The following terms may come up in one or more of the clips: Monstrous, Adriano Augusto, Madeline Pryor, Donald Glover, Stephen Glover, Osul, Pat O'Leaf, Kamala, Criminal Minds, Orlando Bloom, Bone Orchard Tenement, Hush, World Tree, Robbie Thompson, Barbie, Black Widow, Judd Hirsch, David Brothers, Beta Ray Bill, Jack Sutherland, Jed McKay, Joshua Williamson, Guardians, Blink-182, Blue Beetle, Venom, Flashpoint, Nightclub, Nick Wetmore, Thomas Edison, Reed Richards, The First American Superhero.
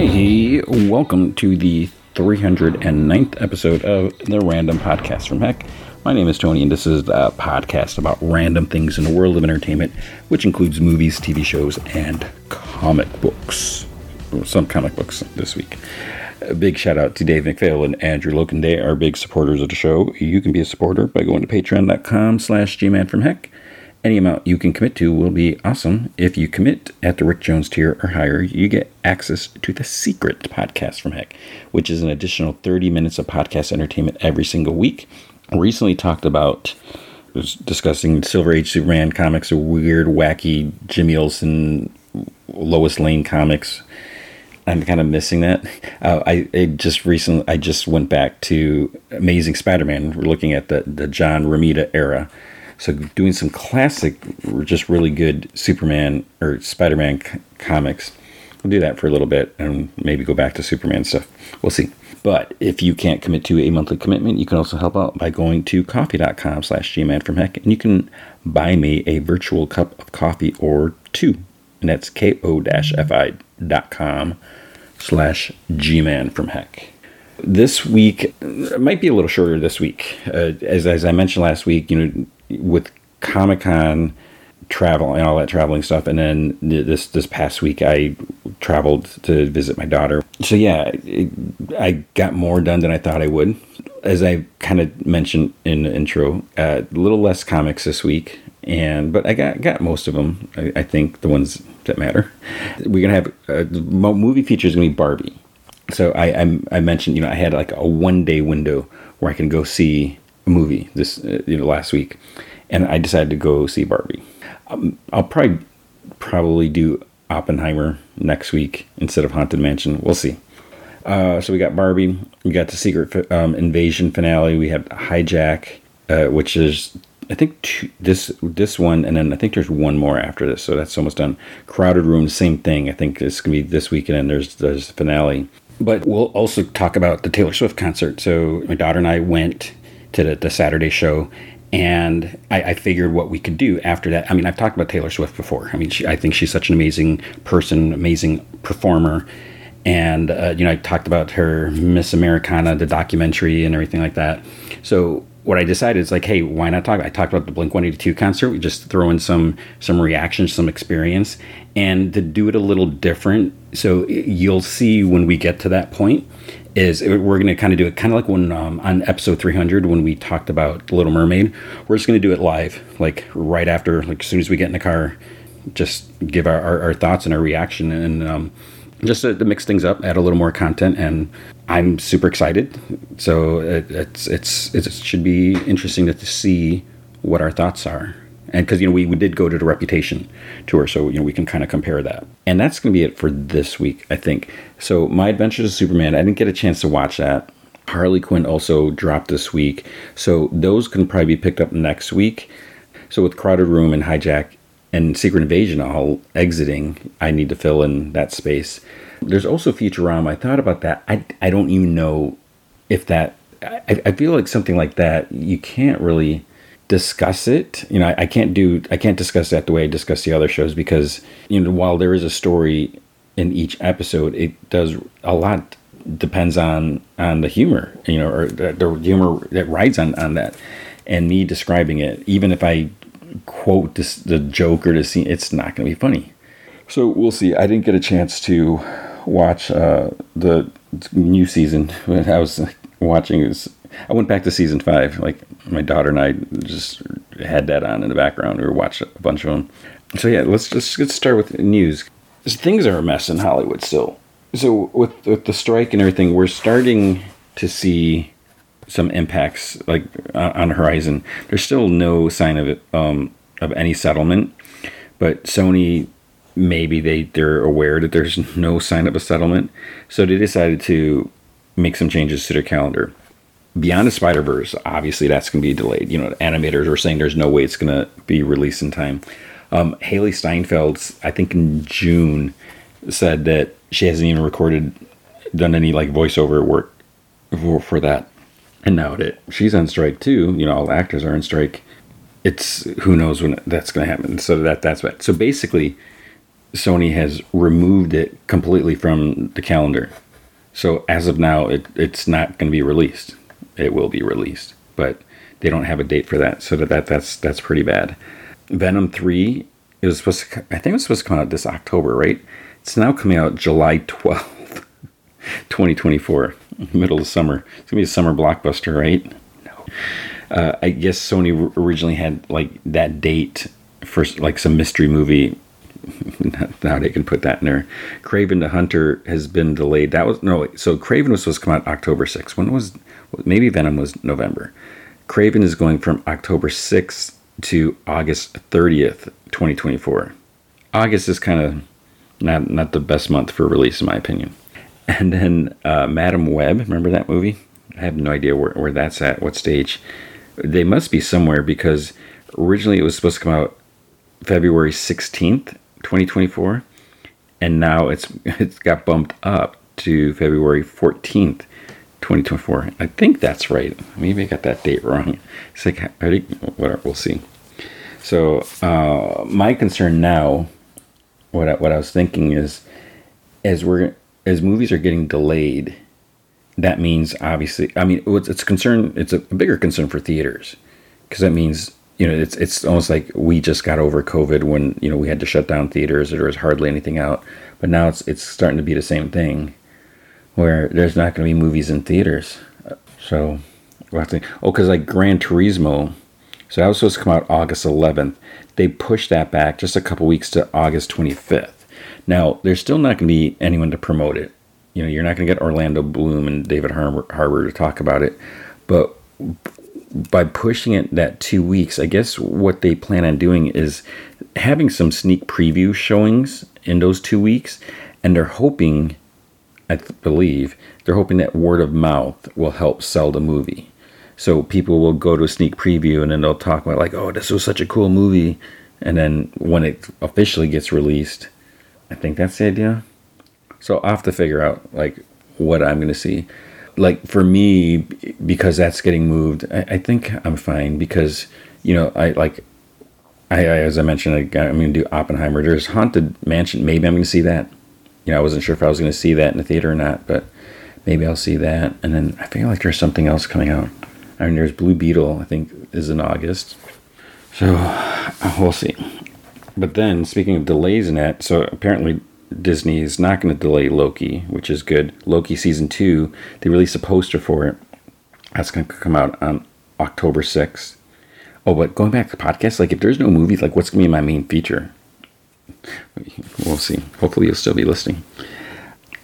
Hey, welcome to the 309th episode of the Random Podcast from Heck. My name is Tony, and this is a podcast about random things in the world of entertainment, which includes movies, TV shows, and comic books. Or some comic books this week. A big shout out to Dave McPhail and Andrew Loken. They are big supporters of the show. You can be a supporter by going to patreon.com/gmanfromheck. Any amount you can commit to will be awesome. If you commit at the Rick Jones tier or higher, you get access to the Secret Podcast from Heck, which is an additional 30 minutes of podcast entertainment every single week. Recently talked about, was discussing Silver Age Superman comics, weird, wacky Jimmy Olsen, Lois Lane comics. I'm kind of missing that. I just went back to Amazing Spider-Man. We're looking at the John Romita era. So doing some classic, just really good Superman or Spider-Man comics. We'll do that for a little bit and maybe go back to Superman stuff. We'll see. But if you can't commit to a monthly commitment, you can also help out by going to coffee.com/gmanfromheck. And you can buy me a virtual cup of coffee or two. And that's ko-fi.com/gmanfromheck. This week, it might be a little shorter this week. As I mentioned last week, you know, with Comic-Con travel and all that traveling stuff, and then this past week I traveled to visit my daughter. So yeah, I got more done than I thought I would. As I kind of mentioned in the intro, a little less comics this week, but I got most of them. I think the ones that matter. We're gonna have movie feature is gonna be Barbie. So I mentioned, you know, I had like a 1 day window where I can go see movie this last week, and I decided to go see Barbie. I'll probably do Oppenheimer next week instead of Haunted Mansion. We'll see. So we got Barbie, we got the Secret Invasion finale, we have Hijack, which is I think two, this one, and then I think there's one more after this, so that's almost done. Crowded Room, same thing. I think it's gonna be this week, and then there's the finale. But we'll also talk about the Taylor Swift concert. So my daughter and I went to the Saturday show, and I figured what we could do after that. I mean, I've talked about Taylor Swift before. I mean, I think she's such an amazing person, amazing performer, and I talked about her Miss Americana, the documentary, and everything like that. So what I decided is like, hey, why not talk? I talked about the Blink-182 concert. We just throw in some reactions, some experience, and to do it a little different. So you'll see when we get to that point. We're going to kind of do it kind of like when on episode 300 when we talked about Little Mermaid. We're just going to do it live, like right after, like as soon as we get in the car, just give our thoughts and our reaction, and just to mix things up, add a little more content. And I'm super excited, so it should be interesting to see what our thoughts are. And because, we did go to the Reputation tour, so, we can kind of compare that. And that's going to be it for this week, I think. So My Adventures of Superman, I didn't get a chance to watch that. Harley Quinn also dropped this week. So those can probably be picked up next week. So with Crowded Room and Hijack and Secret Invasion all exiting, I need to fill in that space. There's also Futurama. I thought about that. I don't even know if that... I feel like something like that, you can't really... discuss it. I can't discuss that the way I discuss the other shows, because while there is a story in each episode, it does a lot depends on the humor, or the humor that rides on that, and me describing it, even if I quote the joke or the scene, it's not going to be funny. So we'll see. I didn't get a chance to watch the new season when I was watching it. I went back to season 5. Like my daughter and I just had that on in the background. We were watching a bunch of them. So yeah, let's start with news. Things are a mess in Hollywood still. So with the strike and everything, we're starting to see some impacts like on the horizon. There's still no sign of it, of any settlement, but Sony, maybe they're aware that there's no sign of a settlement, so they decided to make some changes to their calendar. Beyond the Spider-Verse, obviously that's going to be delayed. The animators are saying there's no way it's going to be released in time. Haley Steinfeld's, I think in June, said that she hasn't even done any like voiceover work for that. And now she's on strike too. All actors are on strike. It's who knows when that's going to happen. So that's what. So basically, Sony has removed it completely from the calendar. So as of now, it's not going to be released. It will be released, but they don't have a date for that. So that's pretty bad. Venom 3 is supposed to, I think it was supposed to come out this October, right? It's now coming out July 12th, 2024, middle of summer. It's going to be a summer blockbuster, right? No. I guess Sony originally had like that date for like some mystery movie. Now they can put that in there. Kraven the Hunter has been delayed. That was no. So Kraven was supposed to come out October 6th. When was maybe Venom was November. Kraven is going from October 6th to August 30th, 2024. August is kind of not the best month for release in my opinion. And then Madam Web. Remember that movie? I have no idea where that's at. What stage? They must be somewhere because originally it was supposed to come out February 16th. 2024, and now it's got bumped up to February 14th, 2024. I think that's right. Maybe I got that date wrong. It's like whatever. We'll see. So my concern now, what I was thinking is, as movies are getting delayed, that means obviously. I mean, it's a concern. It's a bigger concern for theaters because that means. You know, it's almost like we just got over COVID when, you know, we had to shut down theaters. There was hardly anything out. But now it's starting to be the same thing where there's not going to be movies in theaters. So we'll have to... Oh, because like Gran Turismo. So that was supposed to come out August 11th. They pushed that back just a couple weeks to August 25th. Now, there's still not going to be anyone to promote it. You know, you're not going to get Orlando Bloom and David Harbour to talk about it. But... by pushing it that 2 weeks, I guess what they plan on doing is having some sneak preview showings in those 2 weeks. And they're hoping, I believe, that word of mouth will help sell the movie. So people will go to a sneak preview and then they'll talk about like, oh, this was such a cool movie. And then when it officially gets released, I think that's the idea. So I'll have to figure out like what I'm going to see. Like for me, because that's getting moved, I think I'm fine because, you know, as I mentioned, I'm going to do Oppenheimer. There's Haunted Mansion. Maybe I'm going to see that. You know, I wasn't sure if I was going to see that in the theater or not, but maybe I'll see that. And then I feel like there's something else coming out. I mean, there's Blue Beetle, I think, is in August. So we'll see. But then speaking of delays in that, so apparently... Disney is not going to delay Loki, which is good. Loki Season 2, they released a poster for it. That's going to come out on October 6th. Oh, but going back to the podcast, like if there's no movie, like what's going to be my main feature? We'll see. Hopefully you'll still be listening.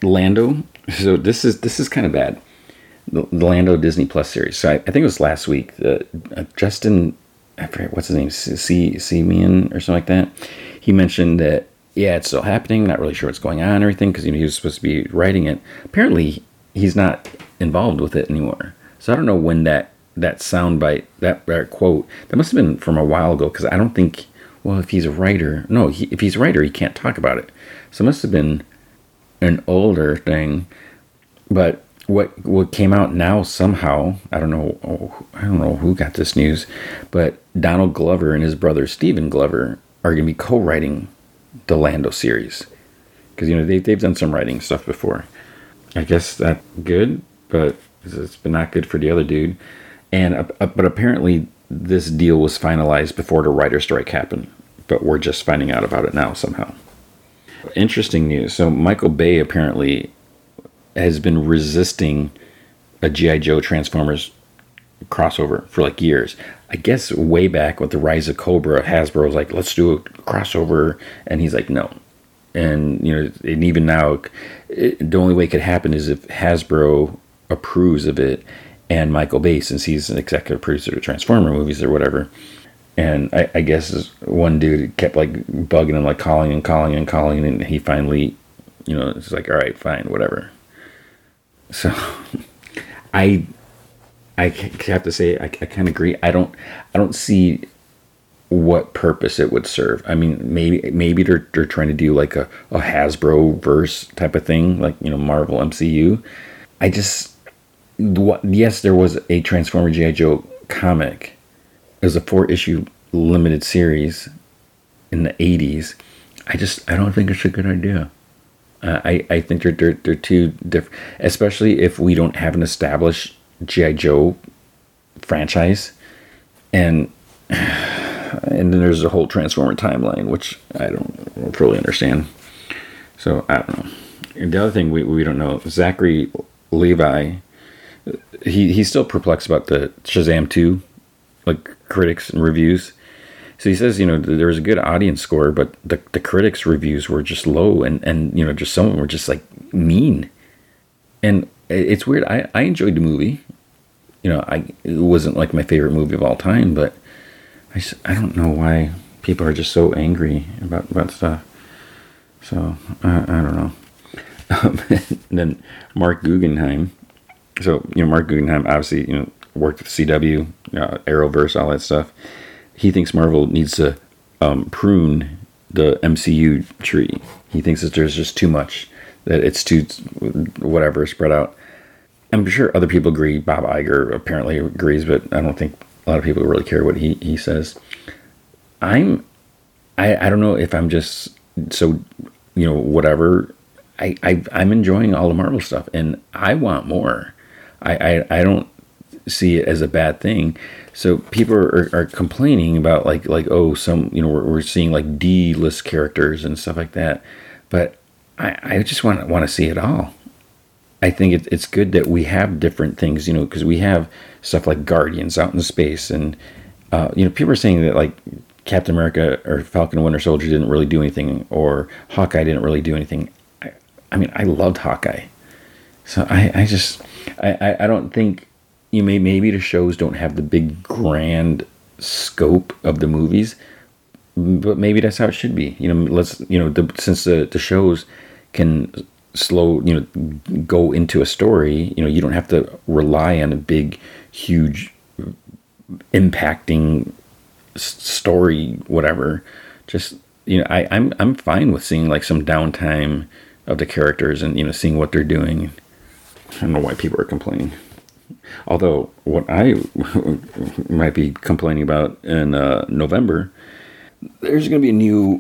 Lando. So this is kind of bad. The Lando Disney Plus series. So I think it was last week. Justin, I forget what's his name, Simeon or something like that. He mentioned that yeah, it's still happening. Not really sure what's going on or anything because, you know, he was supposed to be writing it. Apparently, he's not involved with it anymore. So I don't know when that soundbite, that quote, that must have been from a while ago because I don't think, well, if he's a writer, if he's a writer, he can't talk about it. So it must have been an older thing. But what came out now somehow, I don't know who got this news, but Donald Glover and his brother Stephen Glover are going to be co-writing the Lando series because, you know, they've done some writing stuff before. I guess that's good, but it's been not good for the other dude. And but apparently this deal was finalized before the writer strike happened, but we're just finding out about it now somehow. Interesting news. So Michael Bay apparently has been resisting a G.I. Joe Transformers crossover for like years. I guess way back with the Rise of Cobra, Hasbro was like, let's do a crossover, and he's like, no. And, you know, and even now, the only way it could happen is if Hasbro approves of it, and Michael Bay, since he's an executive producer of Transformer movies or whatever. And I guess one dude kept like bugging him, like calling, and he finally, you know, it's like, all right, fine, whatever. So I have to say, I kind of agree. I don't see what purpose it would serve. I mean, maybe they're trying to do like a Hasbro verse type of thing, like, you know, Marvel MCU. Yes, there was a Transformer G.I. Joe comic. It was a 4-issue limited series in the 80s. I don't think it's a good idea. I think they're too different, especially if we don't have an established G.I. Joe franchise, and then there's a whole Transformer timeline, which I don't fully understand. So I don't know. And the other thing we don't know, Zachary Levi, he's still perplexed about the Shazam 2, like critics and reviews. So he says, there was a good audience score, but the critics' reviews were just low, and just some of them were just like mean. And it's weird. I enjoyed the movie. It wasn't like my favorite movie of all time, but I don't know why people are just so angry about stuff. So I don't know. And then Mark Guggenheim. So Mark Guggenheim obviously worked with CW, Arrowverse, all that stuff. He thinks Marvel needs to prune the MCU tree. He thinks that there's just too much, that it's too whatever spread out. I'm sure other people agree. Bob Iger apparently agrees, but I don't think a lot of people really care what he says. I don't know if I'm just so whatever. I'm enjoying all the Marvel stuff, and I want more. I don't see it as a bad thing. So people are complaining about like we're seeing like D-list characters and stuff like that, but I just want to see it all. I think it's good that we have different things, because we have stuff like Guardians out in space, and people are saying that like Captain America or Falcon Winter Soldier didn't really do anything, or Hawkeye didn't really do anything. I loved Hawkeye, so I don't think. Maybe the shows don't have the big grand scope of the movies, but maybe that's how it should be. Since the shows can slow, go into a story. You don't have to rely on a big, huge, impacting story, whatever. Just I'm fine with seeing like some downtime of the characters and seeing what they're doing. I don't know why people are complaining. Although what I might be complaining about in November, there's going to be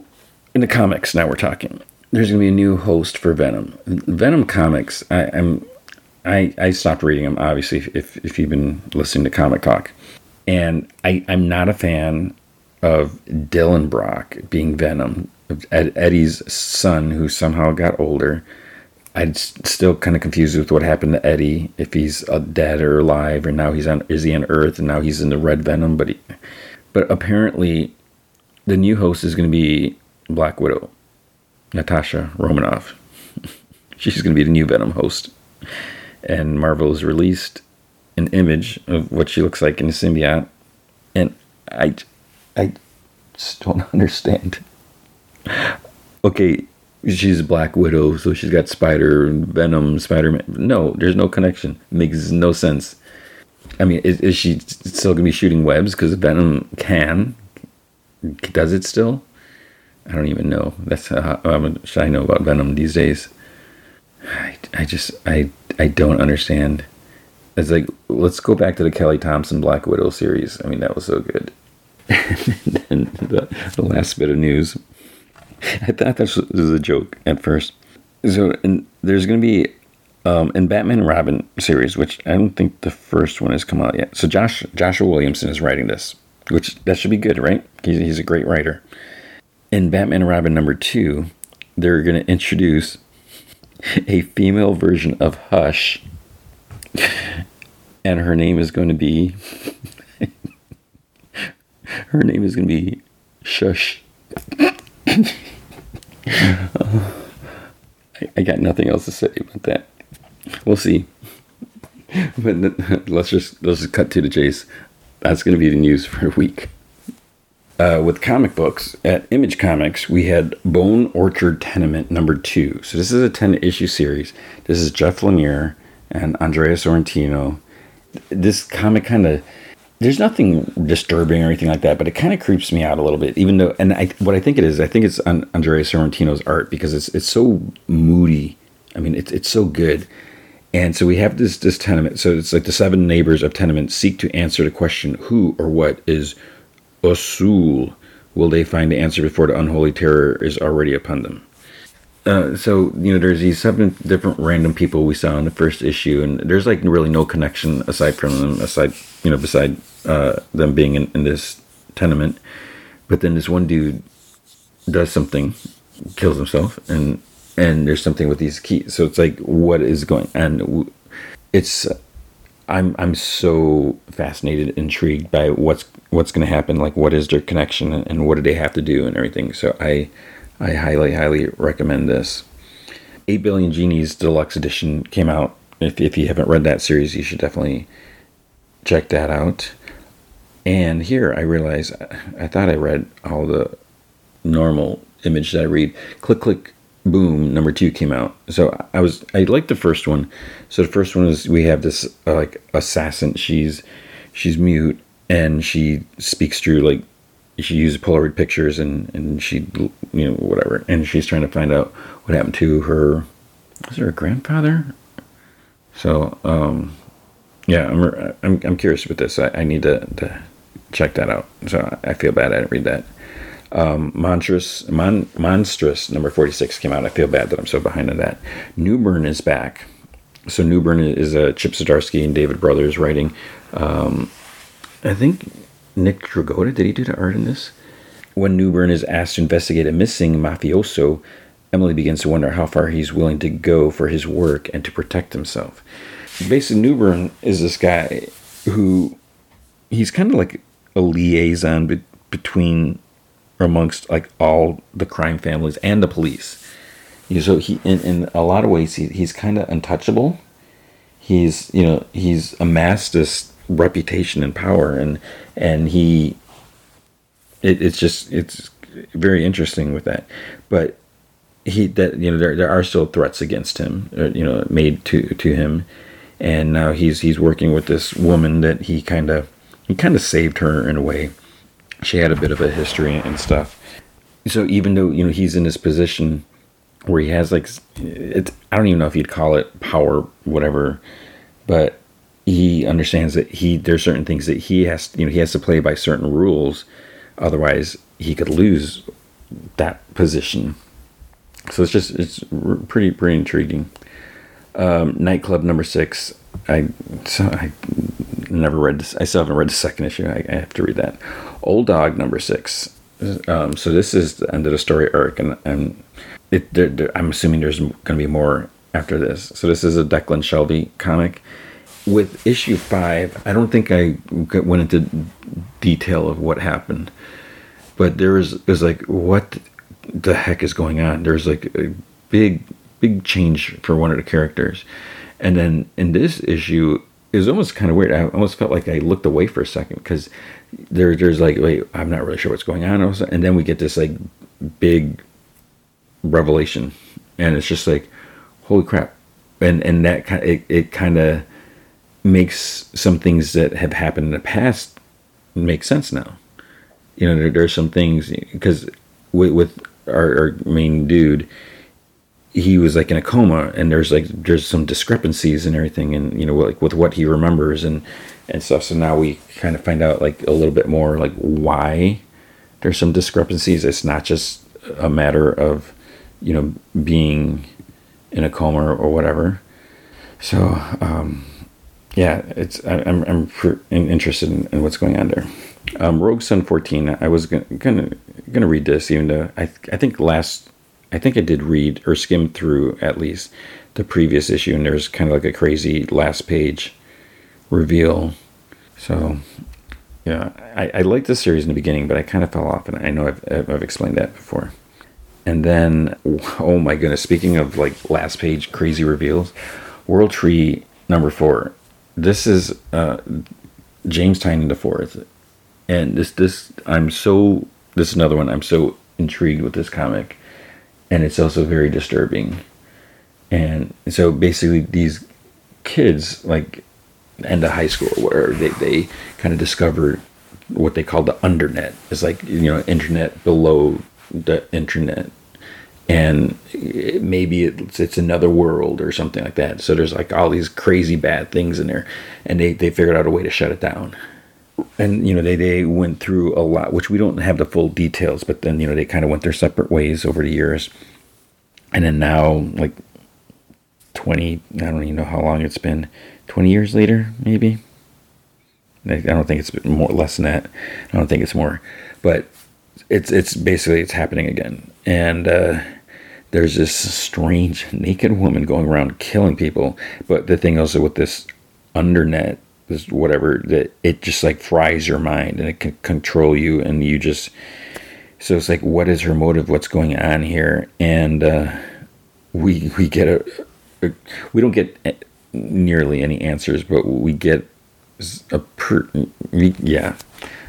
in the comics now we're talking, there's going to be a new host for Venom. Venom comics, I stopped reading them, obviously, if you've been listening to Comic Talk. And I'm not a fan of Dylan Brock being Venom, Eddie's son who somehow got older. I'm still kind of confused with what happened to Eddie, if he's dead or alive, or now is he on Earth, and now he's in the Red Venom, but apparently the new host is going to be Black Widow, Natasha Romanoff. She's going to be the new Venom host, and Marvel has released an image of what she looks like in the symbiote, and I just don't understand. Okay. She's Black Widow, so she's got Spider, Venom, Spider-Man. No, there's no connection. Makes no sense. I mean, is she still going to be shooting webs? Because Venom does it still? I don't even know. That's how much I know about Venom these days. I don't understand. It's like, let's go back to the Kelly Thompson Black Widow series. I mean, that was so good. And the last bit of news. I thought this was a joke at first. So, and there's going to be, in Batman and Robin series, which I don't think the first one has come out yet. So Joshua Williamson is writing this, which that should be good, right? He's a great writer. In Batman and Robin #2, they're going to introduce a female version of Hush. And her name is going to be... her name is going to be Shush. I got nothing else to say about that. We'll see. But let's just cut to the chase. That's going to be the news for a week. With comic books, at Image Comics, we had Bone Orchard Tenement #2. So this is a 10-issue series. This is Jeff Lemire and Andrea Sorrentino. This comic kind of... there's nothing disturbing or anything like that, but it kind of creeps me out a little bit, even though, what I think it is, I think it's Andrea Sorrentino's art, because it's so moody. I mean, it's so good. And so we have this tenement. So it's like the 7 neighbors of tenement seek to answer the question, who or what is Osul, Will they find the answer before the unholy terror is already upon them? So, there's these 7 different random people we saw in the first issue, and there's like really no connection aside from them, them being in this tenement. But then this one dude does something, kills himself, and there's something with these keys. So it's like, what is going on? It's, I'm so fascinated, intrigued by what's going to happen. Like, what is their connection, and what do they have to do, and everything. So I highly recommend this. 8 Billion Genies Deluxe Edition came out. If you haven't read that series, you should definitely check that out. And here I realize I thought I read all the normal image that I read. Click Click Boom number 2 came out. So I liked the first one. So the first one is, we have this assassin. She's mute, and she speaks through she uses Polaroid pictures and she, whatever. And she's trying to find out what happened to her, was her grandfather? So, yeah, I'm curious about this. I need to check that out. So I feel bad I didn't read that. Monstrous number 46 came out. I feel bad that I'm so behind on that. Newburn is back. So Newburn is a Chip Zdarsky and David Brothers writing. I think Nick Dragotta, did he do the art in this? When Newburn is asked to investigate a missing mafioso, Emily begins to wonder how far he's willing to go for his work and to protect himself. Basically, Newburn is this guy who, he's kind of like a liaison amongst like all the crime families and the police. So he, in a lot of ways, he's kind of untouchable. He's amassed this reputation and power, and he, it's very interesting with that. But there are still threats against him, made to him, and now he's working with this woman that he kind of saved her in a way. She had a bit of a history and stuff. So even though he's in this position where he has I don't even know if you'd call it power, whatever, but he understands that there's certain things that he has to play by certain rules, otherwise he could lose that position. So it's pretty intriguing. Nightclub number 6. I never read this. I still haven't read the second issue. I have to read that. Old Dog number 6. So this is the end of the story arc, and I'm assuming there's going to be more after this. So this is a Declan Shelby comic. With issue 5, I don't think I went into detail of what happened, but it was like, what the heck is going on? There's like a big change for one of the characters, and then in this issue, it was almost kind of weird. I almost felt like I looked away for a second because there's like, wait, I'm not really sure what's going on, and then we get this like big revelation, and it's just like, holy crap, and that kind it kind of makes some things that have happened in the past make sense now. There are some things, because with our main dude, he was like in a coma, and there's some discrepancies and everything, and with what he remembers and stuff. So now we kind of find out like a little bit more like why there's some discrepancies. It's not just a matter of being in a coma or whatever. So yeah, I'm interested in what's going on there. Rogue Sun 14. I was gonna read this, even though I think I did read or skim through at least the previous issue, and there's kind of like a crazy last page reveal. So yeah, I liked this series in the beginning, but I kind of fell off, and I know I've explained that before. And then, oh my goodness! Speaking of like last page crazy reveals, World Tree number 4. This is James Tynion IV, and this is another one. I'm so intrigued with this comic, and it's also very disturbing. And so basically, these kids end of high school, where they kind of discover what they call the undernet. It's internet below the internet, and maybe it's another world or something like that. So there's all these crazy bad things in there, and they figured out a way to shut it down. And, you know, they went through a lot, which we don't have the full details, but then, you know, they kind of went their separate ways over the years. And then now, like, 20, I don't even know how long it's been, 20 years later, maybe? I don't think it's been more, less than that. I don't think it's more. But it's basically, it's happening again. And there's this strange naked woman going around killing people. But the thing also with this undernet, this whatever, that it just like fries your mind and it can control you, and you just, so it's like, what is her motive, what's going on here? And we get we don't get nearly any answers, but we get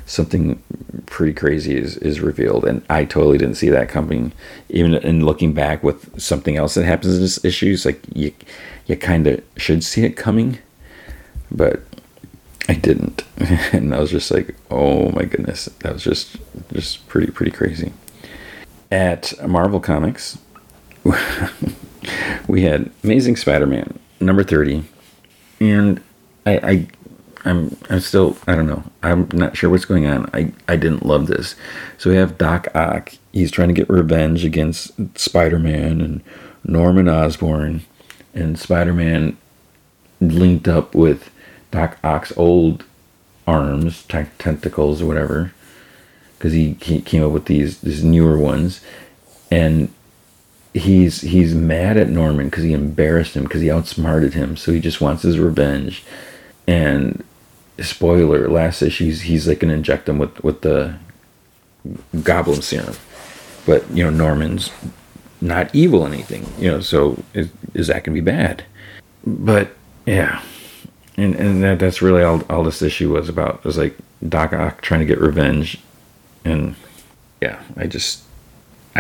something pretty crazy is revealed, and I totally didn't see that coming. Even in looking back with something else that happens in this issue, it's like you kind of should see it coming, but I didn't. And I was just like, oh my goodness, that was just pretty crazy. At Marvel Comics, we had Amazing Spider-Man number 30, and I'm still, I don't know, I'm not sure what's going on. I didn't love this. So we have Doc Ock. He's trying to get revenge against Spider-Man and Norman Osborn, and Spider-Man linked up with Doc Ock's old arms, tentacles or whatever, because he came up with these newer ones, and he's mad at Norman because he embarrassed him, because he outsmarted him, so he just wants his revenge. And spoiler, last issue, he's like gonna inject him with the Goblin serum, but you know, Norman's not evil or anything, you know, so is that gonna be bad? But yeah, and that's really all this issue was about. It was like Doc Ock trying to get revenge, and yeah, I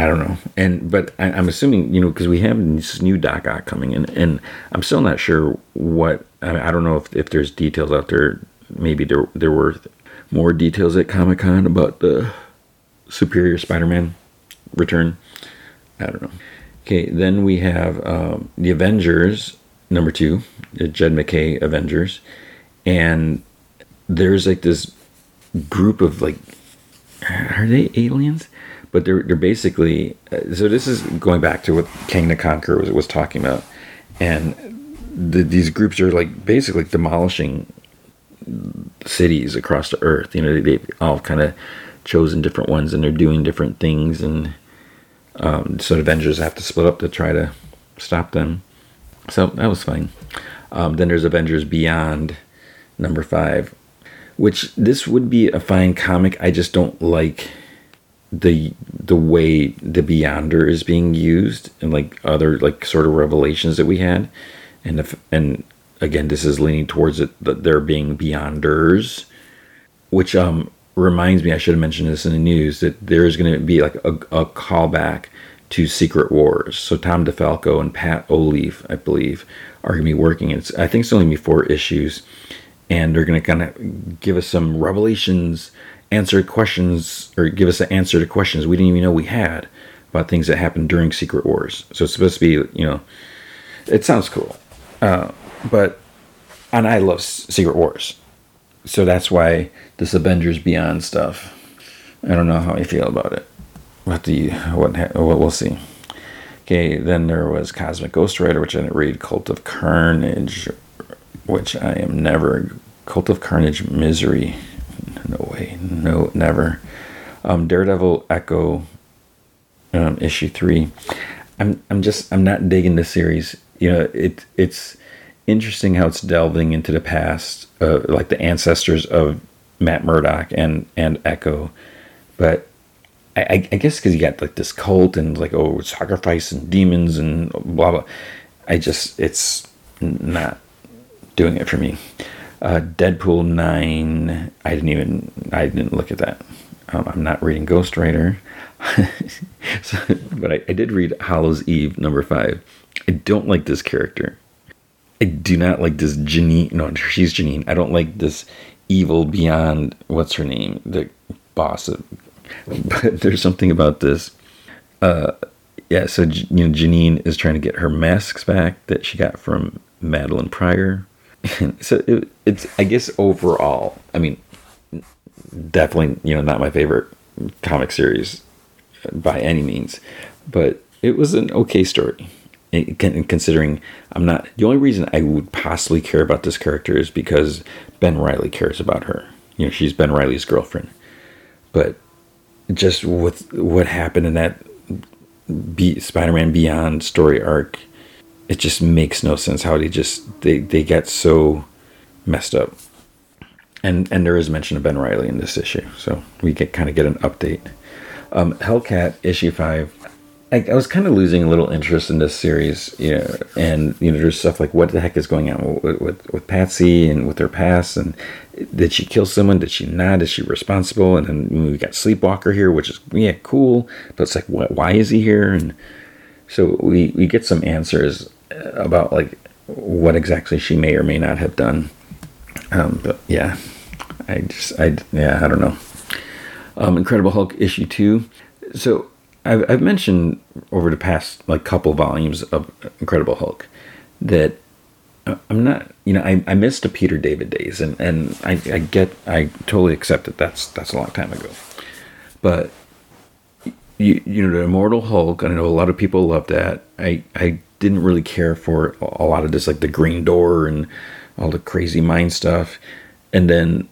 don't know. And but I'm assuming, you know, because we have this new Doc Ock coming in, and I'm still not sure what. I mean, I don't know if there's details out there. Maybe there were more details at Comic-Con about the Superior Spider-Man return. I don't know. Okay, then we have the Avengers. Number 2, the Jed McKay Avengers, and there's like this group of like, are they aliens? But they're basically, so this is going back to what King the Conqueror was talking about, and these groups are like basically demolishing cities across the earth. You know, they've all kind of chosen different ones, and they're doing different things, and so the Avengers have to split up to try to stop them. So that was fine. Then there's Avengers Beyond, number 5, which this would be a fine comic. I just don't like the way the Beyonder is being used, and like other like sort of revelations that we had. And again, this is leaning towards it that there being Beyonders, which reminds me, I should have mentioned this in the news, that there is going to be like a callback to Secret Wars. So Tom DeFalco and Pat O'Leaf, I believe, are going to be working. I think it's only going to be 4 issues, and they're going to kind of give us some revelations, answer questions, or give us an answer to questions we didn't even know we had about things that happened during Secret Wars. So it's supposed to be, you know, it sounds cool. But I love Secret Wars. So that's why this Avengers Beyond stuff, I don't know how I feel about it. We'll see. Okay, then there was Cosmic Ghost Rider, which I didn't read. Cult of Carnage, which I am never. Cult of Carnage Misery. No way. No, never. Daredevil Echo, issue 3. I'm not digging this series. You know, it's interesting how it's delving into the past, like the ancestors of Matt Murdock and Echo, but I guess because you got like this cult and like, oh, sacrifice and demons and blah blah. It's not doing it for me. Deadpool 9, I didn't look at that. I'm not reading Ghost Rider, so, but I did read Hollow's Eve number 5. I don't like this character. I do not like this Janine. No, she's Janine. I don't like this evil beyond what's her name, the boss of. But there's something about this. So you know, Janine is trying to get her masks back that she got from Madeline Pryor. So it's, I guess overall, I mean, definitely, you know, not my favorite comic series by any means, but it was an okay story. And considering I'm not, the only reason I would possibly care about this character is because Ben Reilly cares about her. You know, she's Ben Reilly's girlfriend. But just with what happened in that Spider-Man Beyond story arc, it just makes no sense how they get so messed up. And there is mention of Ben Reilly in this issue, so we kind of get an update. Hellcat issue 5. I was kind of losing a little interest in this series, you know, and you know, there's stuff like what the heck is going on with Patsy and with her past, and did she kill someone? Did she not? Is she responsible? And then we got Sleepwalker here, which is cool, but it's like why is he here? And so we get some answers about like what exactly she may or may not have done. But yeah, I don't know. Incredible Hulk issue 2, so. I've mentioned over the past like couple volumes of Incredible Hulk that I'm not, you know, I missed the Peter David days, and I totally accept that that's a long time ago, but you know, the Immortal Hulk, I know a lot of people love that. I didn't really care for a lot of this, like the Green Door and all the crazy mind stuff, and then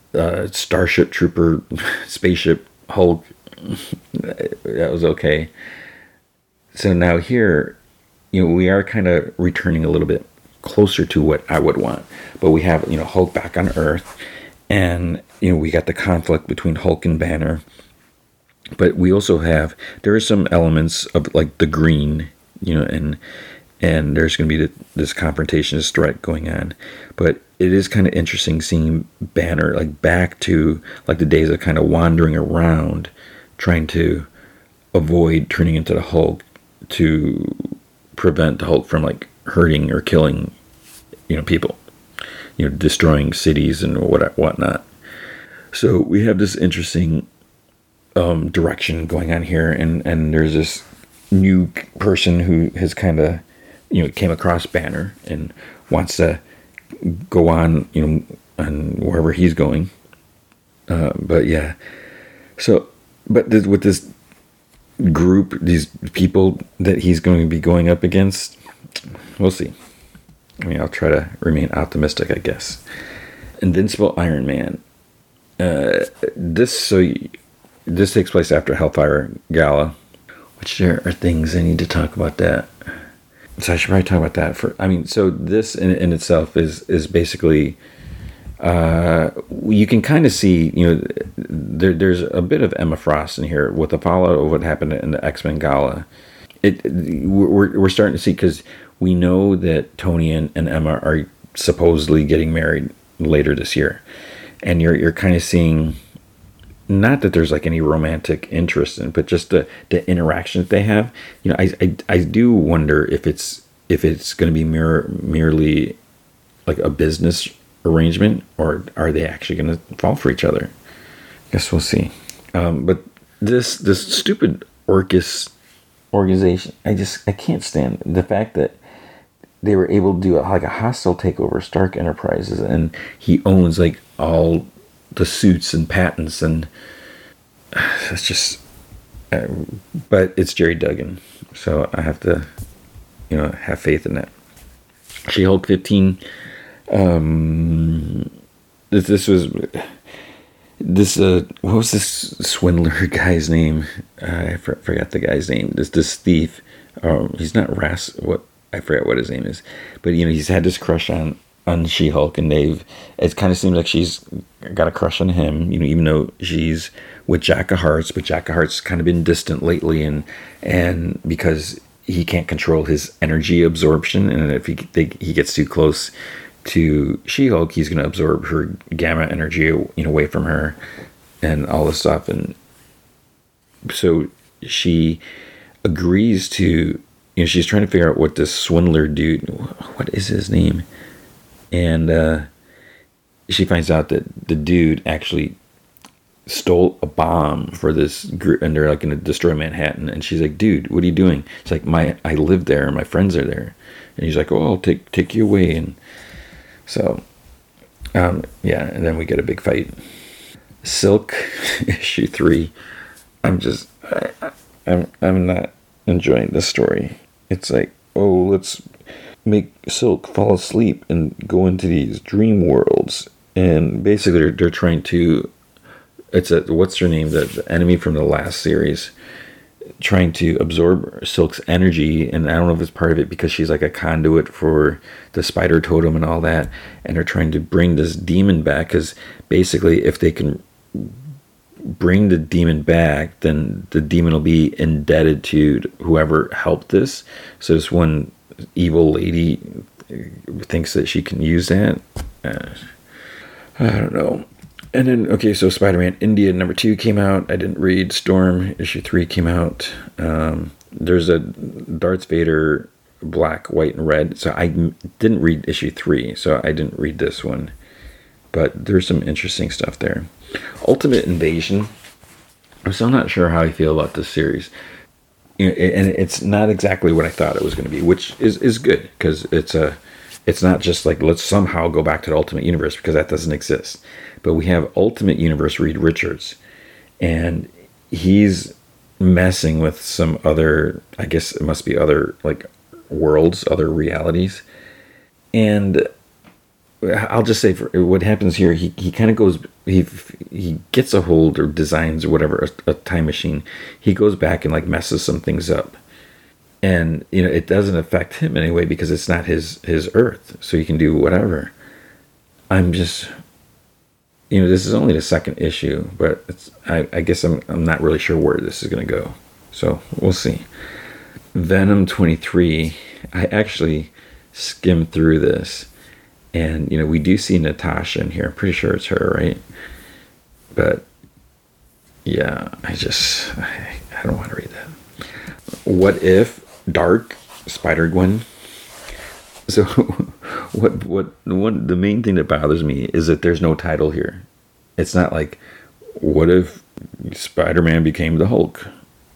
Starship Trooper, Spaceship Hulk. That was okay. So now here, you know, we are kind of returning a little bit closer to what I would want, but we have, you know, Hulk back on Earth, and you know, we got the conflict between Hulk and Banner, but we also have, there are some elements of like the Green, you know, and there's going to be this confrontation, this threat going on, but it is kind of interesting seeing Banner like back to like the days of kind of wandering around, trying to avoid turning into the Hulk to prevent the Hulk from like hurting or killing, you know, people, you know, destroying cities and whatnot. So we have this interesting direction going on here, and there's this new person who has kind of, you know, came across Banner and wants to go on, you know, on wherever he's going. But yeah, so. But with this group, these people that he's going to be going up against, we'll see. I mean, I'll try to remain optimistic, I guess. Invincible Iron Man. This takes place after Hellfire Gala, which there are things I need to talk about that. So I should probably talk about that for. I mean, so this in itself is basically. You can kind of see, you know, there's a bit of Emma Frost in here with a follow-up of what happened in the X-Men Gala. We're starting to see, because we know that Tony and Emma are supposedly getting married later this year, and you're kind of seeing, not that there's like any romantic interest in, but just the interaction that they have. You know, I do wonder if it's going to be merely like a business arrangement, or are they actually going to fall for each other? I guess we'll see. But this stupid Orcus organization, I can't stand the fact that they were able to do like a hostile takeover of Stark Enterprises, and he owns like all the suits and patents, and that's just. But it's Jerry Duggan, so I have to, you know, have faith in that. She-Hulk 15. What was this swindler guy's name? I forgot the guy's name. This thief. He's not Rass. I forgot what his name is, but you know, he's had this crush on She-Hulk, and it kind of seems like she's got a crush on him. You know, even though she's with Jack of Hearts, but Jack of Hearts kind of been distant lately, and because he can't control his energy absorption, and if he gets too close to She-Hulk, he's going to absorb her gamma energy, you know, away from her, and all this stuff. And so she agrees to, you know, she's trying to figure out what this swindler dude, what is his name? And she finds out that the dude actually stole a bomb for this group, and they're like going to destroy Manhattan. And she's like, dude, what are you doing? It's like, I live there, and my friends are there. And he's like, oh, I'll take you away. And so, yeah, and then we get a big fight. Silk issue 3. I'm not enjoying this story. It's like, oh, let's make Silk fall asleep and go into these dream worlds. And basically they're trying to, it's a, what's her name, the enemy from the last series, trying to absorb Silk's energy. And I don't know if it's part of it because she's like a conduit for the spider totem and all that. And they're trying to bring this demon back because basically if they can bring the demon back, then the demon will be indebted to whoever helped this. So this one evil lady thinks that she can use that. I don't know. And then, okay, so Spider-Man India number 2 came out. I didn't read. Storm issue 3 came out. There's a Darth Vader black, white, and red. So I didn't read issue 3, so I didn't read this one. But there's some interesting stuff there. Ultimate Invasion. I'm still not sure how I feel about this series. And it's not exactly what I thought it was going to be, which is good because it's not just like, let's somehow go back to the Ultimate Universe, because that doesn't exist. But we have Ultimate Universe Reed Richards, and he's messing with some other, I guess it must be other like worlds, other realities. And I'll just say for what happens here, he kind of goes, he gets a hold or designs or whatever, a time machine. He goes back and like messes some things up. And, you know, it doesn't affect him in any way because it's not his Earth. So he can do whatever. I'm just, you know, this is only the second issue, but it's, I guess I'm not really sure where this is going to go. So we'll see. Venom 23. I actually skimmed through this. And, you know, we do see Natasha in here. I'm pretty sure it's her, right? But, yeah, I don't want to read that. What If? Dark Spider-Gwen. So what the main thing that bothers me is that there's no title here. It's not like, what if Spider-Man became the Hulk?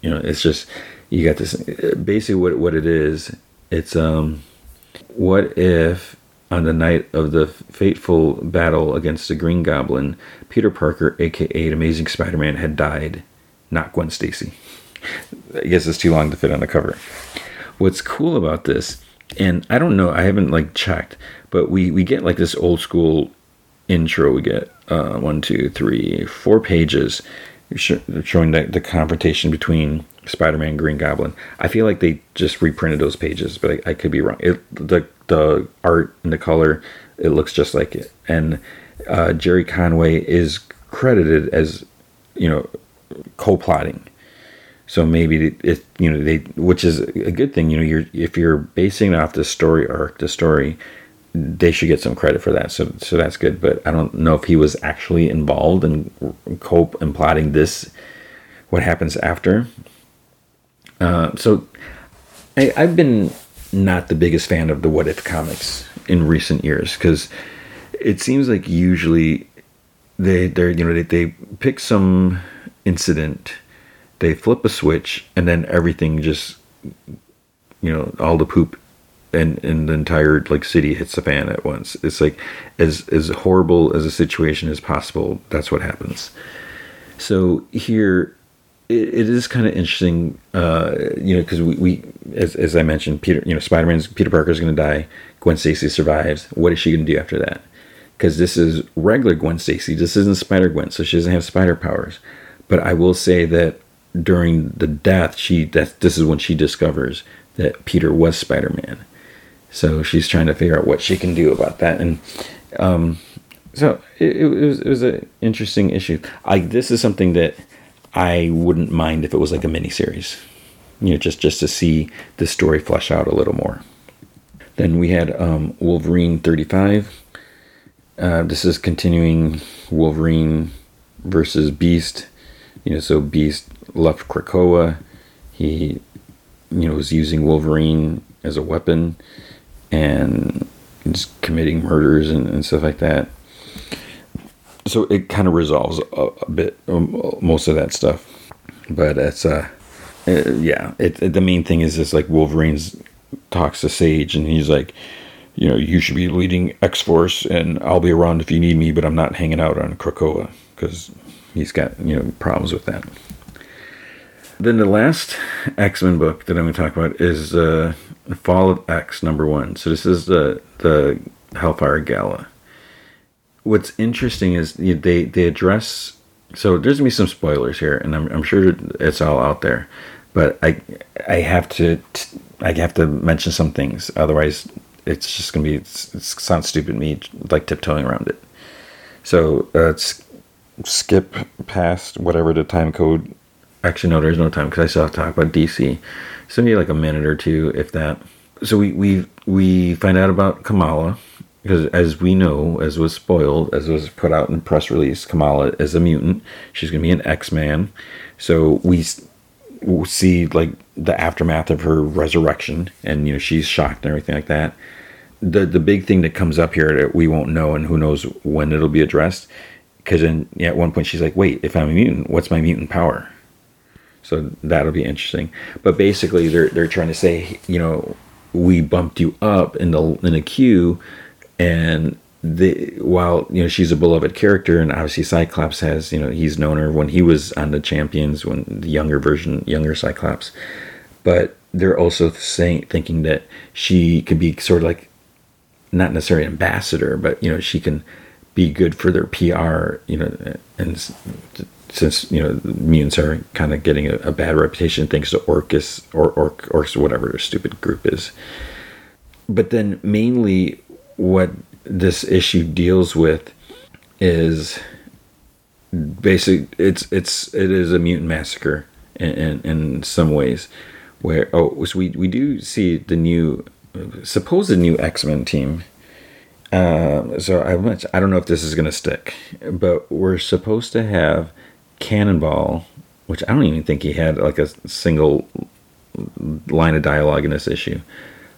You know, it's just, you got this, basically what it is, it's what if on the night of the fateful battle against the Green Goblin, Peter Parker, aka Amazing Spider-Man, had died, not Gwen Stacy. I guess it's too long to fit on the cover. What's cool about this, and I don't know, I haven't like checked, but we get like this old school intro. We get 4 pages showing the confrontation between Spider-Man and Green Goblin. I feel like they just reprinted those pages, but I could be wrong. The art and the color, it looks just like it. And Jerry Conway is credited as, you know, co-plotting. So maybe it, you know, they, which is a good thing. You know, if you're basing it off the story arc, they should get some credit for that. So that's good. But I don't know if he was actually involved in cope and plotting this, what happens after. So I've been not the biggest fan of the What If comics in recent years because it seems like usually they pick some incident. They flip a switch, and then everything just, you know, all the poop and the entire, like, city hits the fan at once. It's, like, as horrible as a situation as possible, that's what happens. So here, it is kind of interesting, you know, because we as I mentioned, Peter Parker's going to die. Gwen Stacy survives. What is she going to do after that? Because this is regular Gwen Stacy. This isn't Spider-Gwen, so she doesn't have spider powers. But I will say that during the death, this is when she discovers that Peter was Spider-Man. So she's trying to figure out what she can do about that. And so it was an interesting issue. This is something that I wouldn't mind if it was like a miniseries, you know, just to see the story flesh out a little more. Then we had Wolverine 35. This is continuing Wolverine versus Beast. You know, so Beast left Krakoa. He, you know, was using Wolverine as a weapon and is committing murders and stuff like that. So it kind of resolves a bit, most of that stuff. But it's, yeah, the main thing is this, like, Wolverine talks to Sage and he's like, you know, you should be leading X-Force and I'll be around if you need me, but I'm not hanging out on Krakoa because he's got, you know, problems with that. Then the last X-Men book that I'm going to talk about is Fall of X #1. So this is the Hellfire Gala. What's interesting is they address... So there's going to be some spoilers here, and I'm sure it's all out there. But I have to mention some things. Otherwise, it's just going to be... It sounds stupid to me, like tiptoeing around it. So skip past whatever the time code... Actually, no, there's no time because I still have to talk about DC. So maybe like a minute or two, if that. So we find out about Kamala because, as we know, as was spoiled, as was put out in press release, Kamala is a mutant. She's going to be an X-Man. So we see like the aftermath of her resurrection, and you know she's shocked and everything like that. The big thing that comes up here that we won't know, and who knows when it'll be addressed, because then at one point she's like, "Wait, if I'm a mutant, what's my mutant power?" So that'll be interesting. But basically, they're trying to say, you know, we bumped you up in the queue, and while you know she's a beloved character, and obviously Cyclops has, you know, he's known her when he was on the Champions, when the younger Cyclops. But they're also thinking that she could be sort of like, not necessarily an ambassador, but you know she can be good for their PR, you know, and. Since, you know, mutants are kind of getting a bad reputation thanks to Orcus, or Orcs, or whatever their stupid group is. But then mainly what this issue deals with is basically it is a mutant massacre in some ways. Where so we do see the supposed new X-Men team. So I don't know if this is going to stick, but we're supposed to have Cannonball, which I don't even think he had like a single line of dialogue in this issue.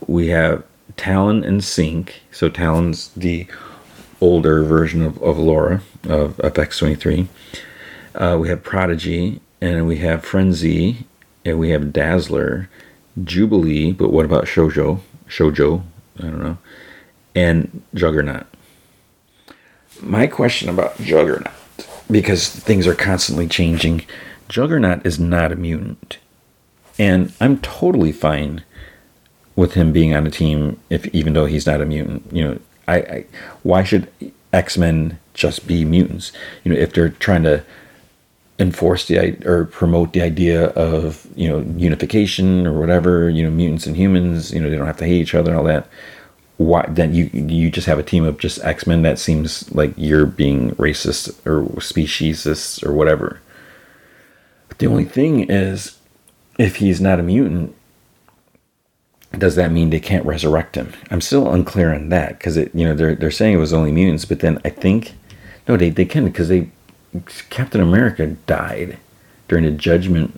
We have Talon and Sync. So Talon's the older version of Laura of X-23. We have Prodigy, and we have Frenzy, and we have Dazzler, Jubilee, but what about Shoujo? I don't know. And Juggernaut. My question about Juggernaut, because things are constantly changing, Juggernaut is not a mutant, and I'm totally fine with him being on a team, even though he's not a mutant. You know, I why should X-Men just be mutants? You know, if they're trying to enforce or promote the idea of, you know, unification or whatever, you know, mutants and humans, you know, they don't have to hate each other and all that. Why then you just have a team of just X-Men? That seems like you're being racist or speciesist or whatever. But the only thing is, if he's not a mutant, does that mean they can't resurrect him? I'm still unclear on that, because they're saying it was only mutants, but then I think no, they can, because Captain America died during the judgment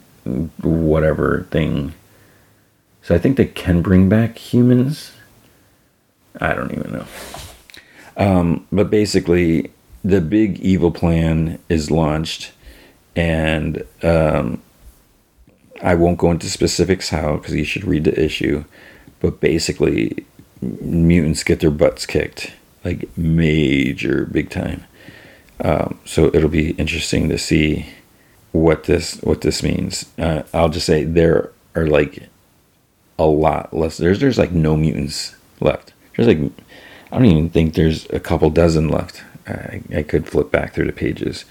whatever thing, so I think they can bring back humans. I don't even know. But basically, the big evil plan is launched. And I won't go into specifics how, because you should read the issue. But basically, mutants get their butts kicked. Like, major big time. So it'll be interesting to see what this means. I'll just say there are, like, a lot less. There's like, no mutants left. There's like, I don't even think there's a couple dozen left. I could flip back through the pages,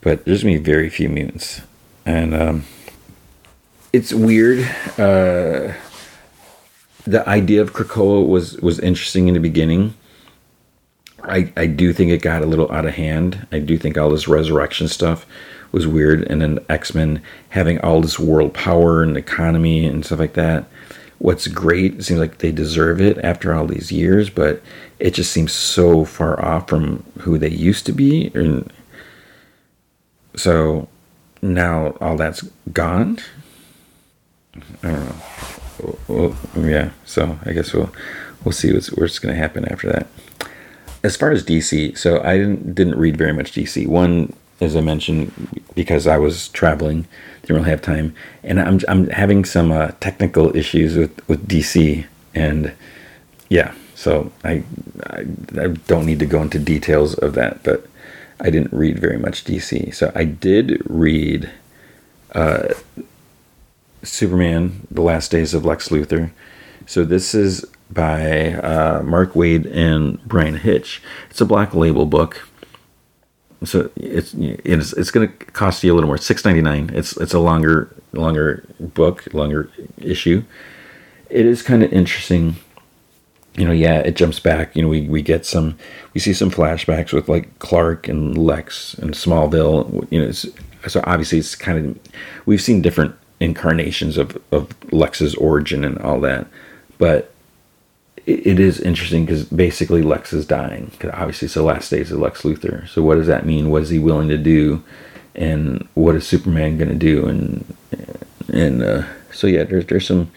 but there's gonna be very few mutants, and it's weird. The idea of Krakoa was interesting in the beginning. I do think it got a little out of hand. I do think all this resurrection stuff was weird, and then X-Men having all this world power and economy and stuff like that. What's great, it seems like they deserve it after all these years, but it just seems so far off from who they used to be. And so now all that's gone. I don't know. Well, yeah, so I guess we'll see what's going to happen after that. As far as DC, so I didn't read very much DC. One, as I mentioned, because I was traveling, didn't really have time, and I'm having some technical issues with DC, and yeah, so I don't need to go into details of that, but I didn't read very much DC. So I did read Superman, The Last Days of Lex Luthor. So this is by Mark Waid and Brian Hitch. It's a Black Label book. So it's going to cost you a little more, $6.99. It's a longer book, longer issue. It is kind of interesting. You know, yeah, it jumps back. You know, we see some flashbacks with like Clark and Lex and Smallville. You know, so obviously it's kind of, we've seen different incarnations of Lex's origin and all that. But it is interesting because basically Lex is dying. Cause obviously it's the last days of Lex Luthor. So what does that mean? What is he willing to do? And what is Superman going to do? And so yeah, there's some...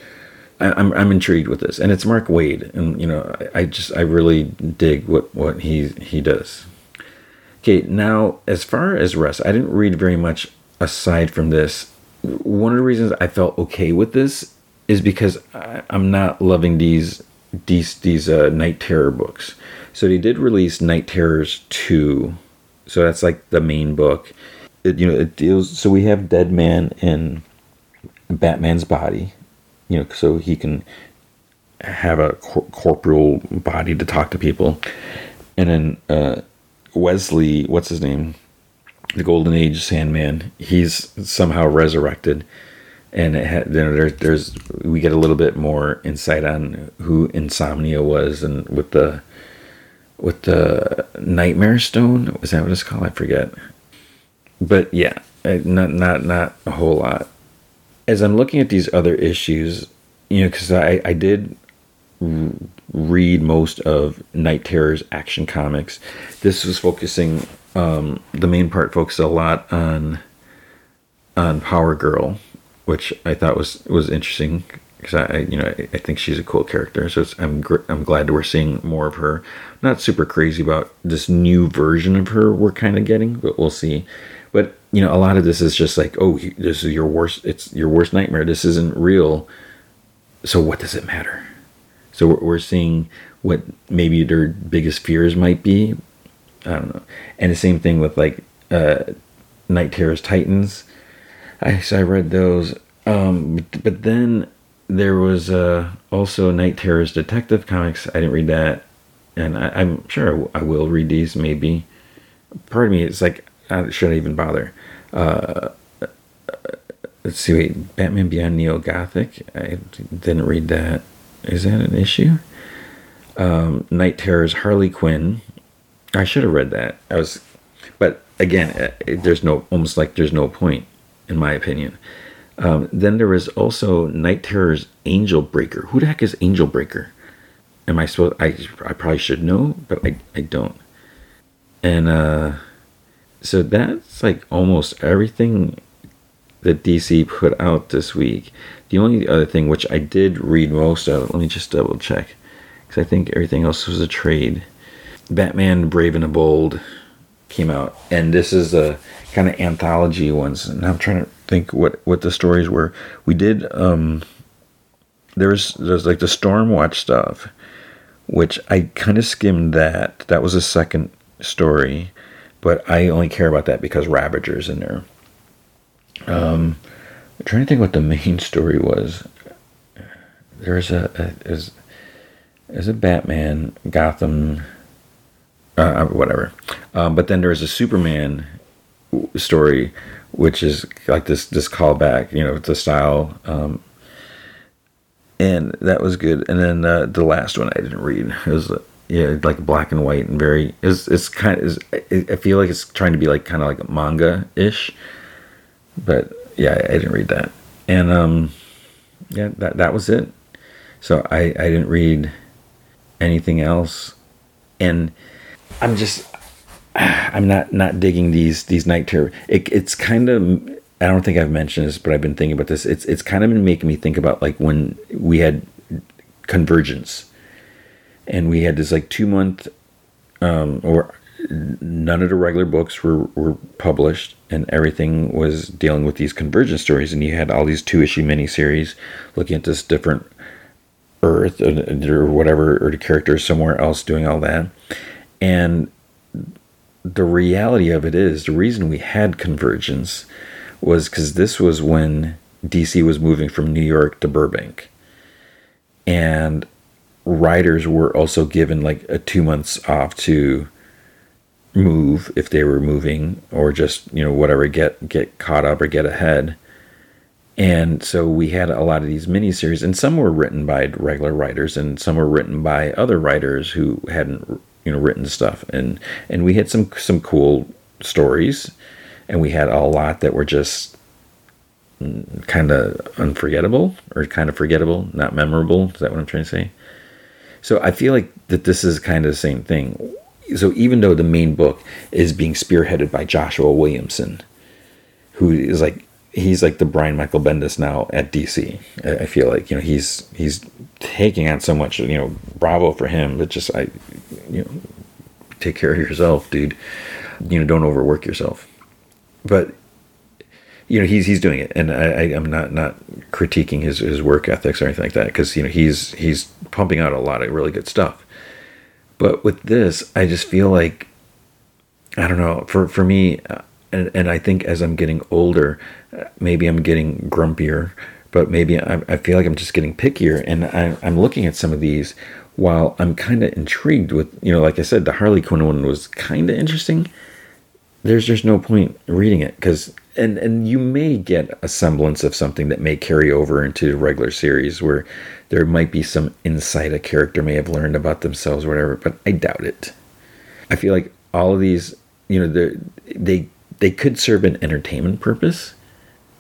I'm intrigued with this, and it's Mark Waid, and you know I really dig what he does. Okay, now as far as rest, I didn't read very much aside from this. One of the reasons I felt okay with this is because I'm not loving these Night Terror books. So they did release Night Terrors 2, so that's like the main book. It deals. So we have Dead Man in Batman's body. You know, so he can have a corporeal body to talk to people. And then Wesley, what's his name? The Golden Age Sandman. He's somehow resurrected. And we get a little bit more insight on who Insomnia was, and with the Nightmare Stone. Is that what it's called? I forget. But yeah, not a whole lot. As I'm looking at these other issues, you know, because I did read most of Night Terror's Action Comics. This was focusing, the main part focused a lot on Power Girl, which I thought was interesting because I think she's a cool character. So I'm glad we're seeing more of her. I'm not super crazy about this new version of her we're kind of getting, but we'll see. But you know, a lot of this is just like, oh, this is your worst. It's your worst nightmare. This isn't real. So what does it matter? So we're seeing what maybe their biggest fears might be. I don't know. And the same thing with like Night Terror's Titans. I read those, but then there was also Night Terror's Detective Comics. I didn't read that, and I'm sure I will read these maybe. Pardon me. It's like, I shouldn't even bother. Let's see. Wait, Batman Beyond Neo-Gothic. I didn't read that. Is that an issue? Night Terror's Harley Quinn. I should have read that. But again, there's no point, in my opinion. Then there was also Night Terror's Angel Breaker. Who the heck is Angel Breaker? Am I supposed? I probably should know, but I don't. And so that's like almost everything that DC put out this week. The only other thing, which I did read most of, let me just double check, because I think everything else was a trade. Batman Brave and the Bold came out, and this is a kind of anthology ones. And I'm trying to think what the stories were. We did, there's like the Stormwatch stuff, which I kind of skimmed that. That was a second story. But I only care about that because Ravager's in there. I'm trying to think what the main story was. There's a Batman, Gotham, whatever. But then there's a Superman story, which is like this callback, you know, the style. And that was good. And then the last one I didn't read. It was... yeah, like black and white and very. It's kind of. I feel like it's trying to be like kind of like manga ish, but yeah, I didn't read that. And yeah, that was it. So I didn't read anything else, and I'm just I'm not digging these Night Terror. It's kind of, I don't think I've mentioned this, but I've been thinking about this. It's kind of been making me think about like when we had Convergence. And we had this like 2 month, or none of the regular books were published, and everything was dealing with these Convergence stories. And you had all these 2-issue miniseries looking at this different Earth or whatever, or the characters somewhere else doing all that. And the reality of it is, the reason we had Convergence was because this was when DC was moving from New York to Burbank. And writers were also given like a 2 months off to move if they were moving, or just, you know, whatever, get caught up or get ahead. And so we had a lot of these miniseries, and some were written by regular writers and some were written by other writers who hadn't, you know, written stuff. And we had some cool stories, and we had a lot that were just kind of unforgettable, or kind of forgettable, not memorable. Is that what I'm trying to say? So I feel like that this is kind of the same thing. So even though the main book is being spearheaded by Joshua Williamson, who is like, he's like the Brian Michael Bendis now at DC. I feel like, you know, he's taking on so much, you know, bravo for him, but just, you know, take care of yourself, dude. You know, don't overwork yourself. But, you know, he's doing it, and I'm not critiquing his work ethics or anything like that, because, you know, he's pumping out a lot of really good stuff. But with this, I just feel like, I don't know, for me, and I think as I'm getting older, maybe I'm getting grumpier, but maybe I feel like I'm just getting pickier, and I'm looking at some of these while I'm kind of intrigued with, you know, like I said, the Harley Quinn one was kind of interesting. There's just no point reading it, because and you may get a semblance of something that may carry over into the regular series, where there might be some insight a character may have learned about themselves or whatever, but I doubt it. I feel like all of these, you know, they could serve an entertainment purpose.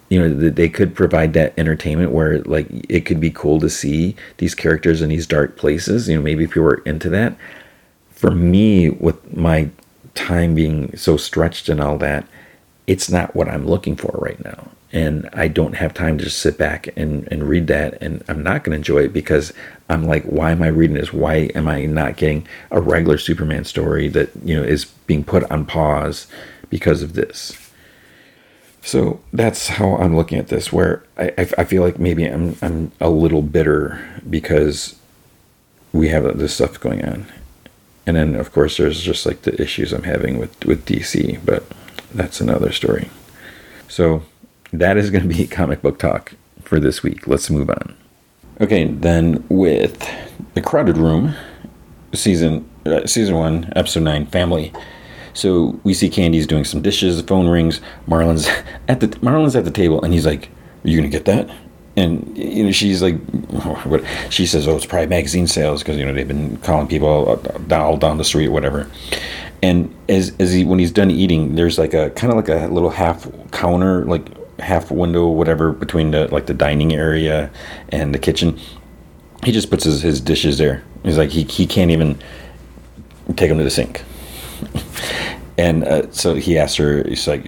You know, they could provide that entertainment where, like, it could be cool to see these characters in these dark places. You know, maybe people are into that. For me, with my time being so stretched and all that, it's not what I'm looking for right now. And I don't have time to just sit back and read that. And I'm not going to enjoy it, because I'm like, why am I reading this? Why am I not getting a regular Superman story that, you know, is being put on pause because of this? So that's how I'm looking at this, where I feel like maybe I'm a little bitter because we have this stuff going on. And then, of course, there's just like the issues I'm having with DC, but that's another story. So that is going to be comic book talk for this week. Let's move on. Okay, then with The Crowded Room, season 1, episode 9, Family. So we see Candy's doing some dishes, phone rings, Marlon's at the table, and he's like, "Are you gonna get that?" And, you know, she's like, "What?" She says, "Oh, it's probably magazine sales, because, you know, they've been calling people all down the street, or whatever." And as when he's done eating, there's like a kind of like a little half counter, like half window, whatever, between the, like, the dining area and the kitchen. He just puts his dishes there. He's like, he can't even take them to the sink. And so he asked her, he's like,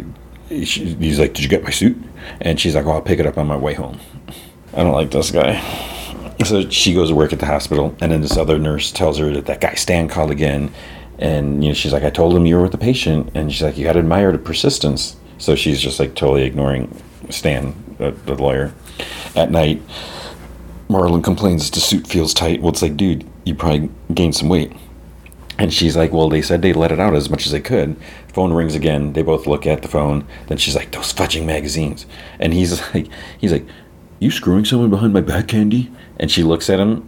"Did you get my suit?" And she's like, "Well, I'll pick it up on my way home." I don't like this guy. So she goes to work at the hospital, and then this other nurse tells her that guy Stan called again, and, you know, she's like, "I told him you were with the patient," and she's like, "You gotta admire the persistence." So she's just like totally ignoring Stan, the lawyer. At night, Marlon complains the suit feels tight. Well, it's like, dude, you probably gained some weight. And she's like, "Well, they said they let it out as much as they could." Phone rings again. They both look at the phone. Then she's like, "Those fudging magazines." And he's like, "You screwing someone behind my back, Candy?" And she looks at him,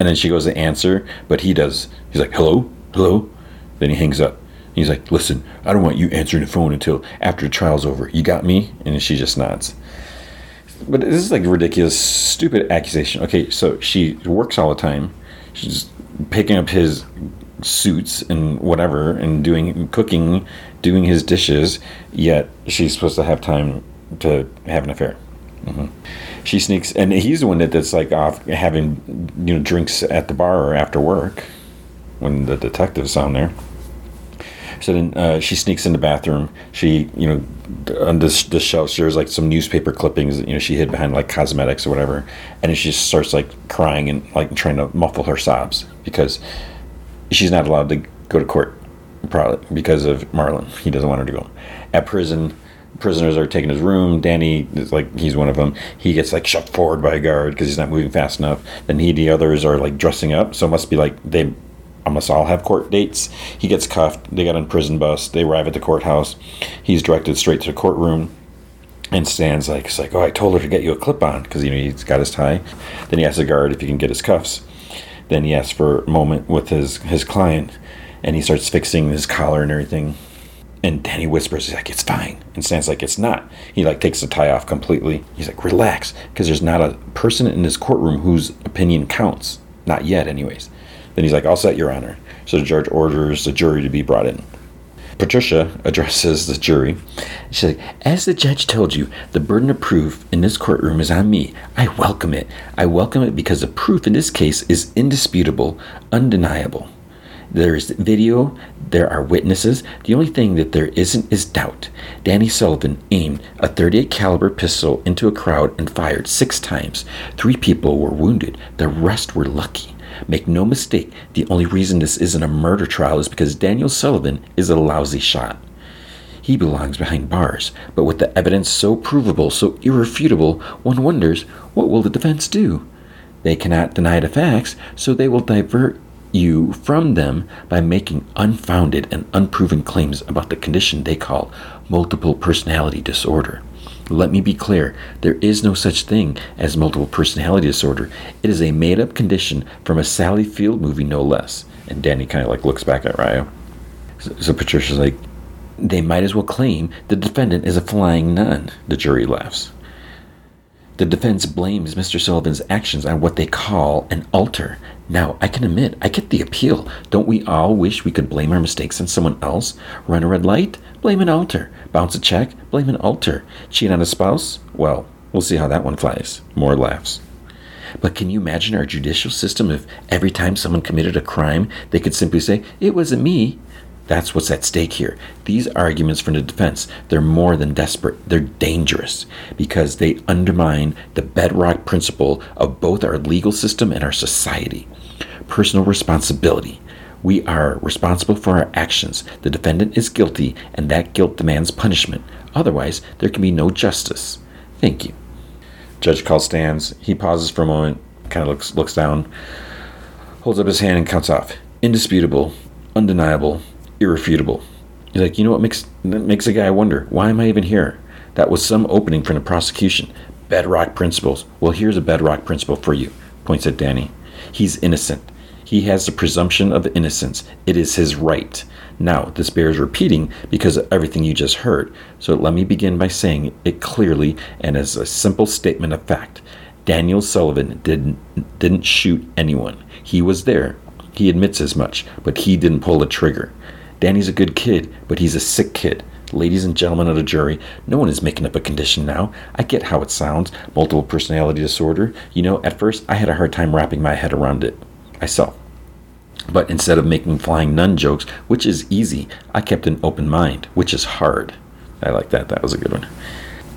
and then she goes to answer, but he does. He's like, "Hello?" Then he hangs up. He's like, "Listen, I don't want you answering the phone until after the trial's over. You got me?" And she just nods. But this is like a ridiculous, stupid accusation. Okay, so she works all the time. She's picking up his suits and whatever, and cooking his dishes, yet she's supposed to have time to have an affair. Mm-hmm. She sneaks, and he's the one that's like off having, you know, drinks at the bar or after work when the detective's on there. So then she sneaks in the bathroom. She, you know, on the shelf there's like some newspaper clippings, you know, she hid behind like cosmetics or whatever, and she just starts like crying and like trying to muffle her sobs, because she's not allowed to go to court, probably because of Marlon. He doesn't want her to go. At prison, prisoners are taking his room. Danny is like, he's one of them. He gets like shoved forward by a guard because he's not moving fast enough. Then the others are like dressing up. So it must be like they almost all have court dates. He gets cuffed. They got on prison bus. They arrive at the courthouse. He's directed straight to the courtroom. And Stan's like, it's like, oh, I told her to get you a clip-on. Because, you know, he's got his tie. Then he asks the guard if he can get his cuffs. Then he asks for a moment with his client. And he starts fixing his collar and everything. And then he whispers, he's like, it's fine. And Stan's like, it's not. He, like, takes the tie off completely. He's like, relax. Because there's not a person in this courtroom whose opinion counts. Not yet, anyways. Then he's like, all set, Your Honor. So the judge orders the jury to be brought in. Patricia addresses the jury. She's like, as the judge told you, the burden of proof in this courtroom is on me. I welcome it. I welcome it because the proof in this case is indisputable, undeniable. There is video. There are witnesses. The only thing that there isn't is doubt. Danny Sullivan aimed a .38 caliber pistol into a crowd and fired 6 times. 3 people were wounded. The rest were lucky. Make no mistake, the only reason this isn't a murder trial is because Daniel Sullivan is a lousy shot. He belongs behind bars, but with the evidence so provable, so irrefutable, one wonders, what will the defense do? They cannot deny the facts, so they will divert you from them by making unfounded and unproven claims about the condition they call multiple personality disorder. Let me be clear, there is no such thing as multiple personality disorder. It is a made-up condition from a Sally Field movie, no less. And Danny kind of like looks back at Ryo. So Patricia's like, they might as well claim the defendant is a flying nun. The jury laughs. The defense blames Mr. Sullivan's actions on what they call an altar. Now, I can admit, I get the appeal. Don't we all wish we could blame our mistakes on someone else? Run a red light? Blame an altar. Bounce a check? Blame an altar. Cheat on a spouse? Well, we'll see how that one flies. More laughs. But can you imagine our judicial system if every time someone committed a crime, they could simply say, it wasn't me? That's what's at stake here. These arguments from the defense, they're more than desperate. They're dangerous because they undermine the bedrock principle of both our legal system and our society. Personal responsibility. We are responsible for our actions. The defendant is guilty, and that guilt demands punishment. Otherwise, there can be no justice. Thank you. Judge calls stands. He pauses for a moment, kind of looks down, holds up his hand and counts off. Indisputable, undeniable, irrefutable. He's like, you know what makes a guy wonder, why am I even here? That was some opening from the prosecution. Bedrock principles. Well, here's a bedrock principle for you, points at Danny. He's innocent. He has the presumption of innocence. It is his right. Now, this bears repeating because of everything you just heard. So let me begin by saying it clearly and as a simple statement of fact. Daniel Sullivan didn't shoot anyone. He was there. He admits as much, but he didn't pull the trigger. Danny's a good kid, but he's a sick kid. Ladies and gentlemen of the jury, no one is making up a condition now. I get how it sounds. Multiple personality disorder. You know, at first I had a hard time wrapping my head around it myself. But instead of making flying nun jokes, which is easy, I kept an open mind, which is hard. I like that. That was a good one.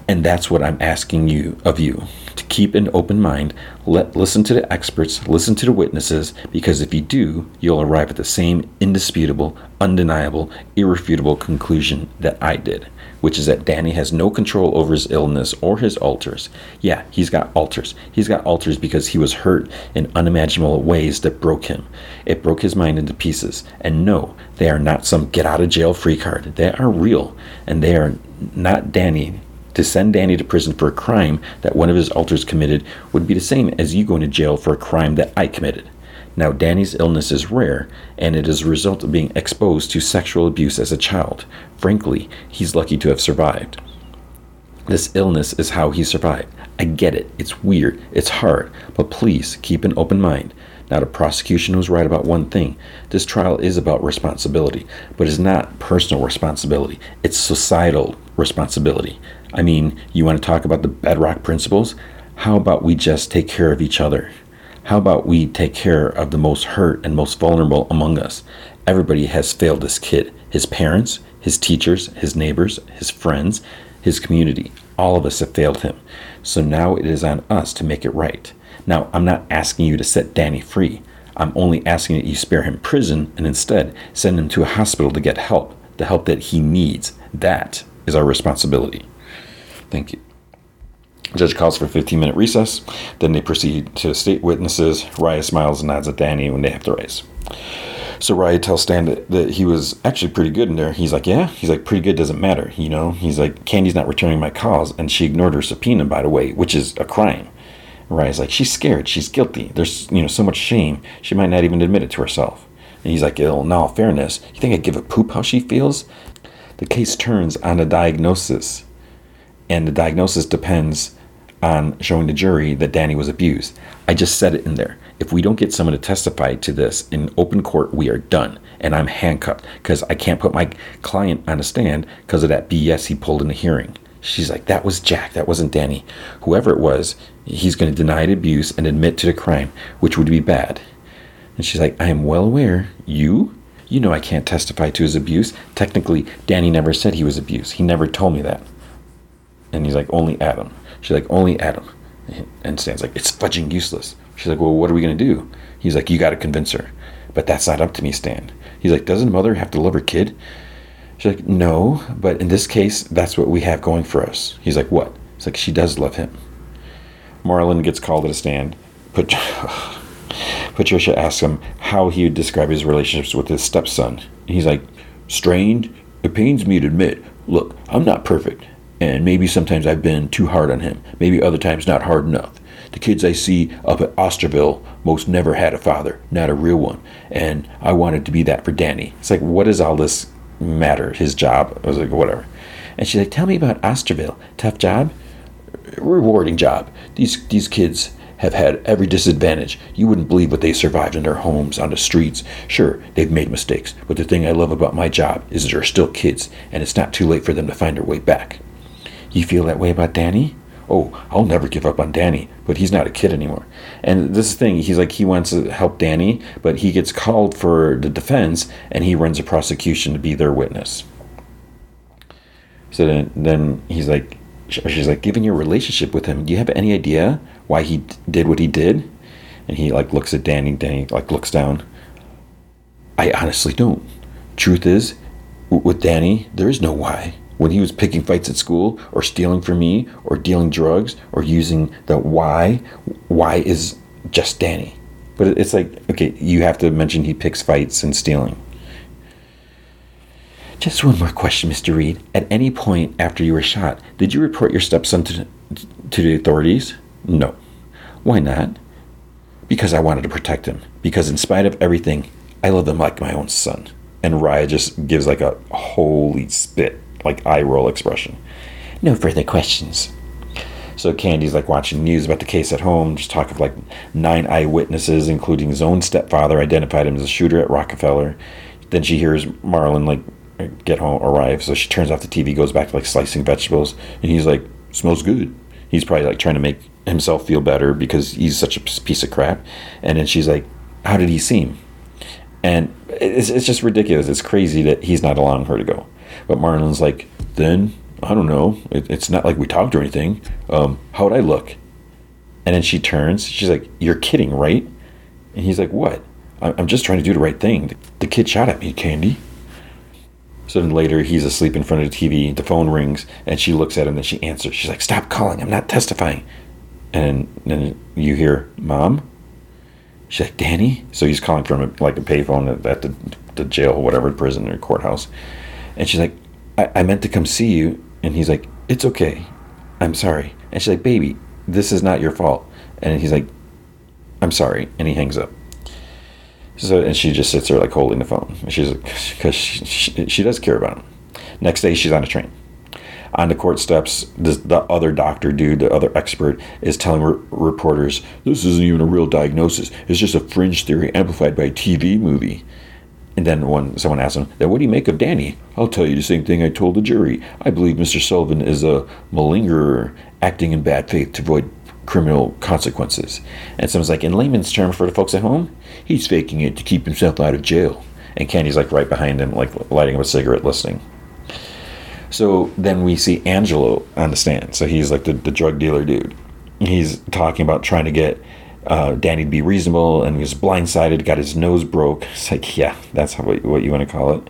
And that's what I'm asking you of you. To keep an open mind, listen to the experts, listen to the witnesses, because if you do, you'll arrive at the same indisputable, undeniable, irrefutable conclusion that I did, which is that Danny has no control over his illness or his alters. Yeah, he's got alters. He's got alters because he was hurt in unimaginable ways that broke him. It broke his mind into pieces. And no, they are not some get-out-of-jail-free card. They are real, and they are not Danny. To send Danny to prison for a crime that one of his alters committed would be the same as you going to jail for a crime that I committed. Now, Danny's illness is rare, and it is a result of being exposed to sexual abuse as a child. Frankly, he's lucky to have survived. This illness is how he survived. I get it. It's weird. It's hard. But please, keep an open mind. Now, the prosecution was right about one thing. This trial is about responsibility, but it's not personal responsibility. It's societal responsibility. I mean, you want to talk about the bedrock principles? How about we just take care of each other? How about we take care of the most hurt and most vulnerable among us? Everybody has failed this kid. His parents, his teachers, his neighbors, his friends, his community. All of us have failed him. So now it is on us to make it right. Now, I'm not asking you to set Danny free. I'm only asking that you spare him prison and instead send him to a hospital to get help, the help that he needs. That is our responsibility. Thank you. Judge calls for a 15-minute recess. Then they proceed to state witnesses. Raya smiles and nods at Danny when they have to rise. So Raya tells Stan that he was actually pretty good in there. He's like, yeah? He's like, pretty good doesn't matter, you know? He's like, Candy's not returning my calls, and she ignored her subpoena, by the way, which is a crime. And Raya's like, she's scared. She's guilty. There's, you know, so much shame. She might not even admit it to herself. And he's like, in all fairness, you think I give a poop how she feels? The case turns on a diagnosis, and the diagnosis depends on showing the jury that Danny was abused. I just said it in there. If we don't get someone to testify to this in open court, we are done. And I'm handcuffed because I can't put my client on a stand because of that BS he pulled in the hearing. She's like, that was Jack. That wasn't Danny. Whoever it was, he's going to deny the abuse and admit to the crime, which would be bad. And she's like, I am well aware. You know I can't testify to his abuse. Technically, Danny never said he was abused. He never told me that. And he's like, only Adam. She's like, only Adam. And Stan's like, it's fudging useless. She's like, well, what are we going to do? He's like, you got to convince her. But that's not up to me, Stan. He's like, doesn't mother have to love her kid? She's like, no, but in this case, that's what we have going for us. He's like, what? It's like, she does love him. Marlon gets called at a stand. Patricia asks him how he would describe his relationships with his stepson. And he's like, strained. It pains me to admit, look, I'm not perfect. And maybe sometimes I've been too hard on him. Maybe other times not hard enough. The kids I see up at Osterville most never had a father, not a real one. And I wanted to be that for Danny. It's like, what does all this matter? His job. I was like, whatever. And she's like, tell me about Osterville. Tough job? Rewarding job. These kids have had every disadvantage. You wouldn't believe what they survived in their homes, on the streets. Sure, they've made mistakes. But the thing I love about my job is that they're still kids. And it's not too late for them to find their way back. You feel that way about Danny? Oh, I'll never give up on Danny, but he's not a kid anymore. And this thing, he's like, he wants to help Danny, but he gets called for the defense, and he runs a prosecution to be their witness. So then he's like, she's like, given your relationship with him, do you have any idea why he did what he did? And he like looks at Danny like looks down. I honestly don't. Truth is, with Danny, there is no why. When he was picking fights at school, or stealing from me, or dealing drugs, or using the why is just Danny. But it's like, okay, you have to mention he picks fights and stealing. Just one more question, Mr. Reed. At any point after you were shot, did you report your stepson to the authorities? No. Why not? Because I wanted to protect him. Because in spite of everything, I love him like my own son. And Raya just gives like a holy spit, like eye roll expression. No further questions. So Candy's like watching news about the case at home, just talk of like 9 eyewitnesses, including his own stepfather identified him as a shooter at Rockefeller. Then she hears Marlon like get home, arrive, so she turns off the TV, goes back to like slicing vegetables, and he's like, smells good. He's probably like trying to make himself feel better because he's such a piece of crap. And then she's like, how did he seem? And it's just ridiculous. It's crazy that he's not allowing her to go. But Marlon's like, then, I don't know. It's not like we talked or anything. How'd I look? And then she turns. She's like, you're kidding, right? And he's like, what? I'm just trying to do the right thing. The kid shot at me, Candy. So then later, he's asleep in front of the TV. The phone rings, and she looks at him, and she answers. She's like, stop calling. I'm not testifying. And then you hear, Mom? She's like, Danny? So he's calling from a payphone at the jail or whatever, prison or courthouse. And she's like, I meant to come see you. And he's like, it's okay. I'm sorry. And she's like, baby, this is not your fault. And he's like, I'm sorry. And he hangs up. And she just sits there like holding the phone. And she's like, because she does care about him. Next day, she's on a train. On the court steps, the other doctor dude, the other expert, is telling reporters, this isn't even a real diagnosis. It's just a fringe theory amplified by a TV movie. And then when someone asks him, then what do you make of Danny? I'll tell you the same thing I told the jury. I believe Mr. Sullivan is a malingerer acting in bad faith to avoid criminal consequences. And someone's like, in layman's term for the folks at home, he's faking it to keep himself out of jail. And Candy's like right behind him, like lighting up a cigarette, listening. So then we see Angelo on the stand. So he's like the drug dealer dude. He's talking about trying to get Danny to be reasonable, and he was blindsided, got his nose broke. It's like, yeah, that's what you want to call it.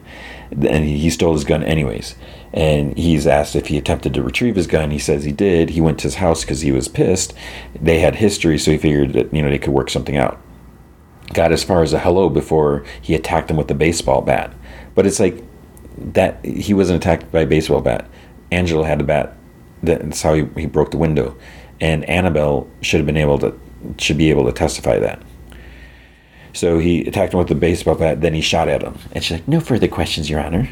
And he stole his gun anyways. And he's asked if he attempted to retrieve his gun. He says he did. He went to his house because he was pissed. They had history, so he figured that, you know, they could work something out. got as far as a hello before he attacked him with the baseball bat. But it's like that he wasn't attacked by a baseball bat. Angela had a bat. That's how he broke the window. And Annabelle should be able to testify that. So he attacked him with the baseball bat, then he shot at him. And she's like, "No further questions, Your Honor."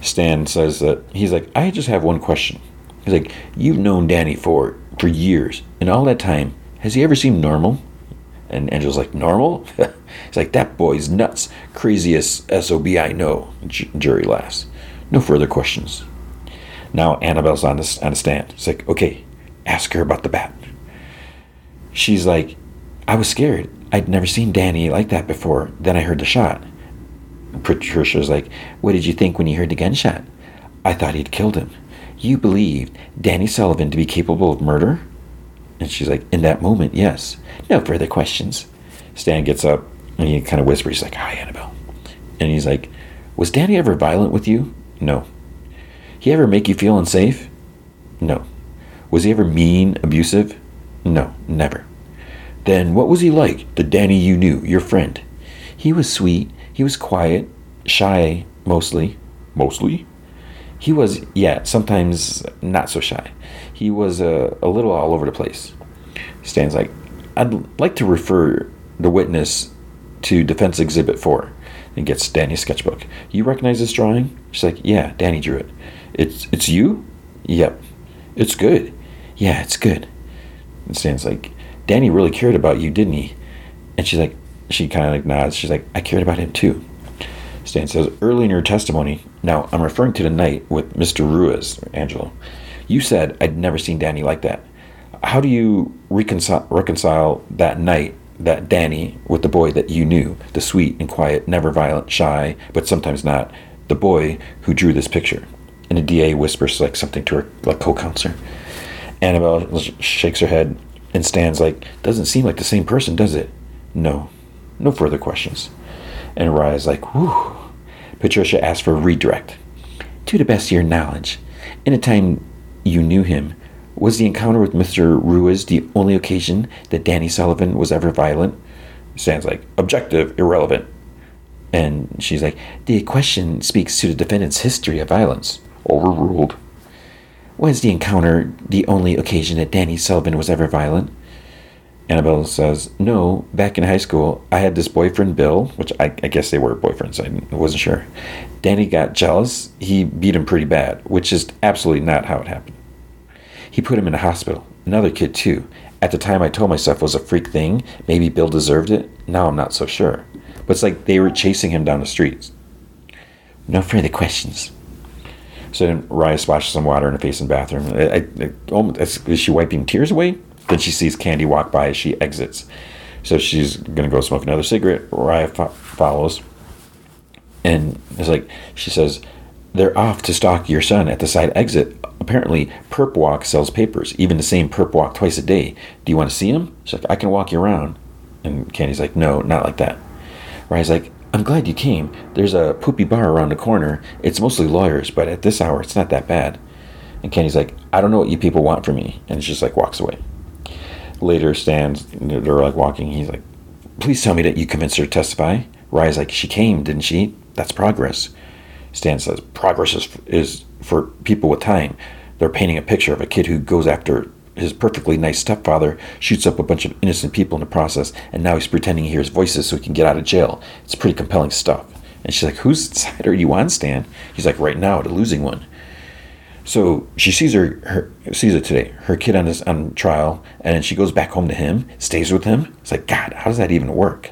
Stan says that, he's like, "I just have one question." He's like, "You've known Danny for years. In all that time, has he ever seemed normal?" And Angela's like, "Normal?" He's like, "That boy's nuts. Craziest SOB I know." Jury laughs. No further questions. Now Annabelle's on the stand. It's like, "Okay, ask her about the bat." She's like, "I was scared. I'd never seen Danny like that before. Then I heard the shot." Patricia's like, "What did you think when you heard the gunshot?" "I thought he'd killed him." "You believed Danny Sullivan to be capable of murder?" And she's like, "In that moment, yes." No further questions. Stan gets up and he kind of whispers. He's like, "Hi, Annabelle." And he's like, "Was Danny ever violent with you?" "No." "He ever make you feel unsafe?" "No." "Was he ever mean, abusive?" "No, never." "Then what was he like, the Danny you knew, your friend?" "He was sweet. He was quiet, shy, mostly." "Mostly?" "He was, yeah, sometimes not so shy. He was a little all over the place." Stan's like, "I'd like to refer the witness to Defense Exhibit 4. And gets Danny's sketchbook. "You recognize this drawing?" She's like, "Yeah, Danny drew it." It's you?" "Yep." "It's good." "Yeah, it's good." And Stan's like, "Danny really cared about you, didn't he?" And she's like, she kind of like nods. She's like, "I cared about him too." Stan says, "Early in your testimony, now I'm referring to the night with Mr. Ruiz, Angela, you said I'd never seen Danny like that. How do you reconcile that night, that Danny, with the boy that you knew, the sweet and quiet, never violent, shy, but sometimes not, the boy who drew this picture?" And the DA whispers like something to her like co-counselor. Annabelle shakes her head, and Stan's like, "Doesn't seem like the same person, does it?" "No." No further questions. And Raya's like, "Whew." Patricia asks for a redirect. "To the best of your knowledge, in a time you knew him, was the encounter with Mr. Ruiz the only occasion that Danny Sullivan was ever violent?" Stan's like, "Objective, irrelevant." And she's like, "The question speaks to the defendant's history of violence." "Overruled." "Was the encounter the only occasion that Danny Sullivan was ever violent?" Annabelle says, "No, back in high school, I had this boyfriend, Bill," which I guess they were boyfriends. I wasn't sure. "Danny got jealous. He beat him pretty bad," which is absolutely not how it happened. "He put him in the hospital. Another kid, too. At the time, I told myself it was a freak thing. Maybe Bill deserved it. Now I'm not so sure." But it's like they were chasing him down the streets. No further questions. So Raya splashes some water in her face in the bathroom. Is she wiping tears away? Then she sees Candy walk by as she exits. So she's going to go smoke another cigarette. Raya follows. And it's like, she says, "They're off to stalk your son at the side exit. Apparently, Perp Walk sells papers. Even the same Perp Walk twice a day. Do you want to see him?" She's like, "I can walk you around." And Candy's like, "No, not like that." Raya's like, "I'm glad you came. There's a poopy bar around the corner. It's mostly lawyers, but at this hour, it's not that bad." And Candy's like, "I don't know what you people want from me." And she just like walks away. Later, Stan's, they're like walking. He's like, "Please tell me that you convinced her to testify." Raya's like, "She came, didn't she? That's progress." Stan says, "Progress is for people with time. They're painting a picture of a kid who goes after his perfectly nice stepfather, shoots up a bunch of innocent people in the process, and now he's pretending he hears voices so he can get out of jail. It's pretty compelling stuff." And she's like, "Whose side are you on, Stan?" He's like, "Right now, the losing one." So she sees her today, her kid on trial, and then she goes back home to him, stays with him. It's like, God, how does that even work?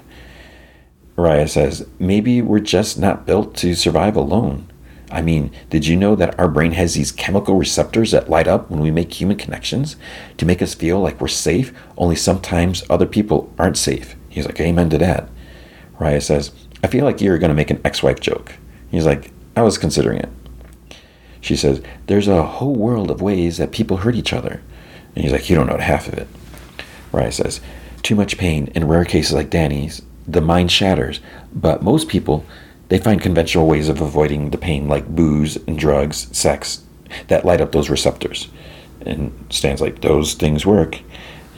Raya says, "Maybe we're just not built to survive alone. I mean, did you know that our brain has these chemical receptors that light up when we make human connections to make us feel like we're safe, only sometimes other people aren't safe?" He's like, "Amen to that." Raya says, "I feel like you're going to make an ex-wife joke." He's like, "I was considering it." She says, "There's a whole world of ways that people hurt each other." And he's like, "You don't know half of it." Raya says, "Too much pain. In rare cases like Danny's, the mind shatters. But most people, they find conventional ways of avoiding the pain, like booze and drugs, sex, that light up those receptors." And Stan's like, "Those things work."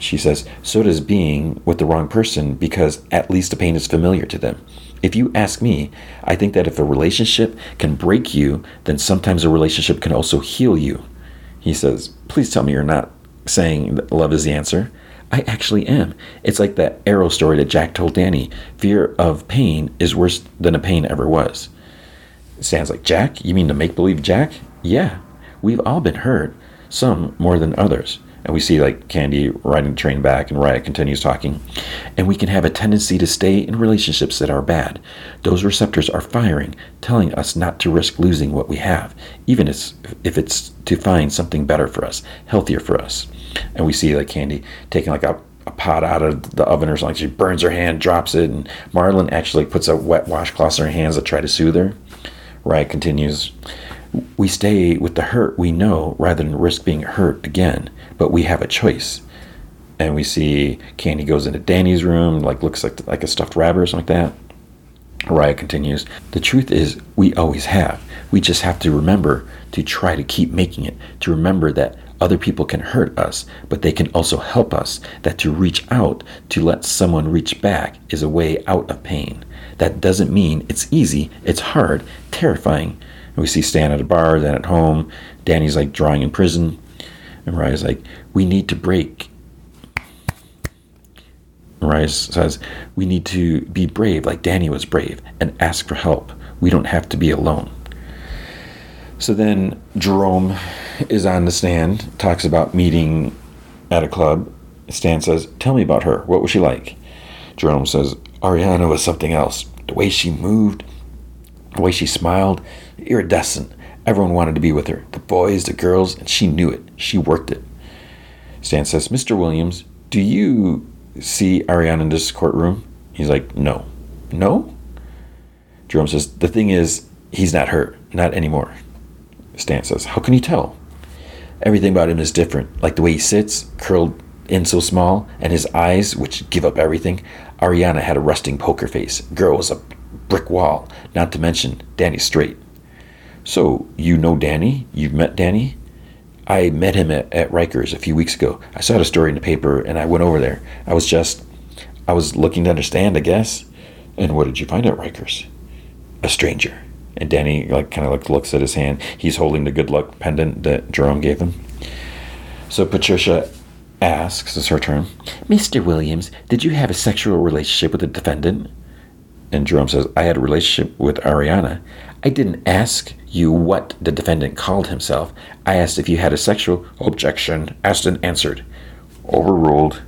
She says, so does being with the wrong person, because at least the pain is familiar to them. If you ask me, I think that if a relationship can break you, then sometimes a relationship can also heal you. He says, please tell me you're not saying that love is the answer. I actually am. It's like that Arrow story that Jack told Danny. Fear of pain is worse than a pain ever was. Stan's like, Jack? You mean the make-believe Jack? Yeah. We've all been hurt, some more than others. And we see like Candy riding the train back, and Riot continues talking. And we can have a tendency to stay in relationships that are bad. Those receptors are firing, telling us not to risk losing what we have, even if it's to find something better for us, healthier for us. And we see like Candy taking like a pot out of the oven or something. She burns her hand, drops it, and Marlon actually puts a wet washcloth on her hands to try to soothe her. Riot continues. We stay with the hurt we know rather than risk being hurt again, but we have a choice. And we see Candy goes into Danny's room, like looks like a stuffed rabbit or something like that. Araya continues, the truth is we always have. We just have to remember to try to keep making it, to remember that other people can hurt us, but they can also help us, that to reach out, to let someone reach back is a way out of pain. That doesn't mean it's easy, it's hard, terrifying. We see Stan at a bar, then at home. Danny's like drawing in prison. And Mariah's like, we need to break. Mariah says, we need to be brave like Danny was brave and ask for help. We don't have to be alone. So then Jerome is on the stand, talks about meeting at a club. Stan says, tell me about her. What was she like? Jerome says, Ariana was something else. The way she moved, the way she smiled, iridescent. Everyone wanted to be with her. The boys, the girls, and she knew it. She worked it. Stan says, Mr. Williams, do you see Ariana in this courtroom? He's like, no. No? Jerome says, the thing is, he's not hurt. Not anymore. Stan says, how can you tell? Everything about him is different. Like the way he sits, curled in so small, and his eyes, which give up everything. Ariana had a rusting poker face. Girl was a brick wall, not to mention Danny's straight. So, you know Danny? You've met Danny? I met him at Rikers a few weeks ago. I saw the story in the paper and I went over there. I was looking to understand, I guess. And what did you find at Rikers? A stranger. And Danny kind of looks at his hand. He's holding the good luck pendant that Jerome gave him. So Patricia asks, it's her turn, Mr. Williams, did you have a sexual relationship with the defendant? And Jerome says, I had a relationship with Ariana. I didn't ask you what the defendant called himself. I asked if you had a sexual objection. Asked and answered. Overruled.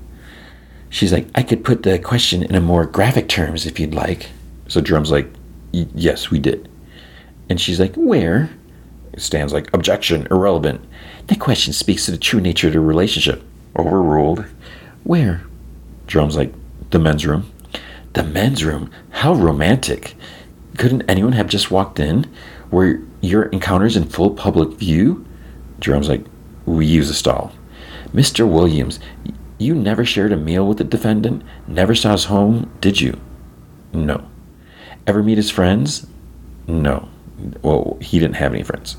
She's like, I could put the question in a more graphic terms if you'd like. So Jerome's like, yes, we did. And she's like, where? Stan's like, objection, irrelevant. That question speaks to the true nature of the relationship. Overruled. Where? Jerome's like, the men's room. The men's room? How romantic. Couldn't anyone have just walked in? Were your encounters in full public view? Jerome's like, we use a stall. Mr. Williams, you never shared a meal with the defendant? Never saw his home, did you? No. Ever meet his friends? No. Well, he didn't have any friends.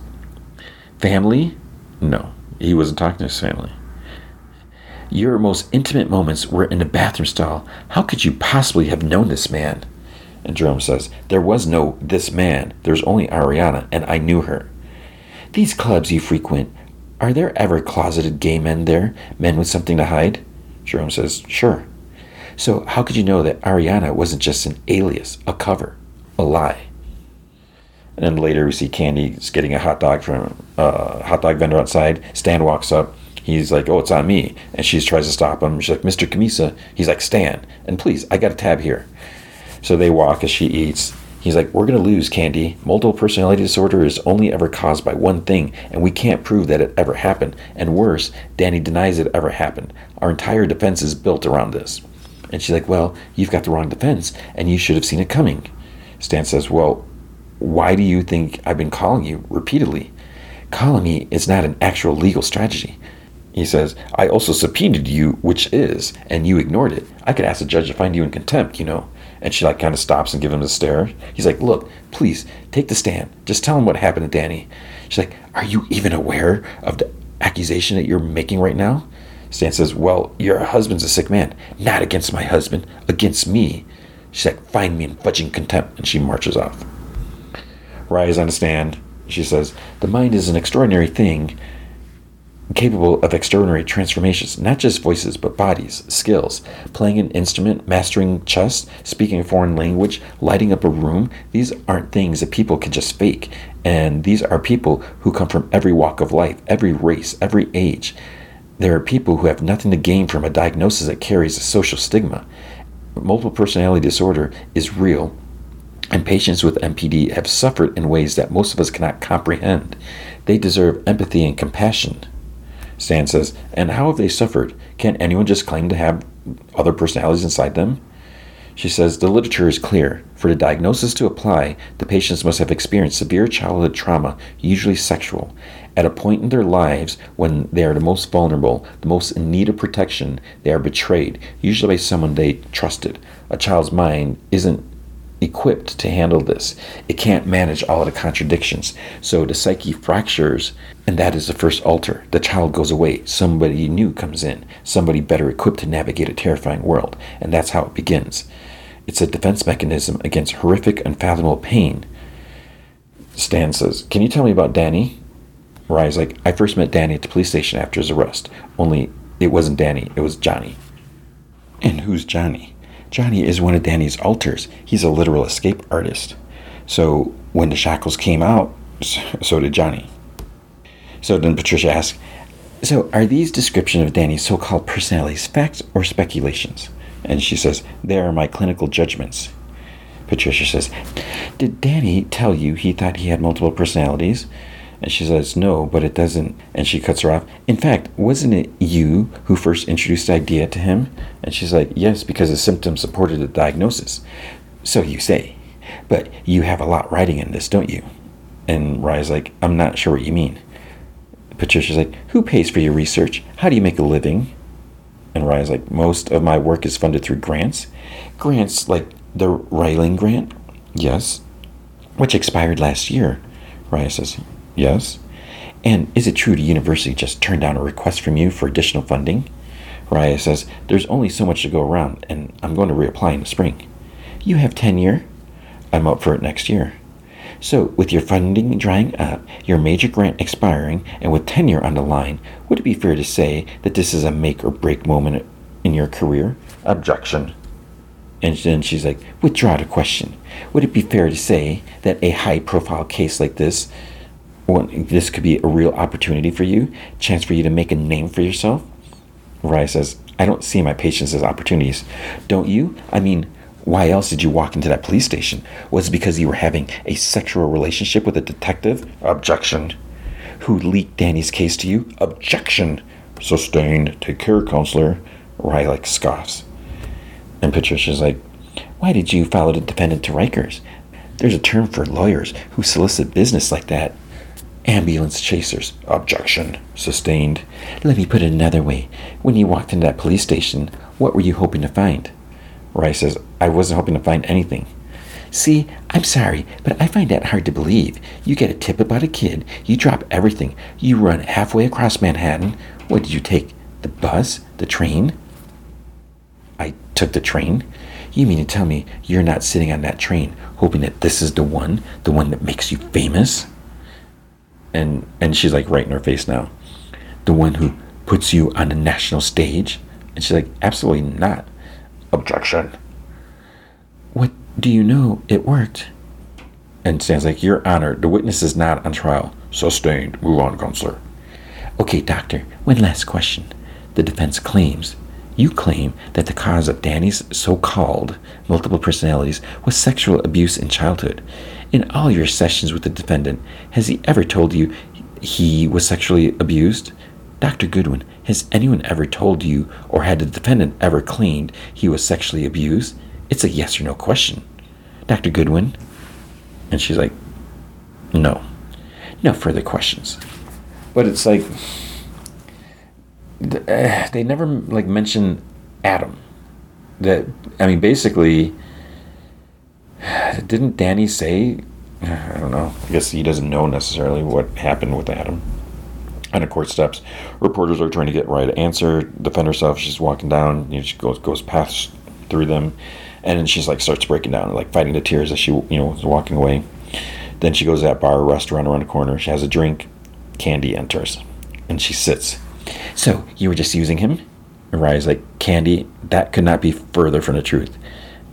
Family? No. He wasn't talking to his family. Your most intimate moments were in the bathroom stall. How could you possibly have known this man? And Jerome says, there was no this man. There's only Ariana, and I knew her. These clubs you frequent, are there ever closeted gay men there? Men with something to hide? Jerome says, sure. So how could you know that Ariana wasn't just an alias, a cover, a lie? And then later we see Candy's getting a hot dog from a hot dog vendor outside. Stan walks up. He's like, oh, it's on me. And she tries to stop him. She's like, Mr. Camisa. He's like, Stan. And please, I got a tab here. So they walk as she eats. He's like, we're going to lose, Candy. Multiple personality disorder is only ever caused by one thing, and we can't prove that it ever happened. And worse, Danny denies it ever happened. Our entire defense is built around this. And she's like, well, you've got the wrong defense, and you should have seen it coming. Stan says, well, why do you think I've been calling you repeatedly? Calling me is not an actual legal strategy. He says, I also subpoenaed you, which is, and you ignored it. I could ask the judge to find you in contempt, you know. And she kind of stops and gives him the stare. He's like, look, please, take the stand. Just tell him what happened to Danny. She's like, are you even aware of the accusation that you're making right now? Stan says, well, your husband's a sick man. Not against my husband, against me. She's like, find me in fudging contempt, and she marches off. Rye is on a stand. She says, the mind is an extraordinary thing, capable of extraordinary transformations, not just voices, but bodies, skills, playing an instrument, mastering chess, speaking a foreign language, lighting up a room. These aren't things that people can just fake. And these are people who come from every walk of life, every race, every age. There are people who have nothing to gain from a diagnosis that carries a social stigma. Multiple personality disorder is real, and patients with MPD have suffered in ways that most of us cannot comprehend. They deserve empathy and compassion. Stan says, and how have they suffered? Can't anyone just claim to have other personalities inside them? She says, the literature is clear. For the diagnosis to apply, the patients must have experienced severe childhood trauma, usually sexual, at a point in their lives when they are the most vulnerable, the most in need of protection. They are betrayed, usually by someone they trusted. A child's mind isn't equipped to handle this. It can't manage all of the contradictions. So the psyche fractures, and that is the first altar. The child goes away. Somebody new comes in. Somebody better equipped to navigate a terrifying world. And that's how it begins. It's a defense mechanism against horrific, unfathomable pain. Stan says, can you tell me about Danny? Mariah's like, I first met Danny at the police station after his arrest. Only it wasn't Danny, it was Johnny. And who's Johnny? Johnny is one of Danny's alters. He's a literal escape artist. So when the shackles came out, so did Johnny. So then Patricia asks, so are these descriptions of Danny's so-called personalities facts or speculations? And she says, they are my clinical judgments. Patricia says, did Danny tell you he thought he had multiple personalities? And she says, no, but it doesn't. And she cuts her off. In fact, wasn't it you who first introduced the idea to him? And she's like, yes, because the symptoms supported the diagnosis. So you say. But you have a lot writing in this, don't you? And Rye's like, I'm not sure what you mean. Patricia's like, who pays for your research? How do you make a living? And Rye's like, most of my work is funded through grants. Grants like the Reiling grant? Yes. Which expired last year. Rye says, yes. And is it true the university just turned down a request from you for additional funding? Raya says, there's only so much to go around, and I'm going to reapply in the spring. You have tenure? I'm up for it next year. So, with your funding drying up, your major grant expiring, and with tenure on the line, would it be fair to say that this is a make or break moment in your career? Objection. And then she's like, withdraw the question. Would it be fair to say that a high-profile case like this, well, this could be a real opportunity for you, chance for you to make a name for yourself? Raya says, I don't see my patients as opportunities. Don't you? I mean, why else did you walk into that police station? Was it because you were having a sexual relationship with a detective? Objection. Who leaked Danny's case to you? Objection. Sustained. Take care, counselor. Raya, like, scoffs. And Patricia's like, why did you follow the defendant to Rikers? There's a term for lawyers who solicit business like that. Ambulance chasers. Objection. Sustained. Let me put it another way. When you walked into that police station, what were you hoping to find? Rice says, I wasn't hoping to find anything. See, I'm sorry, but I find that hard to believe. You get a tip about a kid, you drop everything, you run halfway across Manhattan. What did you take? The bus? The train? I took the train. You mean to tell me you're not sitting on that train hoping that this is the one that makes you famous? And she's like right in her face now. The one who puts you on the national stage? And she's like, absolutely not. Objection. What do you know? It worked. And Stan's like, Your Honor, the witness is not on trial. Sustained. Move on, counselor. Okay, doctor, one last question. The defense claims, you claim that the cause of Danny's so-called multiple personalities was sexual abuse in childhood. In all your sessions with the defendant, has he ever told you he was sexually abused? Dr. Goodwin, has anyone ever told you or had the defendant ever claimed he was sexually abused? It's a yes or no question. Dr. Goodwin? And she's like, no. No further questions. But it's like, they never like mention Adam. That, I mean, basically, didn't Danny say, I don't know, I guess he doesn't know necessarily what happened with Adam. and of court steps. Reporters are trying to get right answer, defend herself. She's walking down, you know, she goes past through them, and then she's like starts breaking down, like fighting the tears as she, you know, is walking away. Then she goes to that bar restaurant around the corner. She has a drink. Candy enters, and she sits. So you were just using him? And Raya's like, Candy, that could not be further from the truth.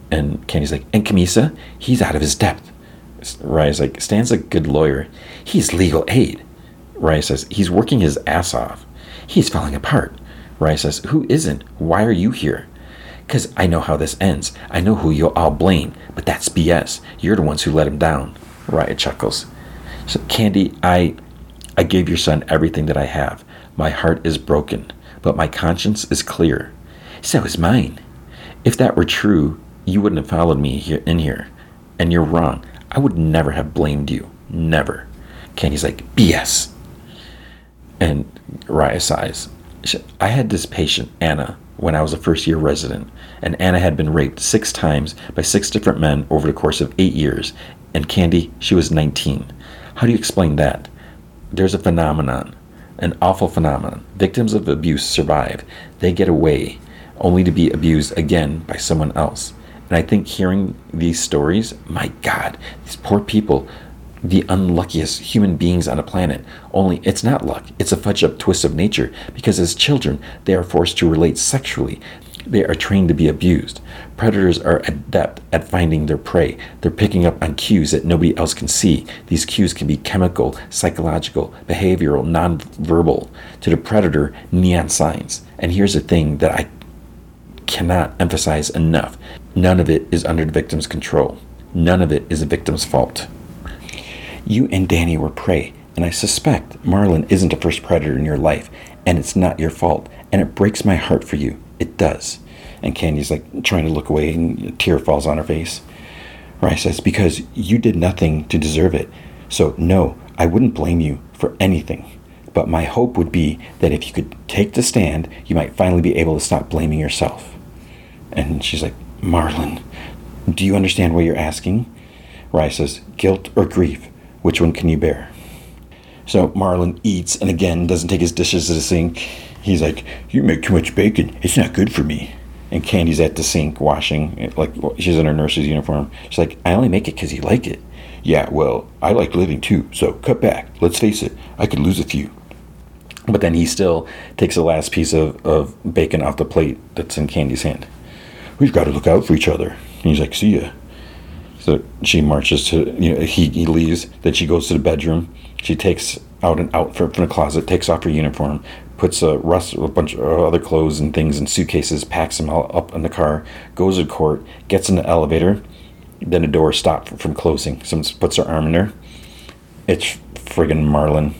And Candy's like, and Kamisa, he's out of his depth. Raya's like, Stan's a good lawyer. He's legal aid. Raya says, he's working his ass off. He's falling apart. Raya says, who isn't? Why are you here? Because I know how this ends. I know who you'll all blame, but that's BS. You're the ones who let him down. Raya chuckles. So Candy, I gave your son everything that I have. My heart is broken, but my conscience is clear. So is mine. If that were true, you wouldn't have followed me here, in here. And you're wrong. I would never have blamed you. Never. Candy's like, BS. And Raya sighs. I had this patient, Anna, when I was a first-year resident. And Anna had been raped 6 times by 6 different men over the course of 8 years. And Candy, she was 19. How do you explain that? There's a phenomenon, an awful phenomenon. Victims of abuse survive. They get away, only to be abused again by someone else. And I think hearing these stories, my God, these poor people, the unluckiest human beings on the planet. Only it's not luck. It's a fudge-up twist of nature, because as children, they are forced to relate sexually. They are trained to be abused. Predators are adept at finding their prey. They're picking up on cues that nobody else can see. These cues can be chemical, psychological, behavioral, non-verbal. To the predator, neon signs. And here's the thing that I cannot emphasize enough. None of it is under the victim's control. None of it is the victim's fault. You and Danny were prey, and I suspect Marlon isn't the first predator in your life, and it's not your fault, and it breaks my heart for you. It does. And Candy's like trying to look away, and a tear falls on her face. Raya says, because you did nothing to deserve it. So no, I wouldn't blame you for anything. But my hope would be that if you could take the stand, you might finally be able to stop blaming yourself. And she's like, Marlon, do you understand what you're asking? Raya says, guilt or grief, which one can you bear? So Marlon eats and again doesn't take his dishes to the sink. He's like, you make too much bacon. It's not good for me. And Candy's at the sink washing. Like, she's in her nurse's uniform. She's like, I only make it because you like it. Yeah, well, I like living too, so cut back. Let's face it, I could lose a few. But then he still takes the last piece of bacon off the plate that's in Candy's hand. We've got to look out for each other. And he's like, see ya. So she marches to, you know, he leaves. Then she goes to the bedroom. She takes out an outfit from the closet, takes off her uniform, puts a bunch of other clothes and things in suitcases, packs them all up in the car, goes to court, gets in the elevator, then the door stopped from closing. Someone puts her arm in there. It's friggin' Marlon.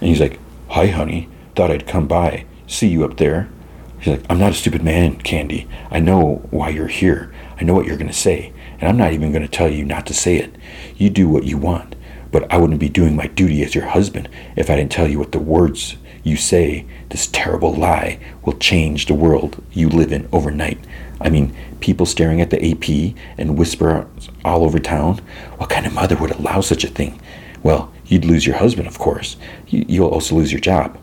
And he's like, hi, honey. Thought I'd come by. See you up there. She's like, I'm not a stupid man, Candy. I know why you're here. I know what you're going to say. And I'm not even going to tell you not to say it. You do what you want. But I wouldn't be doing my duty as your husband if I didn't tell you what the words you say, this terrible lie, will change the world you live in overnight. I mean, people staring at the AP and whisper all over town. What kind of mother would allow such a thing? Well, you'd lose your husband, of course. You'll also lose your job.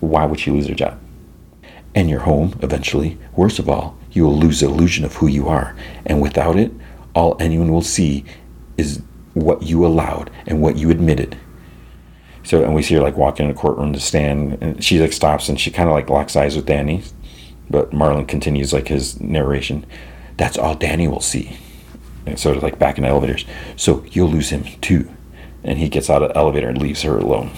Why would you lose your job? And your home, eventually. Worst of all, you will lose the illusion of who you are. And without it, all anyone will see is what you allowed and what you admitted. So, and we see her like walking in the courtroom to stand, and she like stops and she kind of like locks eyes with Danny, but Marlon continues like his narration. That's all Danny will see. And so like back in the elevators. So you'll lose him too. And he gets out of the elevator and leaves her alone.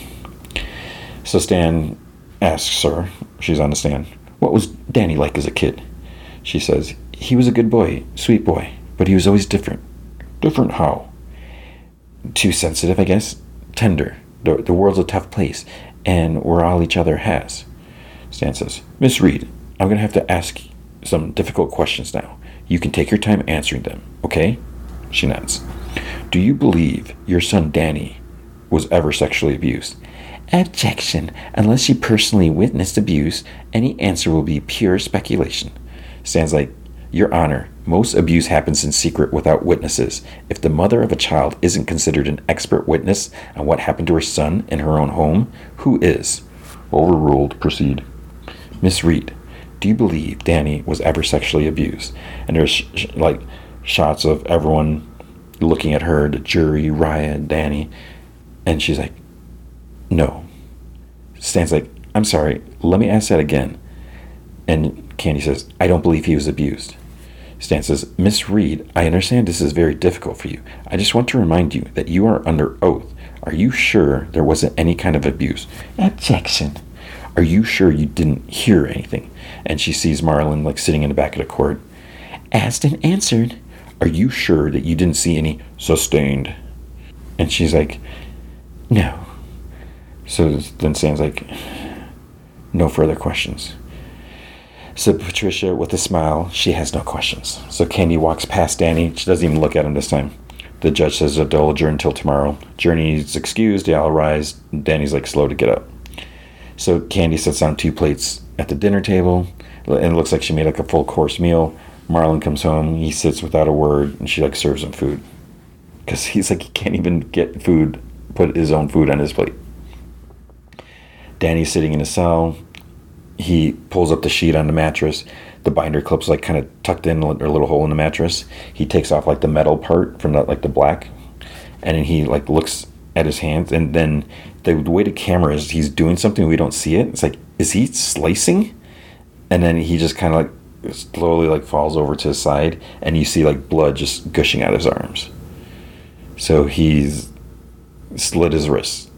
So Stan asks her, she's on the stand, what was Danny like as a kid? She says, he was a good boy, sweet boy, but he was always different. Different how? Too sensitive, I guess. Tender. The world's a tough place, and we're all each other has. Stan says, Miss Reed, I'm going to have to ask some difficult questions now. You can take your time answering them, okay? She nods. Do you believe your son Danny was ever sexually abused? Objection. Unless you personally witnessed abuse, any answer will be pure speculation. Stan's like, Your Honor, most abuse happens in secret without witnesses. If the mother of a child isn't considered an expert witness on what happened to her son in her own home, who is? Overruled. Proceed. Miss Reed, do you believe Danny was ever sexually abused? And there's shots of everyone looking at her, the jury, Raya, Danny, and she's like, no. Stan's like, I'm sorry, let me ask that again. And Candy says, I don't believe he was abused. Stan says, Miss Reed, I understand this is very difficult for you. I just want to remind you that you are under oath. Are you sure there wasn't any kind of abuse? Objection. Are you sure you didn't hear anything? And she sees Marlon sitting in the back of the court. Asked and answered. Are you sure that you didn't see any sustained? And she's like, no. So then Stan's like, no further questions. So Patricia, with a smile, she has no questions. So Candy walks past Danny. She doesn't even look at him this time. The judge says they'll adjourn until tomorrow. Journey's excused. They all rise. Danny's slow to get up. So Candy sets down 2 plates at the dinner table, and it looks like she made a full course meal. Marlon comes home. He sits without a word, and she serves him food, because he's he can't even get food, put his own food on his plate. Danny's sitting in his cell. He pulls up the sheet on the mattress. The binder clip's kind of tucked in a little hole in the mattress. He takes off the metal part from that the black, and then he looks at his hands, and then the way the camera is, he's doing something we don't see it. It's is he slicing? And then he just slowly falls over to his side, and you see blood just gushing out of his arms. So he's slit his wrists.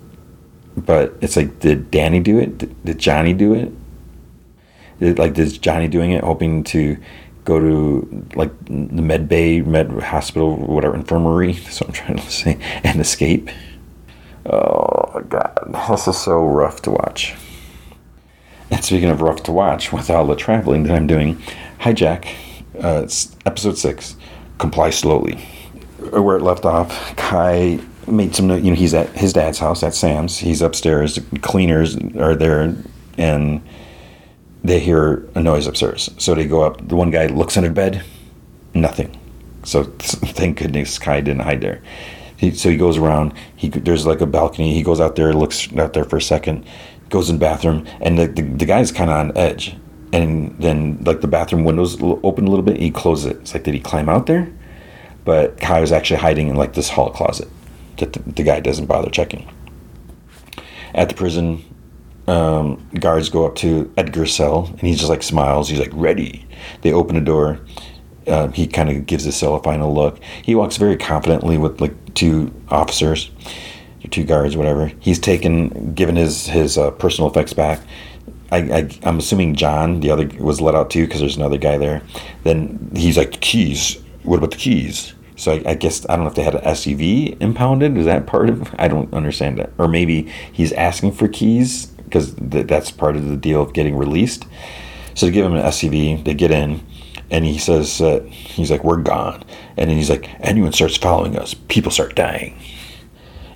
But it's did Danny do it? Did Johnny do it? Is Johnny doing it, hoping to go to the med hospital, whatever, infirmary? That's what I'm trying to say, and escape. Oh my God, this is so rough to watch. And speaking of rough to watch, with all the traveling that I'm doing, Hijack, episode 6, Comply Slowly. Where it left off, Kai made some note. He's at his dad's house, at Sam's. He's upstairs. The cleaners are there, and they hear a noise upstairs. So they go up. The one guy looks under bed. Nothing. So thank goodness Kai didn't hide there. So he goes around. There's a balcony. He goes out there, looks out there for a second, goes in the bathroom, and the guy's kind of on edge. And then the bathroom windows open a little bit, and he closes it. It's did he climb out there? But Kai was actually hiding in this hall closet that the guy doesn't bother checking. At the prison, guards go up to Edgar's cell, and he just smiles. He's ready. They open the door. He kind of gives his cell a final look. He walks very confidently with 2 officers, 2 guards, whatever. He's given his personal effects back. I'm assuming John, the other, was let out too, because there's another guy there. Then he's keys. What about the keys? So I guess, I don't know if they had an SUV impounded. Is that part of? I don't understand that. Or maybe he's asking for keys, because that's part of the deal of getting released. So they give him an SUV. They get in. And he says, he's we're gone. And then he's anyone starts following us, people start dying.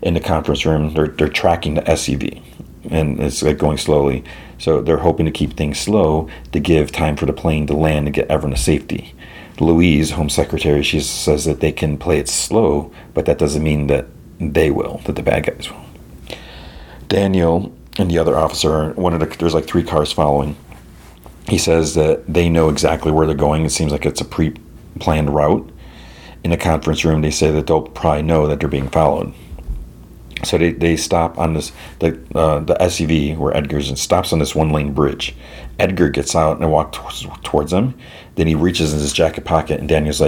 In the conference room, they're tracking the SUV. And it's going slowly. So they're hoping to keep things slow to give time for the plane to land and get everyone to safety. Louise, Home Secretary, she says that they can play it slow, but that doesn't mean that they will, that the bad guys will. Daniel and the other officer, there's 3 cars following. He says that they know exactly where they're going. It seems it's a pre-planned route. In the conference room, they say that they'll probably know that they're being followed. So they stop on the SUV where Edgar's, and stops on this one-lane bridge. Edgar gets out and walks towards them. Then he reaches in his jacket pocket, and Daniel's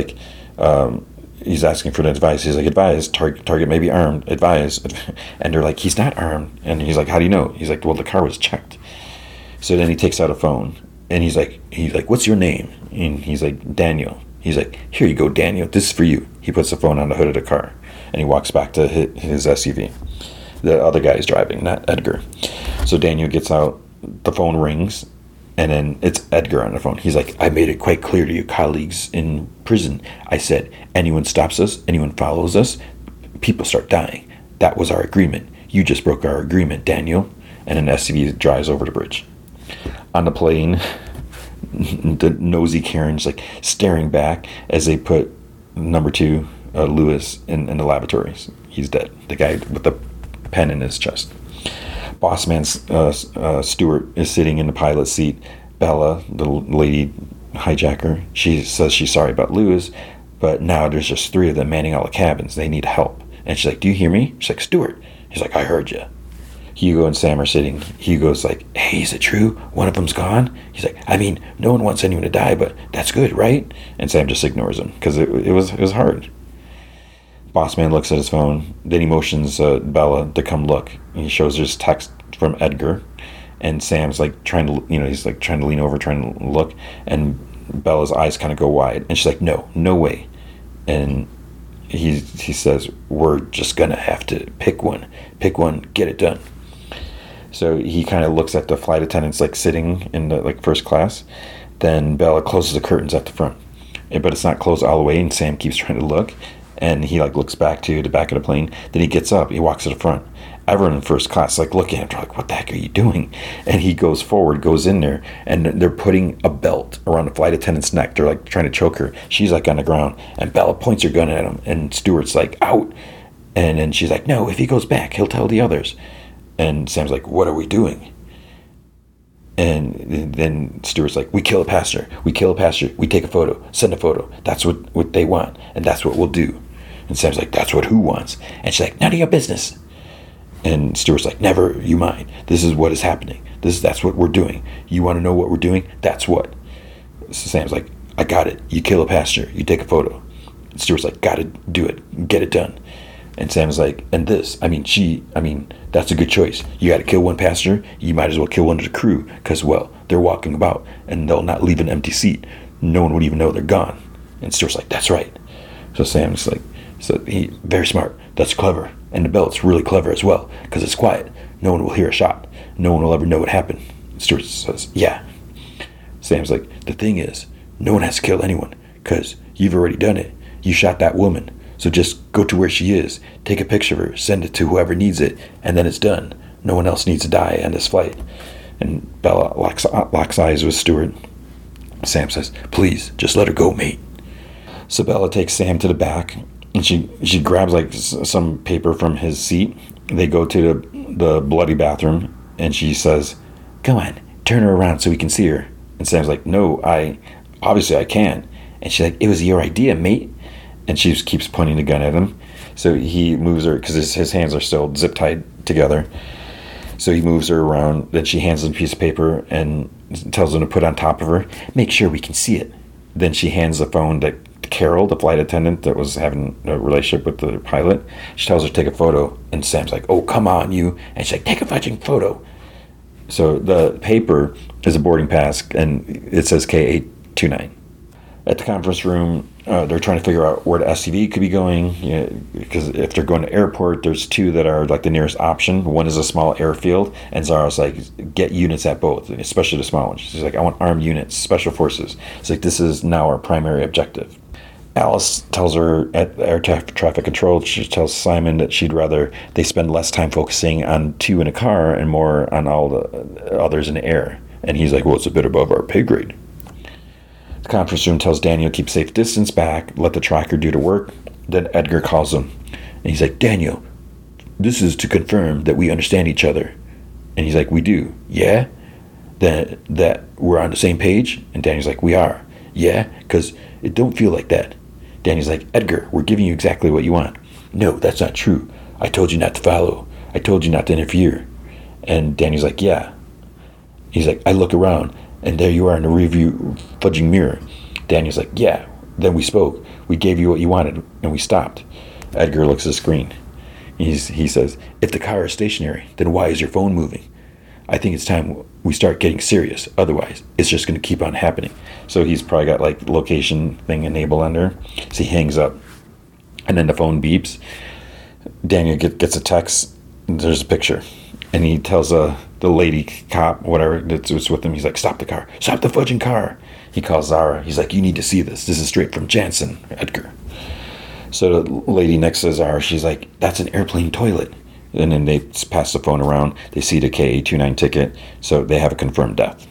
he's asking for advice. He's advise, target may be armed, advise. And they're he's not armed. And he's how do you know? He's well, the car was checked. So then he takes out a phone. And he's like, what's your name? And he's Daniel. He's here you go, Daniel. This is for you. He puts the phone on the hood of the car, and he walks back to his SUV. The other guy is driving, not Edgar. So Daniel gets out. The phone rings, and then it's Edgar on the phone. He's I made it quite clear to your colleagues in prison. I said, anyone stops us, anyone follows us, people start dying. That was our agreement. You just broke our agreement, Daniel. And an SUV drives over the bridge. On the plane, the nosy Karen's staring back as they put number 2, Lewis, in the lavatories. He's dead. The guy with the pen in his chest. Boss Man Stewart is sitting in the pilot seat. Bella, the lady hijacker, she says she's sorry about Lewis, but now there's just three of them manning all the cabins. They need help. And she's like, do you hear me? She's like, Stewart. He's like, I heard you. Hugo and Sam are sitting. Hugo's like, hey, is it true? One of them's gone? He's like, I mean, no one wants anyone to die, but that's good, right? And Sam just ignores him because it was hard. Bossman looks at his phone. Then he motions Bella to come look. And he shows his text from Edgar. And Sam's like trying to, he's like trying to lean over, trying to look. And Bella's eyes kind of go wide. And she's like, no way. And he says, we're just going to have to pick one, get it done. So he kind of looks at the flight attendants like sitting in the like first class. Then Bella closes the curtains at the front, but it's not closed all the way. And Sam keeps trying to look, and he like looks back to the back of the plane. Then he gets up, he walks to the front. Everyone in first class like looking at him like, what the heck are you doing? And he goes forward, goes in there, and they're putting a belt around the flight attendant's neck. They're like trying to choke her. She's like on the ground, and Bella points her gun at him, and Stewart's like, out. And then she's like, no, if he goes back, he'll tell the others. And Sam's like, what are we doing? And then Stewart's like, we kill a passenger, we take a photo, send a photo. That's what they want, and that's what we'll do. And Sam's like, that's what who wants? And she's like, none of your business. And Stewart's like, never you mind. This is what is happening. That's what we're doing. You want to know what we're doing? That's what. So Sam's like, I got it. You kill a passenger, you take a photo. And Stewart's like, gotta do it. Get it done. And Sam's like, that's a good choice. You got to kill one passenger, you might as well kill one of the crew, because, well, they're walking about, and they'll not leave an empty seat. No one would even know they're gone. And Stewart's like, that's right. So Sam's like, he's very smart. That's clever. And the belt's really clever as well, because it's quiet. No one will hear a shot. No one will ever know what happened. And Stewart says, yeah. Sam's like, the thing is, no one has to kill anyone, because you've already done it. You shot that woman. So just go to where she is, take a picture of her, send it to whoever needs it, and then it's done. No one else needs to die on this flight. And Bella locks eyes with Stewart. Sam says, please, just let her go, mate. So Bella takes Sam to the back, and she grabs like some paper from his seat. They go to the bloody bathroom, and she says, come on, turn her around so we can see her. And Sam's like, no, I can. And she's like, it was your idea, mate. And she just keeps pointing the gun at him. So he moves her, because his hands are still zip tied together. So he moves her around. Then she hands him a piece of paper and tells him to put on top of her. Make sure we can see it. Then she hands the phone to Carol, the flight attendant that was having a relationship with the pilot. She tells her to take a photo. And Sam's like, oh, come on, you. And she's like, take a fucking photo. So the paper is a boarding pass, and it says K829. At the conference room, they're trying to figure out where the SUV could be going, because if they're going to airport, there's two that are like the nearest option. One is a small airfield, and Zara's like, get units at both, especially the small ones. She's like, I want armed units, special forces. It's like, this is now our primary objective. Alice tells her at air traffic control, she tells Simon that she'd rather they spend less time focusing on two in a car and more on all the others in the air. And he's like, well, it's a bit above our pay grade. The conference room tells Daniel, keep safe distance back, let the tracker do the work. Then Edgar calls him, and he's like, Daniel, this is to confirm that we understand each other. And he's like, we do. Yeah? That we're on the same page? And Daniel's like, we are. Yeah? Because it don't feel like that. Daniel's like, Edgar, we're giving you exactly what you want. No, that's not true. I told you not to follow. I told you not to interfere. And Daniel's like, yeah. He's like, I look around, and there you are in the rearview fudging mirror. Daniel's like, yeah. Then we spoke. We gave you what you wanted, and we stopped. Edgar looks at the screen. He says, if the car is stationary, then why is your phone moving? I think it's time we start getting serious. Otherwise, it's just going to keep on happening. So he's probably got like location thing enabled on there. So he hangs up, and then the phone beeps. Daniel gets a text. There's a picture. And he tells the lady cop, whatever, that's with him, he's like, stop the car. Stop the fudging car. He calls Zara. He's like, you need to see this. This is straight from Jansen, Edgar. So the lady next to Zara, she's like, that's an airplane toilet. And then they pass the phone around. They see the KA-29 ticket. So they have a confirmed death.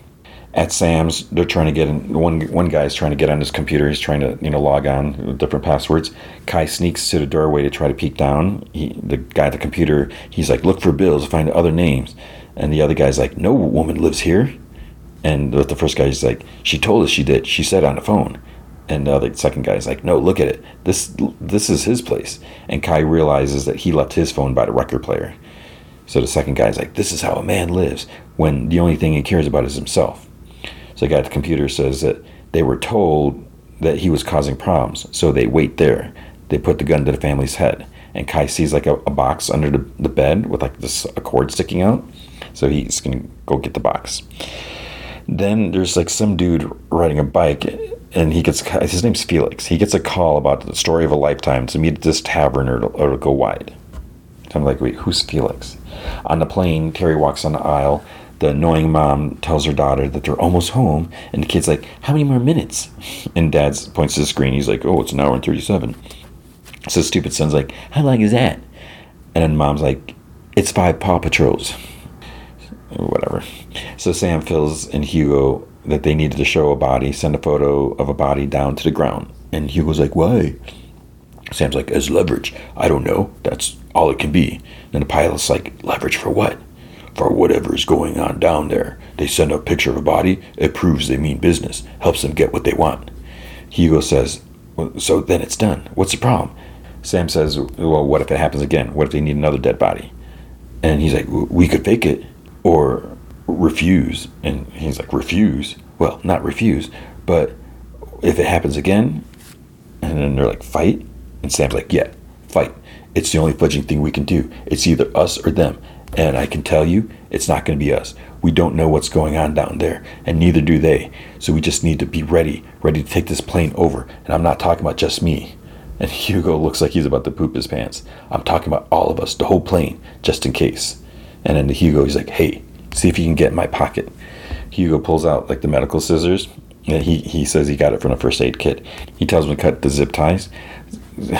at Sam's, they're trying to get in. One guy's trying to get on his computer. He's trying to, log on with different passwords. Kai sneaks to the doorway to try to peek down. The guy at the computer, he's like, look for bills, find other names. And the other guy's like, no woman lives here. And the first guy's like, she told us she did. She said on the phone. And the second guy's like, no, look at it. This is his place. And Kai realizes that he left his phone by the record player. So the second guy's like, this is how a man lives, when the only thing he cares about is himself. So the guy at the computer says that they were told that he was causing problems, so they wait there. They put the gun to the family's head. And Kai sees like a box under the bed with like a cord sticking out. So he's going to go get the box. Then there's like some dude riding a bike, and his name's Felix. He gets a call about the story of a lifetime to meet at this tavern or it'll go wide. So I'm like, wait, who's Felix? On the plane, Terry walks on the aisle. The annoying mom tells her daughter that they're almost home, and the kid's like, how many more minutes? And dad points to the screen. He's like, oh, it's an hour and 37. So stupid son's like, how long is that? And then mom's like, it's 5 Paw Patrols. Whatever. So Sam, Phils, and Hugo that they needed to show a body, send a photo of a body down to the ground. And Hugo's like, why? Sam's like, as leverage. I don't know. That's all it can be. And the pilot's like, leverage for what? For whatever is going on down there. They send a picture of a body. It proves they mean business. Helps them get what they want. Hugo says, well, so then it's done. What's the problem? Sam says, well, what if it happens again? What if they need another dead body? And he's like, we could fake it or refuse. And he's like, refuse? Well, not refuse, but if it happens again. And then they're like, fight? And Sam's like, yeah, fight. It's the only fudging thing we can do. It's either us or them. And I can tell you, it's not going to be us. We don't know what's going on down there, and neither do they. So we just need to be ready to take this plane over. And I'm not talking about just me. And Hugo looks like he's about to poop his pants. I'm talking about all of us, the whole plane, just in case. And then Hugo, he's like, hey, see if you can get in my pocket. Hugo pulls out like the medical scissors. And he says he got it from the first aid kit. He tells him to cut the zip ties.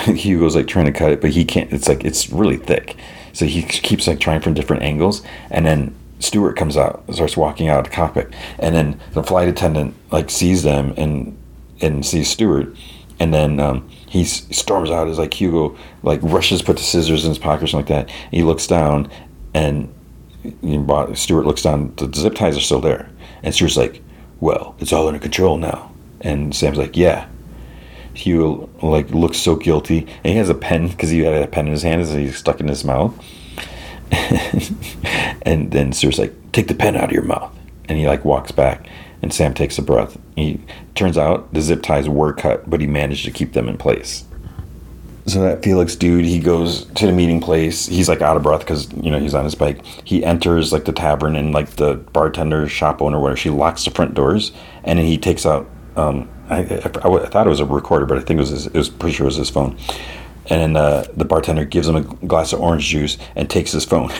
Hugo's like trying to cut it, but he can't. It's like, it's really thick. So he keeps like trying from different angles. And then Stewart comes out, starts walking out of the cockpit. And then the flight attendant like sees them and sees Stewart. And then he storms out as like Hugo like rushes, put the scissors in his pocket or something like that. He looks down and Stewart looks down. The zip ties are still there. And Stewart's like, well, it's all under control now. And Sam's like, yeah. Hugo like looks so guilty, and he has a pen because he had a pen in his hand, and he's stuck in his mouth. And then Stewart's like, "Take the pen out of your mouth," and he like walks back, and Sam takes a breath. He turns out the zip ties were cut, but he managed to keep them in place. So that Felix dude, he goes to the meeting place. He's like out of breath because he's on his bike. He enters like the tavern, and like the bartender, shop owner, whatever, she locks the front doors, and then he takes out. I thought it was a recorder, but I think it was his phone. And then the bartender gives him a glass of orange juice and takes his phone.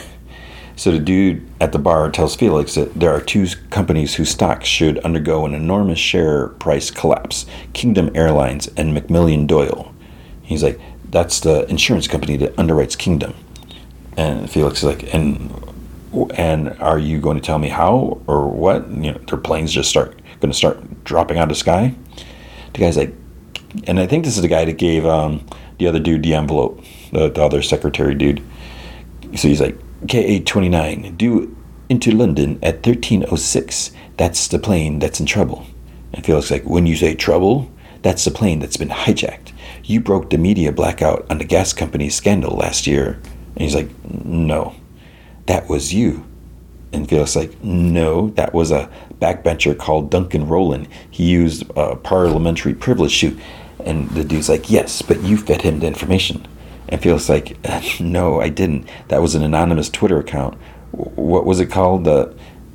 So the dude at the bar tells Felix that there are two companies whose stocks should undergo an enormous share price collapse, Kingdom Airlines and McMillian Doyle. He's like, that's the insurance company that underwrites Kingdom. And Felix is like, and are you going to tell me how or what? Their planes just start dropping out of the sky. The guy's like, and I think this is the guy that gave the other dude the envelope, the other secretary dude. So he's like, KA-29 due into London at 13:06. That's the plane that's in trouble. And Felix like, when you say trouble, that's the plane that's been hijacked. You broke the media blackout on the gas company scandal last year. And he's like, no, that was you. And Felix like, no, that was a backbencher called Duncan Rowland. He used a parliamentary privilege suit. And the dude's like, yes, but you fed him the information. And Felix like, no, I didn't. That was an anonymous Twitter account. What was it called?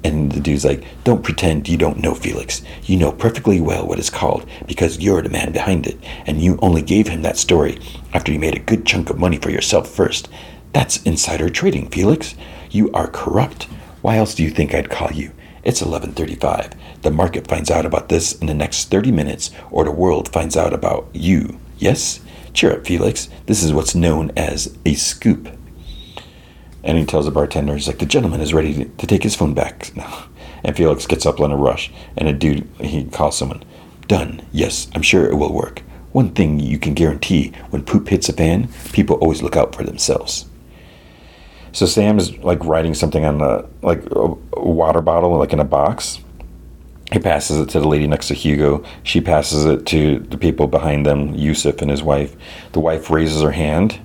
And the dude's like, don't pretend you don't know, Felix. You know perfectly well what it's called because you're the man behind it. And you only gave him that story after you made a good chunk of money for yourself first. That's insider trading, Felix. You are corrupt. Why else do you think I'd call you? It's 11:35. The market finds out about this in the next 30 minutes, or the world finds out about you. Yes? Cheer up, Felix. This is what's known as a scoop. And he tells the bartender, he's like, the gentleman is ready to take his phone back now. and Felix gets up in a rush, and he calls someone. Done. Yes, I'm sure it will work. One thing you can guarantee, when poop hits a fan, people always look out for themselves. So Sam is like writing something on a water bottle, like in a box. He passes it to the lady next to Hugo. She passes it to the people behind them, Yusuf and his wife. The wife raises her hand,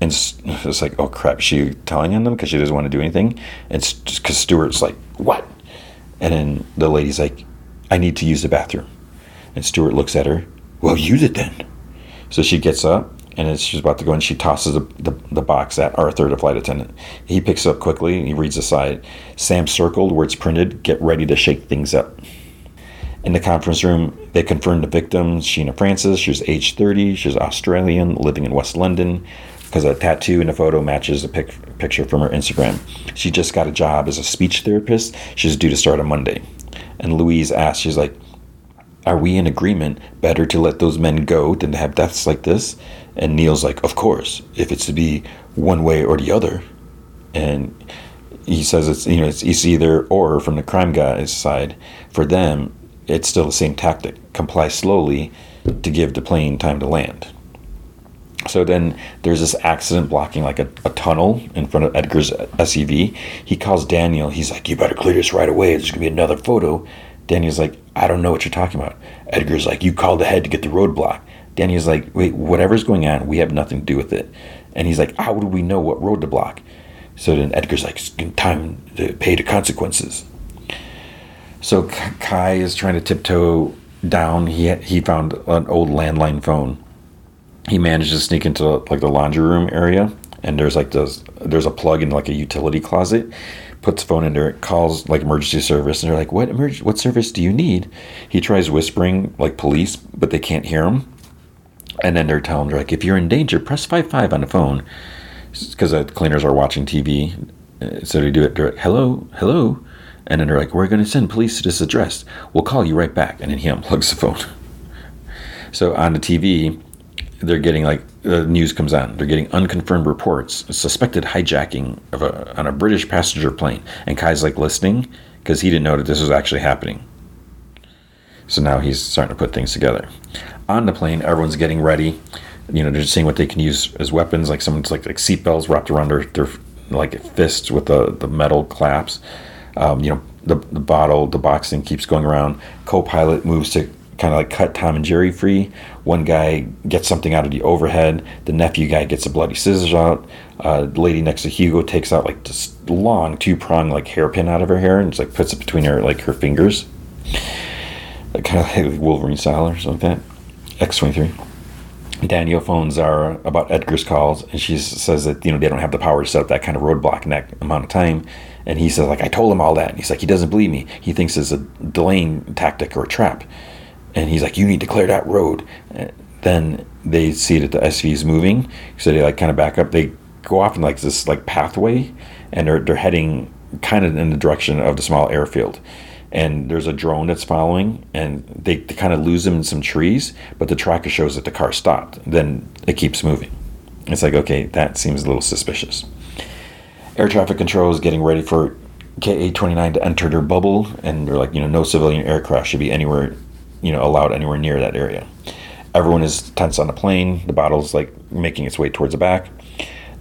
and it's like, oh crap, she telling on them because she doesn't want to do anything? And because Stuart's like, what? And then the lady's like, I need to use the bathroom. And Stuart looks at her, well, use it then. So she gets up, and she's about to go, and she tosses the box at Arthur, the flight attendant. He picks it up quickly, and he reads the side. Sam circled where it's printed, get ready to shake things up. In the conference room, they confirmed the victims, Sheena Francis. She's age 30. She's Australian, living in West London, because a tattoo in the photo matches a picture from her Instagram. She just got a job as a speech therapist. She's due to start on Monday. And Louise asked, she's like, are we in agreement? Better to let those men go than to have deaths like this? And Neil's like, of course, if it's to be one way or the other. And he says it's either or from the crime guy's side. For them, it's still the same tactic. Comply slowly to give the plane time to land. So then there's this accident blocking like a tunnel in front of Edgar's SUV. He calls Daniel. He's like, you better clear this right away. There's going to be another photo. Daniel's like, I don't know what you're talking about. Edgar's like, you called ahead to get the roadblock. Daniel's like, wait, whatever's going on, we have nothing to do with it. And he's like, how do we know what road to block? So then Edgar's like, time to pay the consequences. So Kai is trying to tiptoe down. He found an old landline phone. He manages to sneak into like the laundry room area, and there's a plug in like a utility closet. Puts the phone in there, calls like emergency service, and they're like, what service do you need? He tries whispering like police, but they can't hear him. And then they're telling him, like, if you're in danger, press 55 on the phone, because the cleaners are watching TV. So they do it direct. Hello. And then they're like, we're going to send police to this address. We'll call you right back. And then he unplugs the phone. So on the TV, they're getting like the news comes on. They're getting unconfirmed reports, suspected hijacking of on a British passenger plane. And Kai's like listening because he didn't know that this was actually happening. So now he's starting to put things together. On the plane, everyone's getting ready. You know, they're just seeing what they can use as weapons. Like someone's like seatbelts wrapped around their like fists with the metal claps. The bottle, the boxing keeps going around. Co-pilot moves to kind of like cut Tom and Jerry free. One guy gets something out of the overhead. The nephew guy gets a bloody scissors out. The lady next to Hugo takes out like this long two-prong like hairpin out of her hair and just like puts it between her like her fingers, like, kind of like Wolverine style or something like that. X-23. Daniel phones Zara about Edgar's calls, and she says that they don't have the power to set up that kind of roadblock in that amount of time. And he says like, I told him all that. And he's like, he doesn't believe me. He thinks it's a delaying tactic or a trap. And he's like, you need to clear that road. And then they see that the SUV is moving, so they like kind of back up. They go off in like this like pathway, and they're heading kind of in the direction of the small airfield. And there's a drone that's following, and they kind of lose them in some trees, but the tracker shows that the car stopped. Then it keeps moving. It's like, okay, that seems a little suspicious. Air traffic control is getting ready for KA-29 to enter their bubble, and they're like, no civilian aircraft should be anywhere, allowed anywhere near that area. Everyone is tense on the plane. The bottle's like making its way towards the back.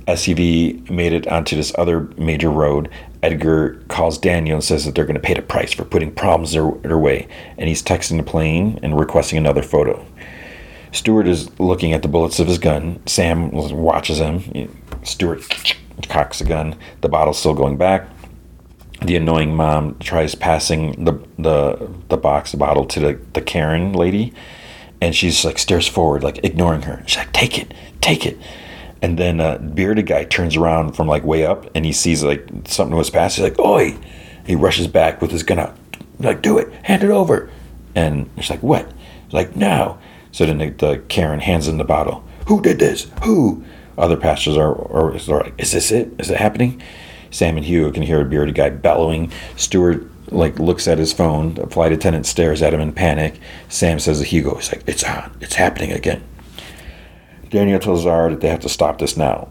SUV made it onto this other major road. Edgar calls Daniel and says that they're going to pay the price for putting problems their way. And he's texting the plane and requesting another photo. Stuart is looking at the bullets of his gun. Sam watches him. Stuart cocks the gun. The bottle's still going back. The annoying mom tries passing the box, the bottle, to the Karen lady. And she's like stares forward, like ignoring her. She's like, take it. And then bearded guy turns around from like way up, and he sees like something was passed. He's like, oi! He rushes back with his gun out. Like, do it. Hand it over. And he's like, what? He's like, now. So then the Karen hands him the bottle. Who did this? Who? Other passengers are like, is this it? Is it happening? Sam and Hugh can hear a bearded guy bellowing. Stuart like looks at his phone. The flight attendant stares at him in panic. Sam says to Hugo, he's like, it's on. It's happening again. Daniel tells Zara that they have to stop this now.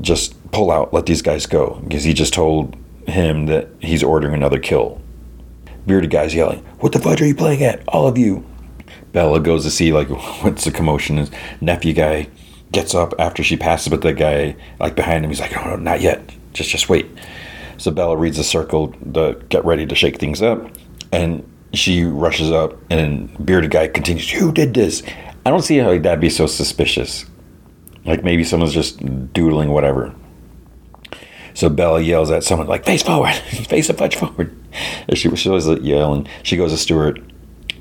Just pull out, let these guys go, because he just told him that he's ordering another kill. bearded guy's yelling, "What the fudge are you playing at? All of you!" Bella goes to see, like, what's the commotion. His nephew guy gets up after she passes, but the guy, like, behind him, he's like, "No, not yet. Just wait." So Bella reads the circle, the get ready to shake things up, and she rushes up, and bearded guy continues, "Who did this?" I don't see how that'd be so suspicious. Like, maybe someone's just doodling whatever. So Bella yells at someone, like, "Face forward! Face the fudge forward!" And she was yelling. She goes to Stuart,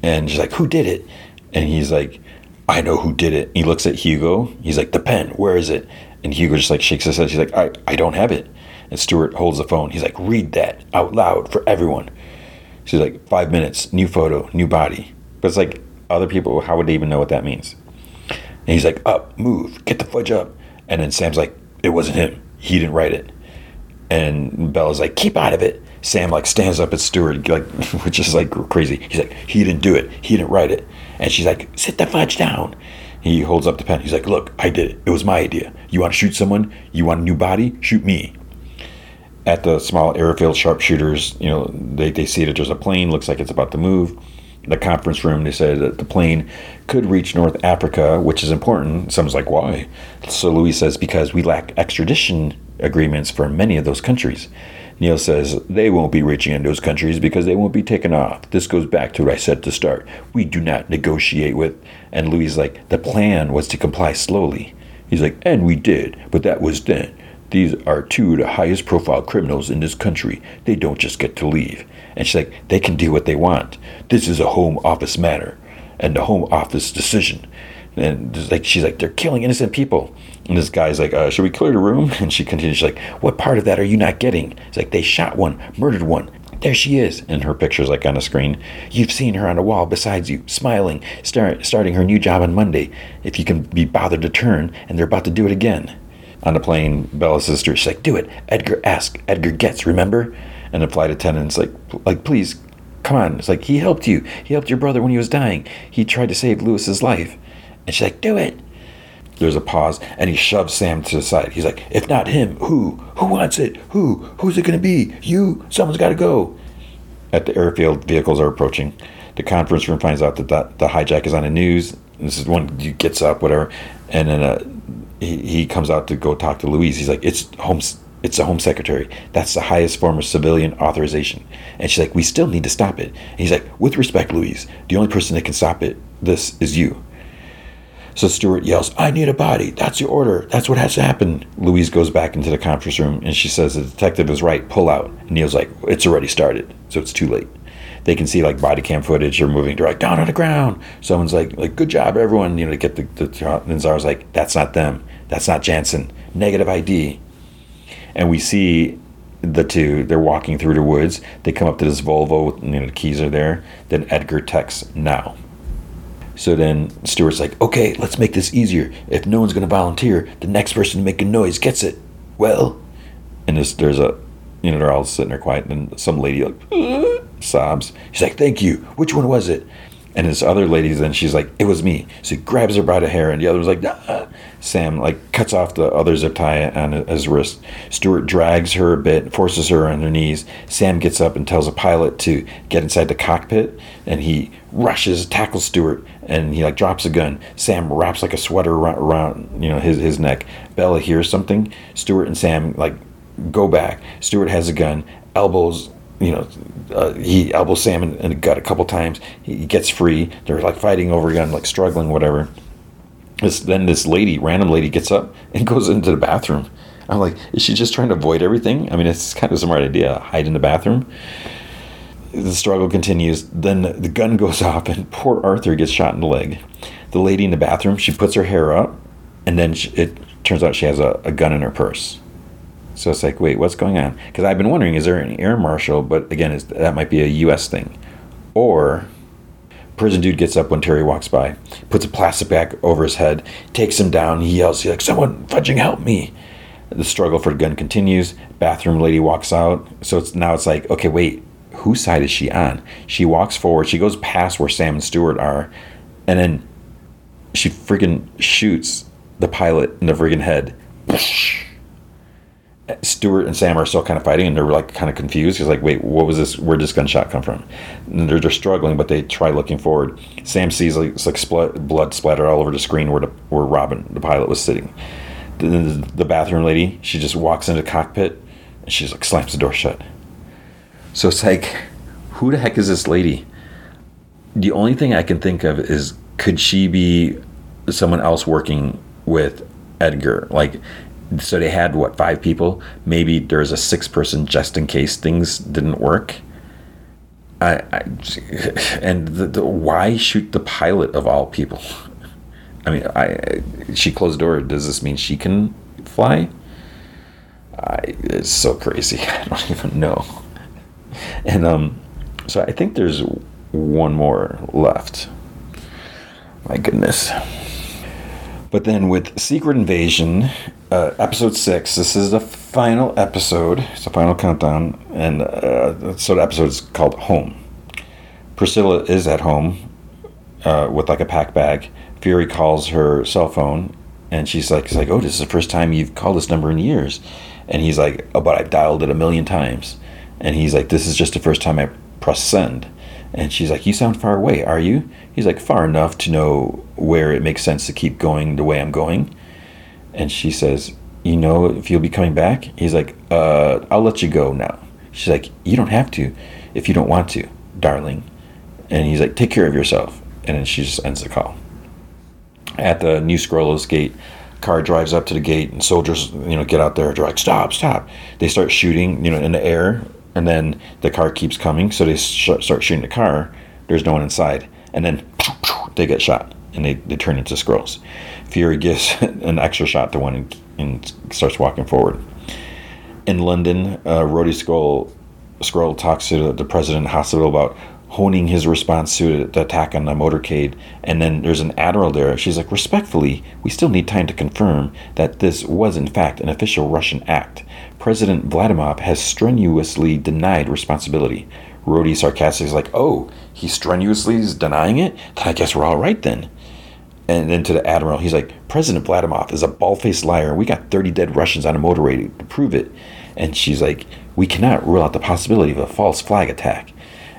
and she's like, "Who did it?" And he's like, "I know who did it." He looks at Hugo. He's like, "The pen, where is it?" And Hugo just, like, shakes his head. She's like, I don't have it. And Stuart holds the phone. He's like, "Read that out loud for everyone." She's like, 5 minutes, new photo, new body. But it's like, other people, how would they even know what that means? And he's like, "Up, move, get the fudge up." And then Sam's like, "It wasn't him. He didn't write it." And Bella's like, "Keep out of it." Sam, like, stands up at Stuart, like, which is, like, crazy. He's like, "He didn't do it. He didn't write it." And she's like, "Sit the fudge down." He holds up the pen. He's like, "Look, I did it. It was my idea. You want to shoot someone? You want a new body? Shoot me." At the small airfield, sharpshooters, you know, they see that there's a plane. Looks like it's about to move. In the conference room, they said that the plane could reach North Africa, which is important. Someone's like, "Why?" So Louis says, "Because we lack extradition agreements for many of those countries." Neil says, "They won't be reaching in those countries because they won't be taken off. This goes back to what I said to start. We do not negotiate with." And Louis is like, "The plan was to comply slowly." He's like, "And we did, but that was then. These are two of the highest profile criminals in this country. They don't just get to leave." And she's like, "They can do what they want. This is a home office matter and the home office decision." And like, she's like, "They're killing innocent people." And this guy's like, "Should we clear the room?" And she continues, she's like, "What part of that are you not getting?" It's like, "They shot one, murdered one. There she is." And her picture's, like, on the screen. "You've seen her on a wall besides you, smiling, starting her new job on Monday. If you can be bothered to turn, and they're about to do it again." On the plane, Bella's sister, she's like, "Do it. Edgar asks, Edgar gets, remember?" And the flight attendant's like, "Please, come on." It's like, "He helped you. He helped your brother when he was dying. He tried to save Lewis's life." And she's like, "Do it." There's a pause, and he shoves Sam to the side. He's like, "If not him, who? Who wants it? Who? Who's it going to be? You? Someone's got to go." At the airfield, vehicles are approaching. The conference room finds out that the hijack is on the news. This is one dude gets up, whatever. And then he comes out to go talk to Louise. He's like, "It's the Home Secretary. That's the highest form of civilian authorization." And she's like, "We still need to stop it." And he's like, "With respect, Louise, the only person that can stop it, this is you." So Stuart yells, "I need a body. That's your order. That's what has to happen." Louise goes back into the conference room, and she says the detective is right. Pull out. And Neil's like, "It's already started, so it's too late." They can see, like, body cam footage. They're moving. They're like, "Down on the ground." Someone's like, "Good job, everyone." You know, to get the and Zara's like, "That's not them. That's not Jansen. Negative ID." And we see the two. They're walking through the woods. They come up to this Volvo. With, you know, the keys are there. Then Edgar texts, "Now." So then Stuart's like, "Okay, let's make this easier. If no one's going to volunteer, the next person to make a noise gets it. Well." And there's a, you know, they're all sitting there quiet. And some lady, like, sobs. She's like, "Thank you. Which one was it?" And this other lady, then she's like, "It was me." So he grabs her by the hair. And the other was like, "Nah." Sam, like, cuts off the other zip tie on his wrist. Stuart drags her a bit, forces her on her knees. Sam gets up and tells a pilot to get inside the cockpit. And he rushes, tackles Stuart, and he, like, drops a gun. Sam wraps, like, a sweater around, you know, his neck. Bella hears something. Stuart and Sam, like, go back. Stuart has a gun, elbows, you know, he elbows Sam in the gut a couple times. He gets free. They're, like, fighting over a gun, like, struggling, whatever. This random lady gets up and goes into the bathroom. I'm like, is she just trying to avoid everything? I mean, it's kind of a smart idea, hide in the bathroom. The struggle continues. Then the gun goes off, and poor Arthur gets shot in the leg. The lady in the bathroom, she puts her hair up, and then it turns out she has a gun in her purse. So it's like, wait, what's going on? Because I've been wondering, is there an air marshal? But again, that might be a U.S. thing. Or prison dude gets up when Terry walks by, puts a plastic bag over his head, takes him down. He yells, he's like, "Someone fudging help me." The struggle for the gun continues. Bathroom lady walks out. So it's like, okay, wait. Whose side is she on? She walks forward. She goes past where Sam and Stuart are. And then she freaking shoots the pilot in the freaking head. Stuart and Sam are still kind of fighting, and they're like kind of confused. He's like, wait, what was this? Where did this gunshot come from? And they're struggling, but they try looking forward. Sam sees like, it's like blood splattered all over the screen where Robin, the pilot, was sitting. The bathroom lady, she just walks into the cockpit, and she's like slams the door shut. So it's like, who the heck is this lady? The only thing I can think of is, could she be someone else working with Edgar? Like, so they had, what, 5 people? Maybe there's a 6th person just in case things didn't work. And why shoot the pilot of all people? I mean, she closed the door. Does this mean she can fly? It's so crazy. I don't even know. And so I think there's one more left. My goodness. But then with Secret Invasion, episode 6, this is the final episode. It's the final countdown. And so the episode is called Home. Priscilla is at home with like a pack bag. Fury calls her cell phone, and she's like, oh, this is the first time you've called this number in years. And he's like, oh, but I've dialed it 1,000,000 times. And he's like, this is just the first time I press send. And she's like, you sound far away, are you? He's like, far enough to know where it makes sense to keep going the way I'm going. And she says, you know, if you'll be coming back. He's like, I'll let you go now. She's like, you don't have to if you don't want to, darling. And he's like, take care of yourself. And then she just ends the call. At the New Scrollos gate, car drives up to the gate, and soldiers, get out there. They're like, stop, stop. They start shooting, in the air. And then the car keeps coming, so they start shooting the car. There's no one inside. And then they get shot, and they turn into Skrulls. Fury gives an extra shot to one and starts walking forward. In London, Rhodey Skrull talks to the president of the hospital about honing his response to the attack on the motorcade. And then there's an admiral there. She's like, respectfully, we still need time to confirm that this was, in fact, an official Russian act. President Vladimir has strenuously denied responsibility. Rhodey sarcastically is like, oh, he strenuously is denying it? Then I guess we're all right then. And then to the admiral, he's like, President Vladimir is a bald-faced liar. We got 30 dead Russians on a motorway to prove it. And she's like, we cannot rule out the possibility of a false flag attack.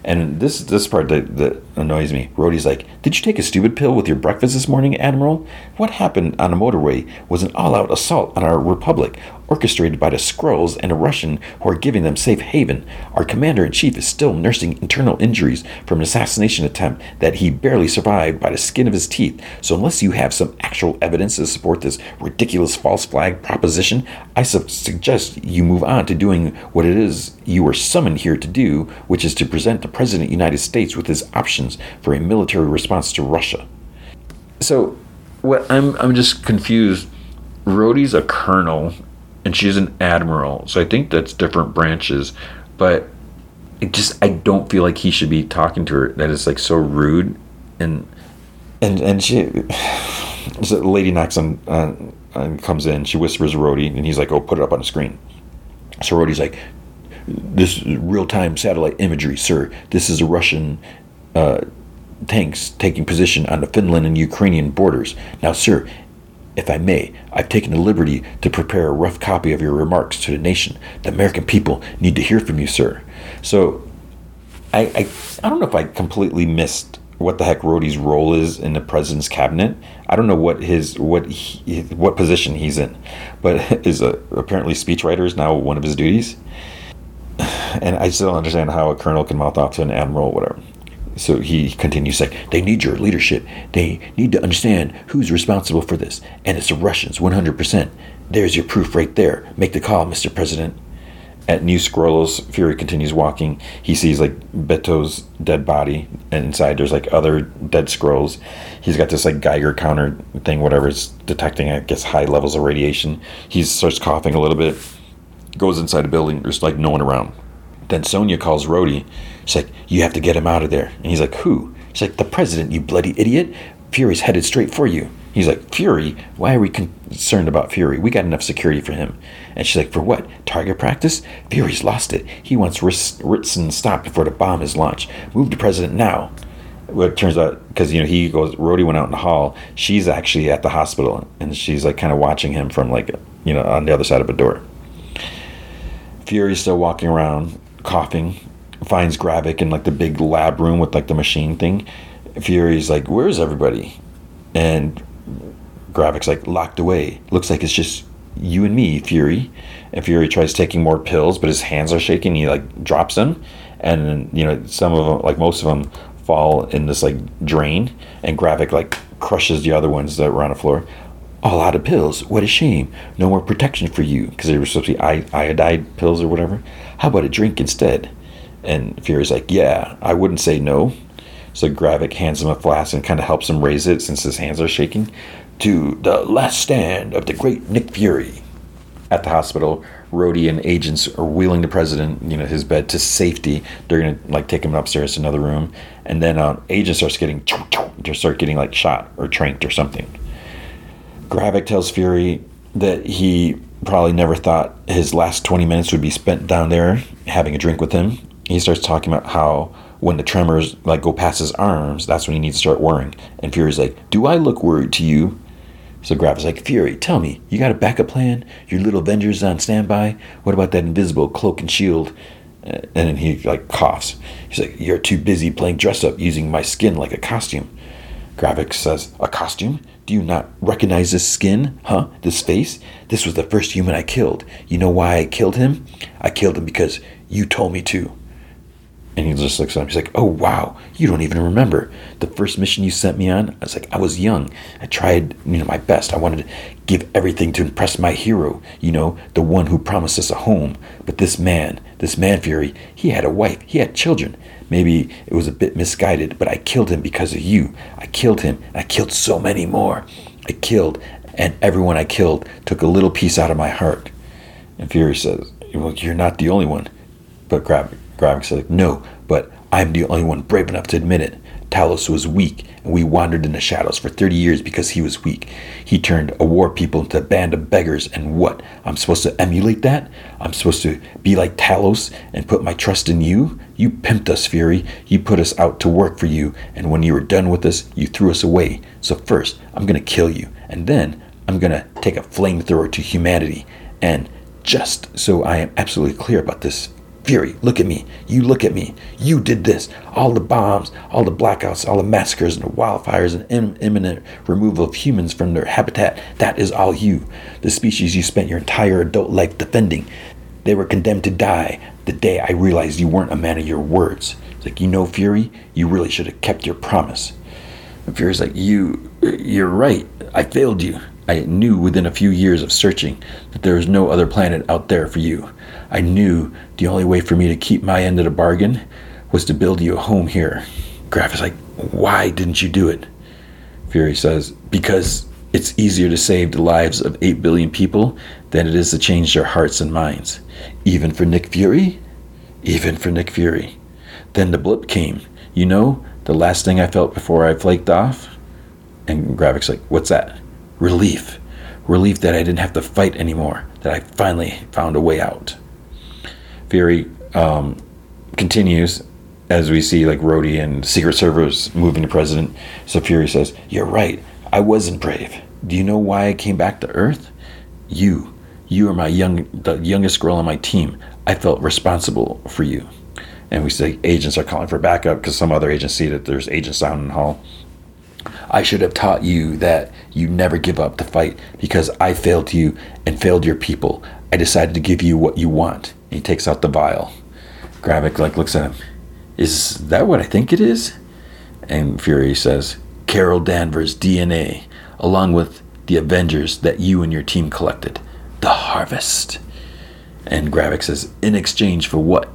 And this part that annoys me. Rhodey's like, did you take a stupid pill with your breakfast this morning, Admiral? What happened on a motorway was an all-out assault on our republic, orchestrated by the Skrulls and the Russian who are giving them safe haven. Our commander-in-chief is still nursing internal injuries from an assassination attempt that he barely survived by the skin of his teeth. So unless you have some actual evidence to support this ridiculous false flag proposition, I suggest you move on to doing what it is you were summoned here to do, which is to present the President of the United States with his options for a military response to Russia. So, what I'm just confused. Rhodey's a colonel, and she's an admiral, so I think that's different branches. But I don't feel like he should be talking to her. That is like so rude, and she. So the lady knocks on and comes in. She whispers to Rhodey, and he's like, "Oh, put it up on the screen." So Rhodey's like, this is real-time satellite imagery, sir. This is the Russian tanks taking position on the Finland and Ukrainian borders. Now, sir, if I may, I've taken the liberty to prepare a rough copy of your remarks to the nation. The American people need to hear from you, sir. So I don't know if I completely missed what the heck Rhodey's role is in the president's cabinet. I don't know what position he's in, but is apparently speechwriter is now one of his duties. And I still don't understand how a colonel can mouth off to an admiral, whatever. So he continues saying, they need your leadership. They need to understand who's responsible for this. And it's the Russians, 100%. There's your proof right there. Make the call, Mr. President. At New Scrollos, Fury continues walking. He sees, like, Beto's dead body. And inside there's, like, other dead Skrulls. He's got this, like, Geiger counter thing, whatever. It's detecting, I guess, high levels of radiation. He starts coughing a little bit. Goes inside a building. There's, like, no one around. Then Sonya calls Rhodey. She's like, you have to get him out of there. And he's like, who? She's like, the president, you bloody idiot. Fury's headed straight for you. He's like, Fury? Why are we concerned about Fury? We got enough security for him. And she's like, for what? Target practice? Fury's lost it. He wants Ritson stopped before the bomb is launched. Move the president now. Well, it turns out, because, he goes, Rhodey went out in the hall. She's actually at the hospital. And she's, like, kind of watching him from, like, on the other side of a door. Fury's still walking around coughing, finds Gravik in like the big lab room with like the machine thing. Fury's like, where's everybody? And Gravik's like, locked away. Looks like it's just you and me, Fury. And Fury tries taking more pills, but his hands are shaking. He like drops them, and you know, some of them, like most of them, fall in this like drain. And Gravik like crushes the other ones that were on the floor. All out of pills. What a shame. No more protection for you, because they were supposed to be iodide pills or whatever. How about a drink instead? And Fury's like, yeah, I wouldn't say no. So Gravik hands him a flask and kind of helps him raise it since his hands are shaking. To the last stand of the great Nick Fury. At the hospital, Rhodey and agents are wheeling the president, you know, his bed to safety. They're gonna like take him upstairs to another room, and then agents start getting like shot or tranked or something. Gravik tells Fury that he probably never thought his last 20 minutes would be spent down there having a drink with him. He starts talking about how when the tremors like go past his arms, that's when he needs to start worrying. And Fury's like, do I look worried to you? So Gravik's like, Fury, tell me, you got a backup plan? Your little Avengers on standby? What about that invisible cloak and shield? And then he like coughs. He's like, you're too busy playing dress up using my skin like a costume. Gravik says, a costume? Do you not recognize this skin? Huh? This face? This was the first human I killed. You know why I killed him? I killed him because you told me to. And he just looks at him. He's like, oh, wow. You don't even remember. The first mission you sent me on, I was like, I was young. I tried, you know, my best. I wanted to give everything to impress my hero, you know, the one who promised us a home. But this man Fury, he had a wife. He had children. Maybe it was a bit misguided, but I killed him because of you. I killed him. I killed so many more. I killed, and everyone I killed took a little piece out of my heart. And Fury says, well, you're not the only one. But Gravik said, like, no, but I'm the only one brave enough to admit it. Talos was weak, and we wandered in the shadows for 30 years because he was weak. He turned a war people into a band of beggars, and what? I'm supposed to emulate that? I'm supposed to be like Talos and put my trust in you? You pimped us, Fury. You put us out to work for you, and when you were done with us, you threw us away. So first, I'm going to kill you, and then I'm going to take a flamethrower to humanity. And just so I am absolutely clear about this, Fury, look at me. You look at me. You did this. All the bombs, all the blackouts, all the massacres and the wildfires and imminent removal of humans from their habitat. That is all you. The species you spent your entire adult life defending. They were condemned to die the day I realized you weren't a man of your words. It's like, you know, Fury, you really should have kept your promise. And Fury's like, you're right. I failed you. I knew within a few years of searching that there was no other planet out there for you. I knew the only way for me to keep my end of the bargain was to build you a home here. Gravik's like, why didn't you do it? Fury says, because it's easier to save the lives of 8 billion people than it is to change their hearts and minds. Even for Nick Fury? Even for Nick Fury. Then the blip came. You know, the last thing I felt before I flaked off? And Gravik's like, what's that? Relief. Relief that I didn't have to fight anymore. That I finally found a way out. Fury continues as we see like Rhodey and Secret Service moving the president. So Fury says, you're right. I wasn't brave. Do you know why I came back to Earth? You are the youngest girl on my team. I felt responsible for you. And we say agents are calling for backup because some other agents see that there's agents down in the hall. I should have taught you that you never give up the fight because I failed you and failed your people. I decided to give you what you want. And he takes out the vial. Gravik like looks at him. Is that what I think it is? And Fury says, Carol Danvers' DNA, along with the Avengers that you and your team collected. The harvest. And Gravik says, in exchange for what?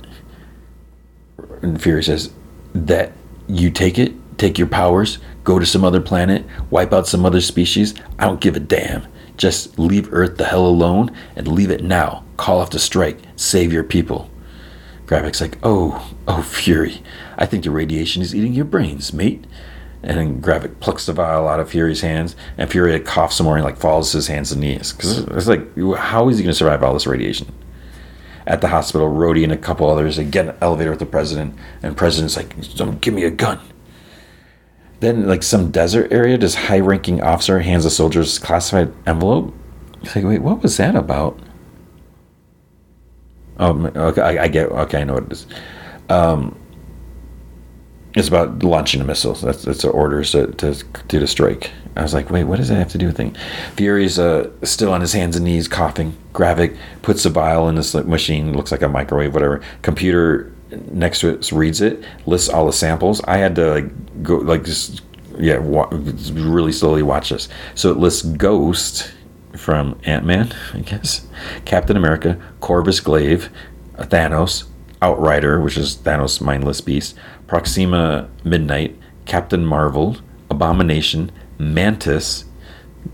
And Fury says, that you take it, take your powers, go to some other planet, wipe out some other species. I don't give a damn. Just leave Earth the hell alone and leave it now. Call off the strike. Save your people. Gravik's like, oh, Fury. I think the radiation is eating your brains, mate. And then Gravik plucks the vial out of Fury's hands, and Fury coughs some more and like falls to his hands and knees. Because it's like, how is he going to survive all this radiation? At the hospital, Rhodey and a couple others get in an elevator with the president, and the president's like, don't give me a gun. Then, like, some desert area, this high-ranking officer hands the soldiers classified envelope. He's like, wait, what was that about? Okay, I get. Okay, I know what it is. It's about launching a missile. That's orders to the strike. I was like, wait, what does that have to do with thing? Fury's still on his hands and knees, coughing. Gravik puts a vial in this machine, looks like a microwave, whatever. Computer next to it reads it, lists all the samples. I had to really slowly watch this. So it lists Ghost from Ant-Man, I guess, Captain America, Corvus Glaive, Thanos, Outrider, which is Thanos' mindless beast, Proxima Midnight, Captain Marvel, Abomination, Mantis,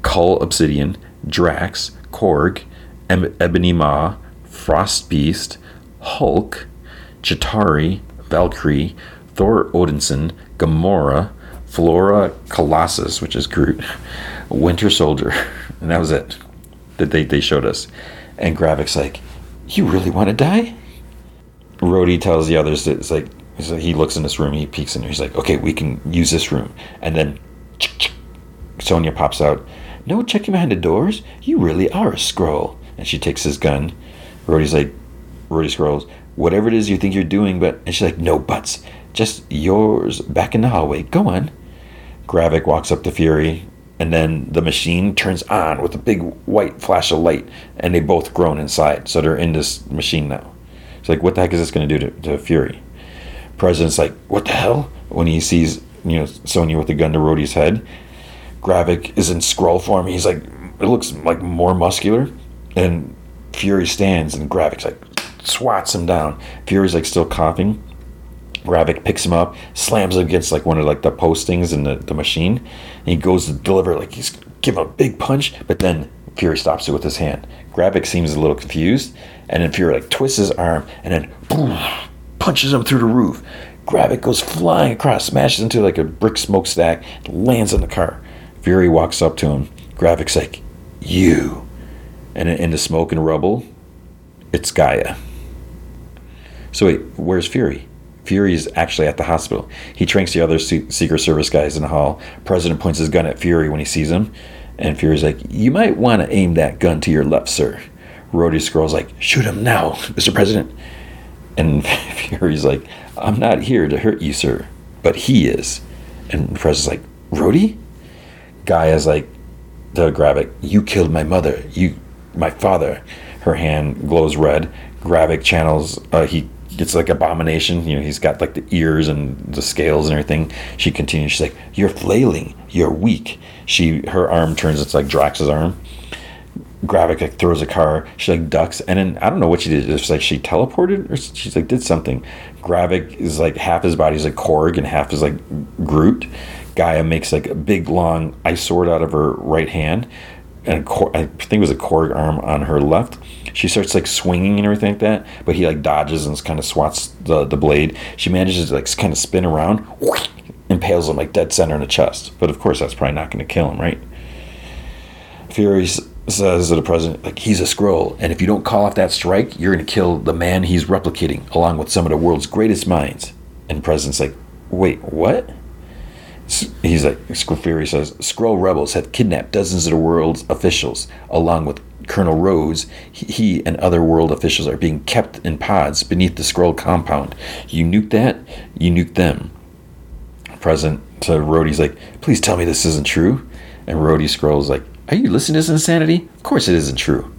Cull Obsidian, Drax, Korg, Ebony Maw, Frost Beast, Hulk, Chitauri, Valkyrie, Thor Odinson, Gamora, Flora Colossus, which is Groot, Winter Soldier, and that was it that they showed us. And Gravik's like, you really want to die? Rhodey tells the others that it's like, so he looks in this room, he peeks in there, he's like, okay, we can use this room. And then Sonya pops out. No checking behind the doors? You really are a Skrull. And she takes his gun. Rhodey scrolls, whatever it is you think you're doing, but... And she's like, no buts. Just yours back in the hallway. Go on. Gravik walks up to Fury, and then the machine turns on with a big white flash of light, and they both groan inside, so they're in this machine now. It's like, what the heck is this going to do to Fury? President's like, what the hell? When he sees, Sonya with the gun to Rhodey's head. Gravik is in Skrull form. He's like, it looks like more muscular. And Fury stands, and Gravik's like, swats him down. Fury's like still coughing. Gravik picks him up, slams him against like one of like the postings in the machine. And he goes to deliver, like he's giving a big punch, but then Fury stops it with his hand. Gravik seems a little confused, and then Fury like twists his arm, and then boom, punches him through the roof. Gravik goes flying across, smashes into like a brick smokestack, lands in the car. Fury walks up to him. Gravik's like, you. And in the smoke and rubble, it's Gaia. So wait, where's Fury? Fury's actually at the hospital. He tranks the other Secret Service guys in the hall. President points his gun at Fury when he sees him. And Fury's like, you might want to aim that gun to your left, sir. Rhodey Skrull's like, shoot him now, Mr. President. And Fury's like, I'm not here to hurt you, sir. But he is. And the President's like, Rhodey? Gaia's like, to Gravik, you killed my mother. You, my father. Her hand glows red. Gravik channels, he gets like Abomination. He's got like the ears and the scales and everything. She continues, she's like, you're flailing. You're weak. Her arm turns, it's like Drax's arm. Gravik like throws a car. She like ducks, and then I don't know what she did. It's like she teleported, or she's like did something. Gravik is like half his body's like Korg and half is like Groot. Gaia makes like a big long ice sword out of her right hand, and I think it was a Korg arm on her left. She starts like swinging and everything like that, but he like dodges and kind of swats the blade. She manages to like kind of spin around, whoosh, impales him like dead center in the chest. But of course, that's probably not going to kill him, right? Fury says to the president, like, he's a Skrull, and if you don't call off that strike, you're going to kill the man he's replicating, along with some of the world's greatest minds. And the president's like, wait, what? He's like, Fury says, Skrull rebels have kidnapped dozens of the world's officials, along with Colonel Rhodes. He and other world officials are being kept in pods beneath the Skrull compound. You nuke that, you nuke them. President to Rhodey's like, please tell me this isn't true. And Rhodey Skrull's like, are you listening to this insanity? Of course it isn't true.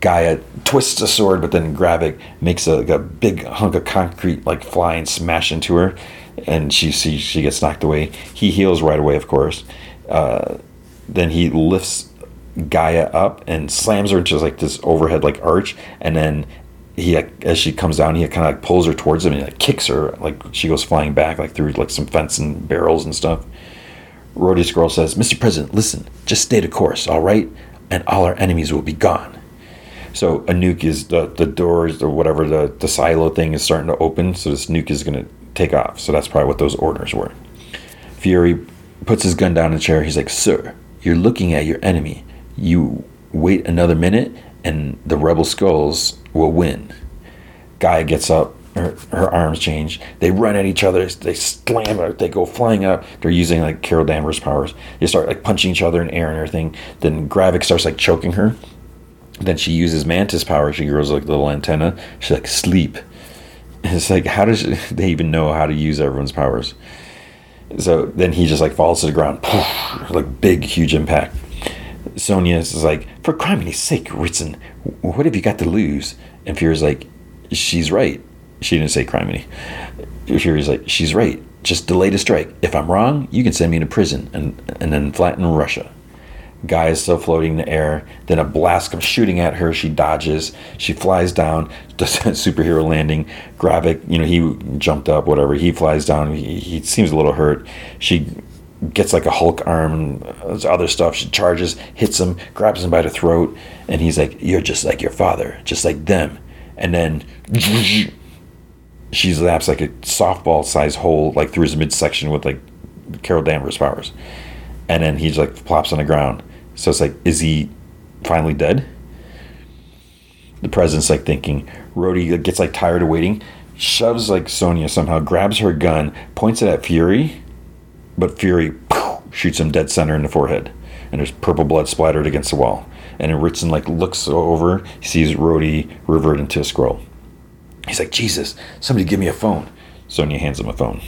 Gaia twists a sword, but then Gravik makes a big hunk of concrete like fly and smash into her, and she gets knocked away. He heals right away, of course. Then he lifts Gaia up and slams her into like this overhead like arch, and then he, as she comes down, he kind of like pulls her towards him and like kicks her, like she goes flying back like through like some fence and barrels and stuff. Rhodey Skrull says, Mr. President, listen, just stay the course, all right? And all our enemies will be gone. So a nuke is the doors or whatever, the silo thing is starting to open, so this nuke is going to take off. So that's probably what those orders were. Fury puts his gun down in the chair. He's like, sir, you're looking at your enemy. You wait another minute and the rebel Skrulls will win. Gaia gets up, her arms change, they run at each other, they slam out, they go flying up, they're using like Carol Danvers powers, they start like punching each other in air and everything. Then Gravik starts like choking her. Then she uses Mantis power. She grows like little antenna. She's like, sleep. It's like, how does they even know how to use everyone's powers? So then he just like falls to the ground, like big, huge impact. Sonya is like, for criminy sake, Ritson, what have you got to lose? And Fury's like, she's right. She didn't say criminy. Fury's like, she's right. Just delay the strike. If I'm wrong, you can send me to prison and then flatten Russia. Guy is still floating in the air. Then a blast comes shooting at her. She dodges. She flies down. Does that superhero landing. Grab it. You know, he jumped up, whatever. He flies down. He seems a little hurt. She gets like a Hulk arm, other stuff. She charges, hits him, grabs him by the throat. And he's like, you're just like your father, just like them. And then she laps like a softball-sized hole, like through his midsection with like Carol Danvers powers. And then he's like plops on the ground. So it's like, is he finally dead? The president's like thinking. Rhodey gets like tired of waiting, shoves like Sonya somehow, grabs her gun, points it at Fury, but Fury shoots him dead center in the forehead, and there's purple blood splattered against the wall. And then Ritson like looks over, sees Rhodey revert into a scroll. He's like, Jesus, somebody give me a phone. Sonya hands him a phone.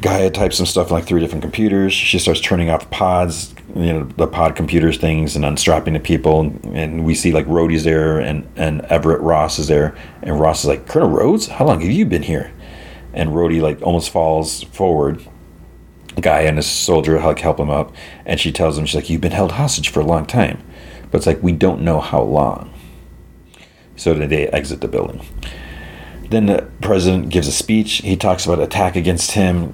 Gaia types some stuff in like 3 different computers. She starts turning off pods, you know, the pod computers things, and unstrapping the people. And we see like Rhodey's there, and Everett Ross is there. And Ross is like, Colonel Rhodes, how long have you been here? And Rhodey like almost falls forward. Gaia and his soldier like help him up. And she tells him, she's like, you've been held hostage for a long time. But it's like, we don't know how long. So then they exit the building. Then the president gives a speech. He talks about attack against him.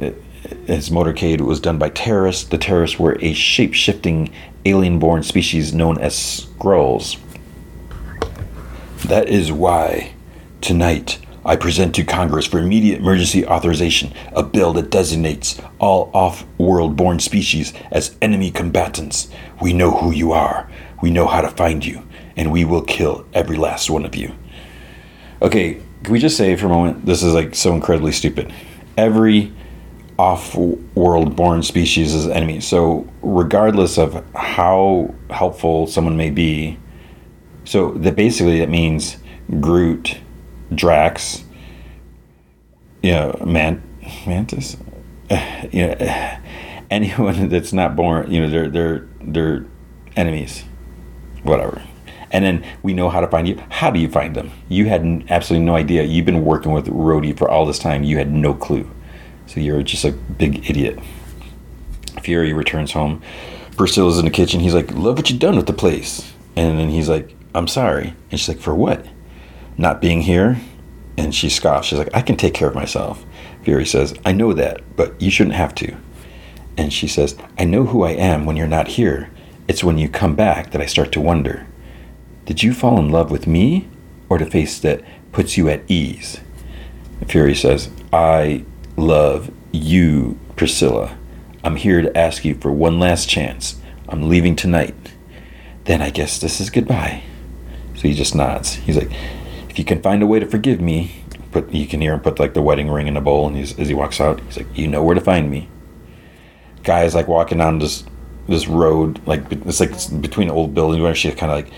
His motorcade was done by terrorists. The terrorists were a shape-shifting alien-born species known as Skrulls. That is why tonight I present to Congress for immediate emergency authorization a bill that designates all off-world-born species as enemy combatants. We know who you are. We know how to find you. And we will kill every last one of you. Okay. Can we just say for a moment, this is like so incredibly stupid. Every off-world born species is enemy. So regardless of how helpful someone may be, so that basically it means Groot, Drax, you know, Mantis, you know, anyone that's not born, you know, they're enemies, whatever. And then we know how to find you. How do you find them? You had absolutely no idea. You've been working with Rhodey for all this time. You had no clue. So you're just a big idiot. Fury returns home. Priscilla's in the kitchen. He's like, love what you've done with the place. And then he's like, I'm sorry. And she's like, for what? Not being here? And she scoffs. She's like, I can take care of myself. Fury says, I know that, but you shouldn't have to. And she says, I know who I am when you're not here. It's when you come back that I start to wonder. Did you fall in love with me, or the face that puts you at ease? Fury says, I love you, Priscilla. I'm here to ask you for one last chance. I'm leaving tonight. Then I guess this is goodbye. So he just nods. He's like, if you can find a way to forgive me, but you can hear him put like the wedding ring in a bowl, and as he walks out, he's like, you know where to find me. Guy is like walking down this road, like it's like between old buildings, where she's kind of like,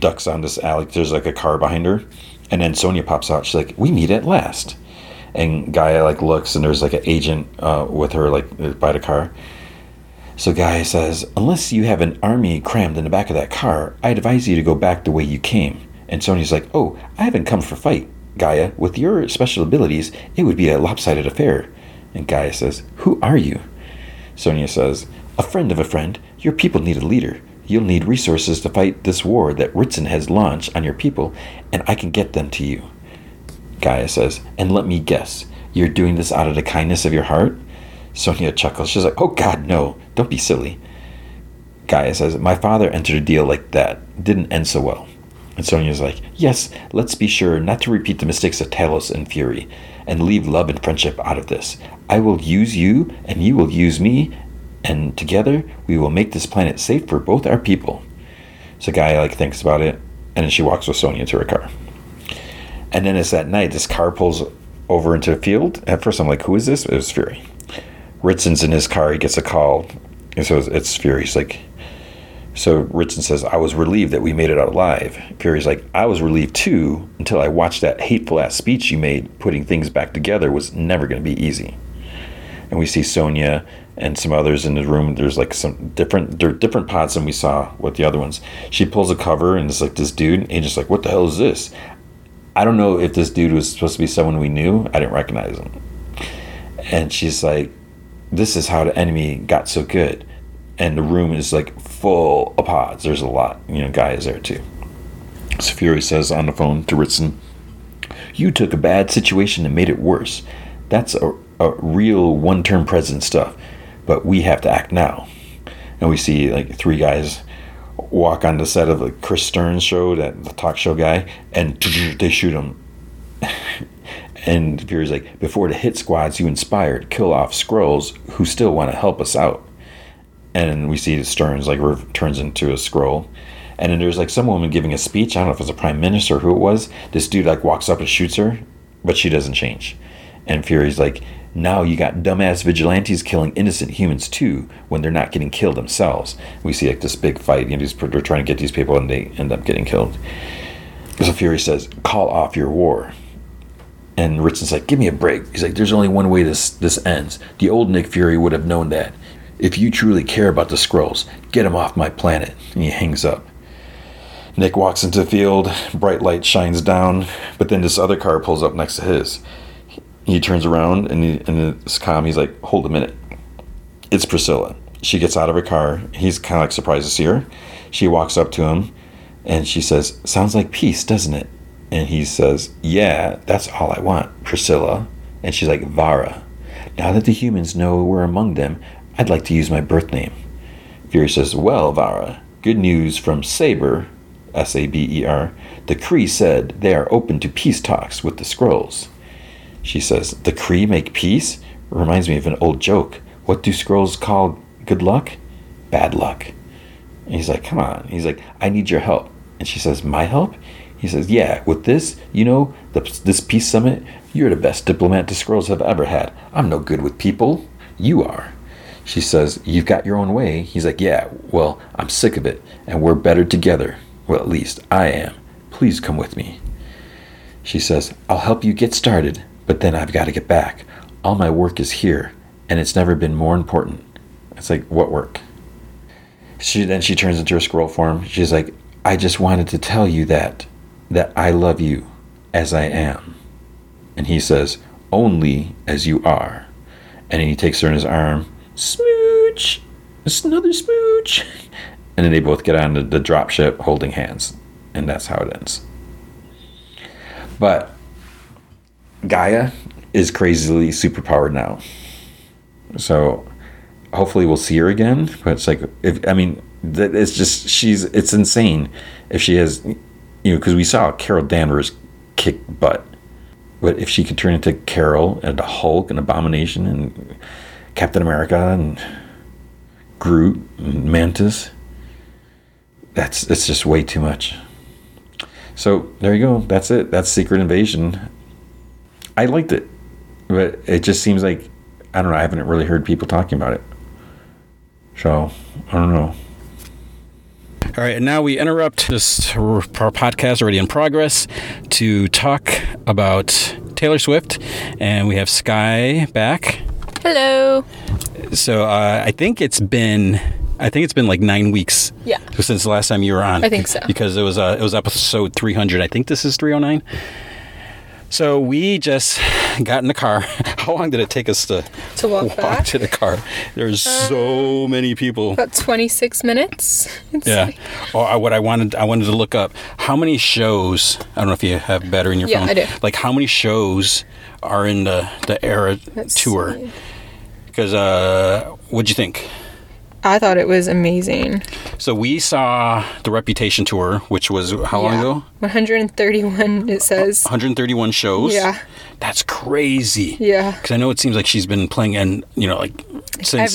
ducks on this alley. There's like a car behind her, and then Sonya pops out. She's like, we meet at last. And Gaia like looks, and there's like an agent with her like by the car. So Gaia says, unless you have an army crammed in the back of that car, I'd advise you to go back the way you came. And Sonya's like, oh, I haven't come for fight, Gaia. With your special abilities, it would be a lopsided affair. And Gaia says, who are you? Sonya says, a friend of a friend. Your people need a leader. You'll need resources to fight this war that Ritson has launched on your people, and I can get them to you. Gaia says, and let me guess, you're doing this out of the kindness of your heart? Sonya chuckles. She's like, oh God, no, don't be silly. Gaia says, my father entered a deal like that. It didn't end so well. And Sonya's like, yes, let's be sure not to repeat the mistakes of Talos and Fury, and leave love and friendship out of this. I will use you, and you will use me, and together, we will make this planet safe for both our people. So Gaia like thinks about it, and then she walks with Sonya to her car. And then it's that night, this car pulls over into a field. At first I'm like, who is this? It was Fury. Ritson's in his car, he gets a call. And so it's Fury. He's like, So Ritson says, I was relieved that we made it out alive. Perry's like, I was relieved too, until I watched that hateful ass speech you made. Putting things back together was never going to be easy. And we see Sonya and some others in the room. There's like some different pods than we saw with the other ones. She pulls a cover and it's like this dude. And he's just like, what the hell is this? I don't know if this dude was supposed to be someone we knew. I didn't recognize him. And she's like, this is how the enemy got so good. And the room is like full of pods. There's a lot. You know, Guy is there too. So Fury says on the phone to Ritson, you took a bad situation and made it worse. That's a real one-term president stuff. But we have to act now. And we see like three guys walk on the set of the Chris Stearns show, that the talk show guy, and they shoot him. And Fury's like, before the hit squads you inspired kill off Skrulls who still want to help us out. And we see Stearns like turns into a Skrull. And then there's like some woman giving a speech. I don't know if it was a prime minister or who it was. This dude like walks up and shoots her, but she doesn't change. And Fury's like, now you got dumbass vigilantes killing innocent humans too when they're not getting killed themselves. We see like this big fight. You know, they're trying to get these people and they end up getting killed. So Fury says, call off your war. And Ritson's like, give me a break. He's like, there's only one way this ends. The old Nick Fury would have known that. If you truly care about the Skrulls, get them off my planet. And he hangs up. Nick walks into the field. Bright light shines down. But then this other car pulls up next to his. He turns around and it's calm. He's like, hold a minute. It's Priscilla. She gets out of her car. He's kind of like surprised to see her. She walks up to him and she says, sounds like peace, doesn't it? And he says, yeah, that's all I want, Priscilla. And she's like, Vara. Now that the humans know we're among them, I'd like to use my birth name. Fury says, well, Vara, good news from Saber, S-A-B-E-R. The Kree said they are open to peace talks with the Skrulls. She says, the Kree make peace? Reminds me of an old joke. What do Skrulls call good luck? Bad luck. And he's like, come on. He's like, I need your help. And she says, my help? He says, yeah, with this, you know, this peace summit, you're the best diplomat the Skrulls have ever had. I'm no good with people. You are. She says, you've got your own way. He's like, yeah, well, I'm sick of it, and we're better together. Well, at least I am. Please come with me. She says, I'll help you get started, but then I've got to get back. All my work is here, and it's never been more important. It's like, what work? She turns into her Skrull form. She's like, I just wanted to tell you that I love you as I am. And he says, only as you are. And then he takes her in his arm. Smooch! It's another smooch! And then they both get on the dropship holding hands. And that's how it ends. But Gaia is crazily superpowered now. So hopefully we'll see her again. But it's like, it's insane if she has, you know, because we saw Carol Danvers kick butt. But if she could turn into Carol and the Hulk and Abomination and Captain America and Groot and Mantis, it's just way too much. So there you go. That's it. That's Secret Invasion. I liked it, but it just seems like, I don't know, I haven't really heard people talking about it. So, I don't know. All right, and now we interrupt this podcast already in progress to talk about Taylor Swift, and we have Sky back. Hello. So I think it's been like 9 weeks. Yeah. Since the last time you were on. I think so. Because it was episode 300. I think this is 309. So we just got in the car. How long did it take us to walk back to the car? There's so many people. About 26 minutes. It's I wanted to look up how many shows. I don't know if you have better in your phone. Yeah, I do. Like how many shows are in the Era tour? Because what'd you think? I thought it was amazing. So we saw the Reputation tour, which was how long ago? 131, it says. 131 shows? Yeah. That's crazy. Yeah. Because I know it seems like she's been playing, and, you know, like, since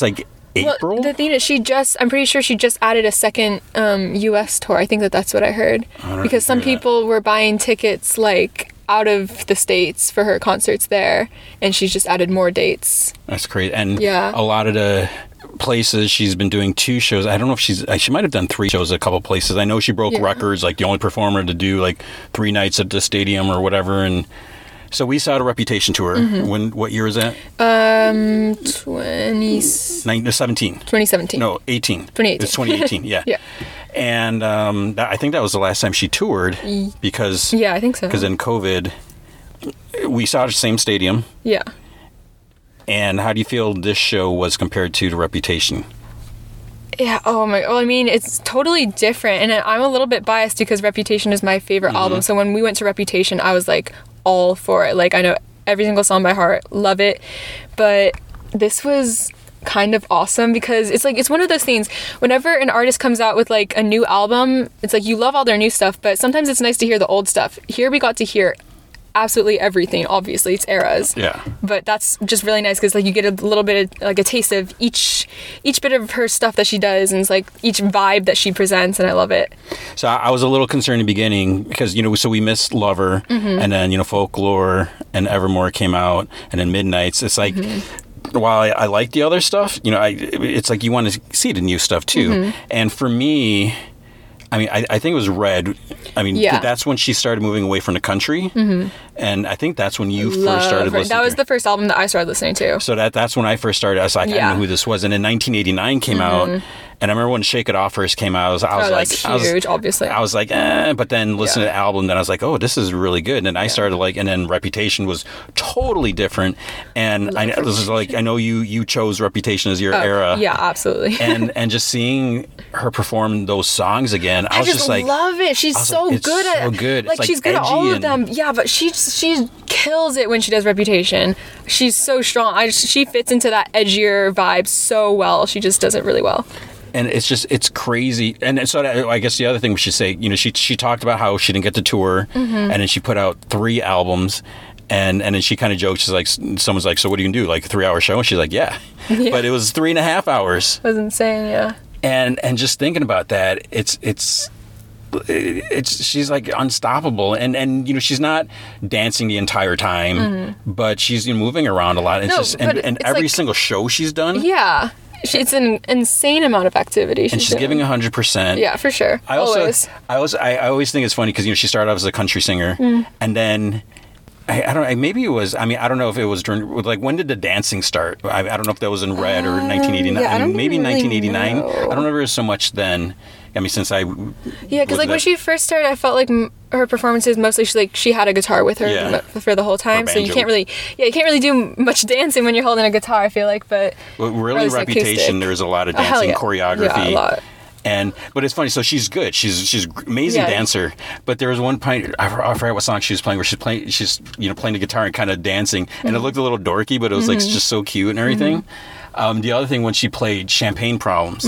like April? Well, the thing is, I'm pretty sure she just added a second U.S. tour. I think that's what I heard. Because some people were buying tickets, like, out of the States for her concerts there, and she's just added more dates. That's great. And yeah, a lot of the places she's been doing 2 shows. I don't know if she might have done 3 shows at a couple places. I know she broke records, like the only performer to do like 3 nights at the stadium or whatever. And so we saw the Reputation tour. Mm-hmm. When, what year is that? 2018. It's 2018, yeah. Yeah. And I think that was the last time she toured because... Yeah, I think so. Because in COVID, we saw the same stadium. Yeah. And how do you feel this show was compared to the Reputation? Yeah, oh my... Well, I mean, it's totally different. And I'm a little bit biased because Reputation is my favorite album. So when we went to Reputation, I was like... all for it. Like, I know every single song by heart, love it. But this was kind of awesome because it's like, it's one of those things, whenever an artist comes out with like a new album, it's like you love all their new stuff, but sometimes it's nice to hear the old stuff. Here we got to hear absolutely everything. Obviously it's eras, yeah, but that's just really nice because like you get a little bit of like a taste of each bit of her stuff that she does, and it's like each vibe that she presents, and I love it. So I was a little concerned in the beginning because, you know, so we missed Lover, and then, you know, Folklore and Evermore came out, and then Midnights. It's like, while I like the other stuff, you know, it's like you want to see the new stuff too. And for me, I mean, I think it was Red. I mean, that's when she started moving away from the country. And I think that's when you first started listening to her. That was the first album that I started listening to. So that's when I first started. I was like, I don't know who this was. And then 1989 came out. And I remember when Shake It Off first came out, I was like... huge, obviously. I was like, eh. But then listening to the album, then I was like, oh, this is really good. And I started like... And then Reputation was totally different. And this is like... I know you chose Reputation as your era. Yeah, absolutely. and just seeing her perform those songs again, I was just like... I love it. She's so good at... It's so good. Like, she's good at all of them. Yeah, but she kills it when she does Reputation. She's so strong. She fits into that edgier vibe so well. She just does it really well. And it's just, it's crazy. And so I guess the other thing we should say, you know, she talked about how she didn't get to tour, and then she put out 3 albums, and then she kind of jokes, she's like, someone's like, so what do you gonna do, like a 3-hour show? And she's like, yeah. But it was 3.5 hours. It was insane, yeah. And just thinking about that, it's she's like unstoppable, and you know, she's not dancing the entire time, but she's, you know, moving around a lot. It's and every single show she's done. Yeah. It's an insane amount of activity. She's giving 100%. Yeah, for sure. I always think it's funny because, you know, she started off as a country singer, and then I don't know. Maybe it was. I mean, I don't know if it was during. Like, when did the dancing start? I don't know if that was in Red or 1989. Yeah, I mean, maybe really 1989. Know. I don't remember it was so much then. I mean, since I... Yeah, because, like, when she first started, I felt like her performances, mostly, she had a guitar with her for the whole time. So you can't really... Yeah, you can't really do much dancing when you're holding a guitar, I feel like, but... Well, really, Reputation, there's a lot of dancing, choreography. Yeah, a lot. But it's funny, so she's good. She's an amazing dancer. But there was one point, I forgot what song she was playing, where she's playing the guitar and kind of dancing. And it looked a little dorky, but it was, just so cute and everything. The other thing, when she played Champagne Problems...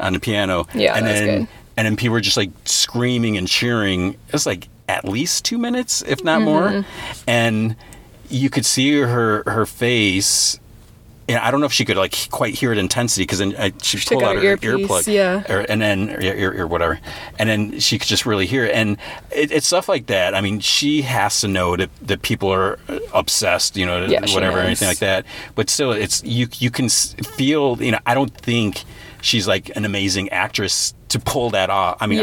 on the piano, and then people were just like screaming and cheering. It was like at least 2 minutes, if not more, and you could see her face. And I don't know if she could like quite hear it intensity, because then she pulled out her earplug, and then she could just really hear it. And it's stuff like that. I mean, she has to know that people are obsessed, you know, whatever, anything like that. But still, it's you can feel. You know, I don't think she's like an amazing actress to pull that off. I mean,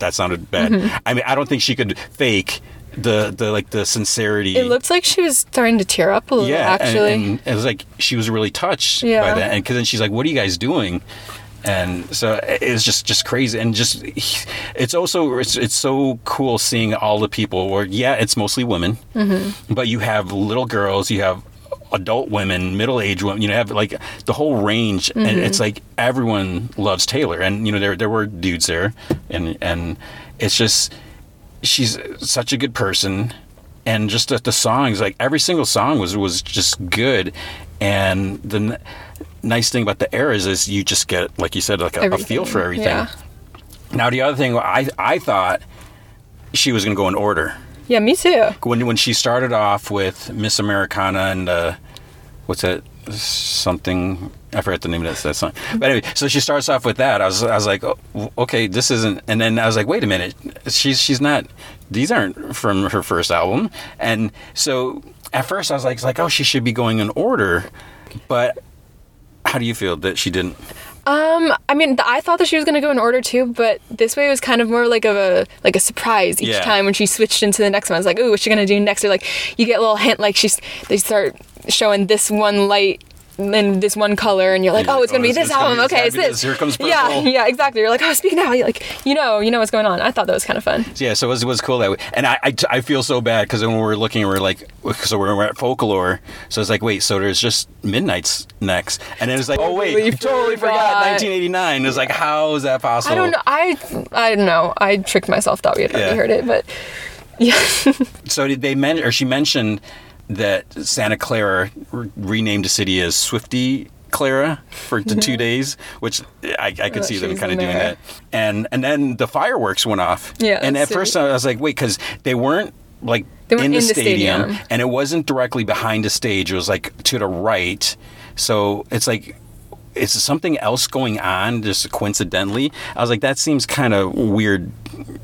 that sounded bad. I mean, I don't think she could fake the sincerity. It looked like she was starting to tear up a little, actually. And it was like she was really touched by that. And because then she's like, what are you guys doing? And so it's just crazy. And just, it's also, it's so cool seeing all the people where, it's mostly women, but you have little girls, you have adult women, middle-aged women, you know, have like the whole range, and it's like everyone loves Taylor. And, you know, there were dudes there, and it's just, she's such a good person. And just the songs, like every single song was just good. And the nice thing about the eras is you just get, like you said, like a feel for everything. Yeah. Now, the other thing, I thought she was going to go in order. Yeah, me too. When she started off with Miss Americana and what's that? Something, I forgot the name of that song. But anyway, so she starts off with that. I was like, oh, okay, this isn't. And then I was like, wait a minute, she's not these aren't from her first album. And so at first I was like, it's like, oh, she should be going in order. But how do you feel that she didn't? I mean, I thought that she was going to go in order too, but this way it was kind of more like a surprise each time when she switched into the next one. I was like, ooh, what's she going to do next? Or like, you get a little hint, like they start showing this one light in this one color, and you're like, oh, it's going to be this album. Okay, it's this. Here comes purple. Yeah, exactly. You're like, oh, speak now. You're like, you know what's going on. I thought that was kind of fun. Yeah, so it was cool that way. And I feel so bad because when we're looking, we're like, so we're at Folklore. So it's like, wait, so there's just Midnight's next. And then it's like, oh, wait, you totally forgot 1989. It's like, how is that possible? I don't know. I don't know. I tricked myself, thought we had already heard it, but yeah. So did they mention, or she mentioned, that Santa Clara renamed the city as Swifty Clara for the 2 days, which I could see them kind of doing that. And then the fireworks went off. Yeah, and at first I was like, wait, because they weren't like in the stadium, and it wasn't directly behind the stage. It was like to the right. So it's like, is something else going on just coincidentally? I was like, that seems kind of weird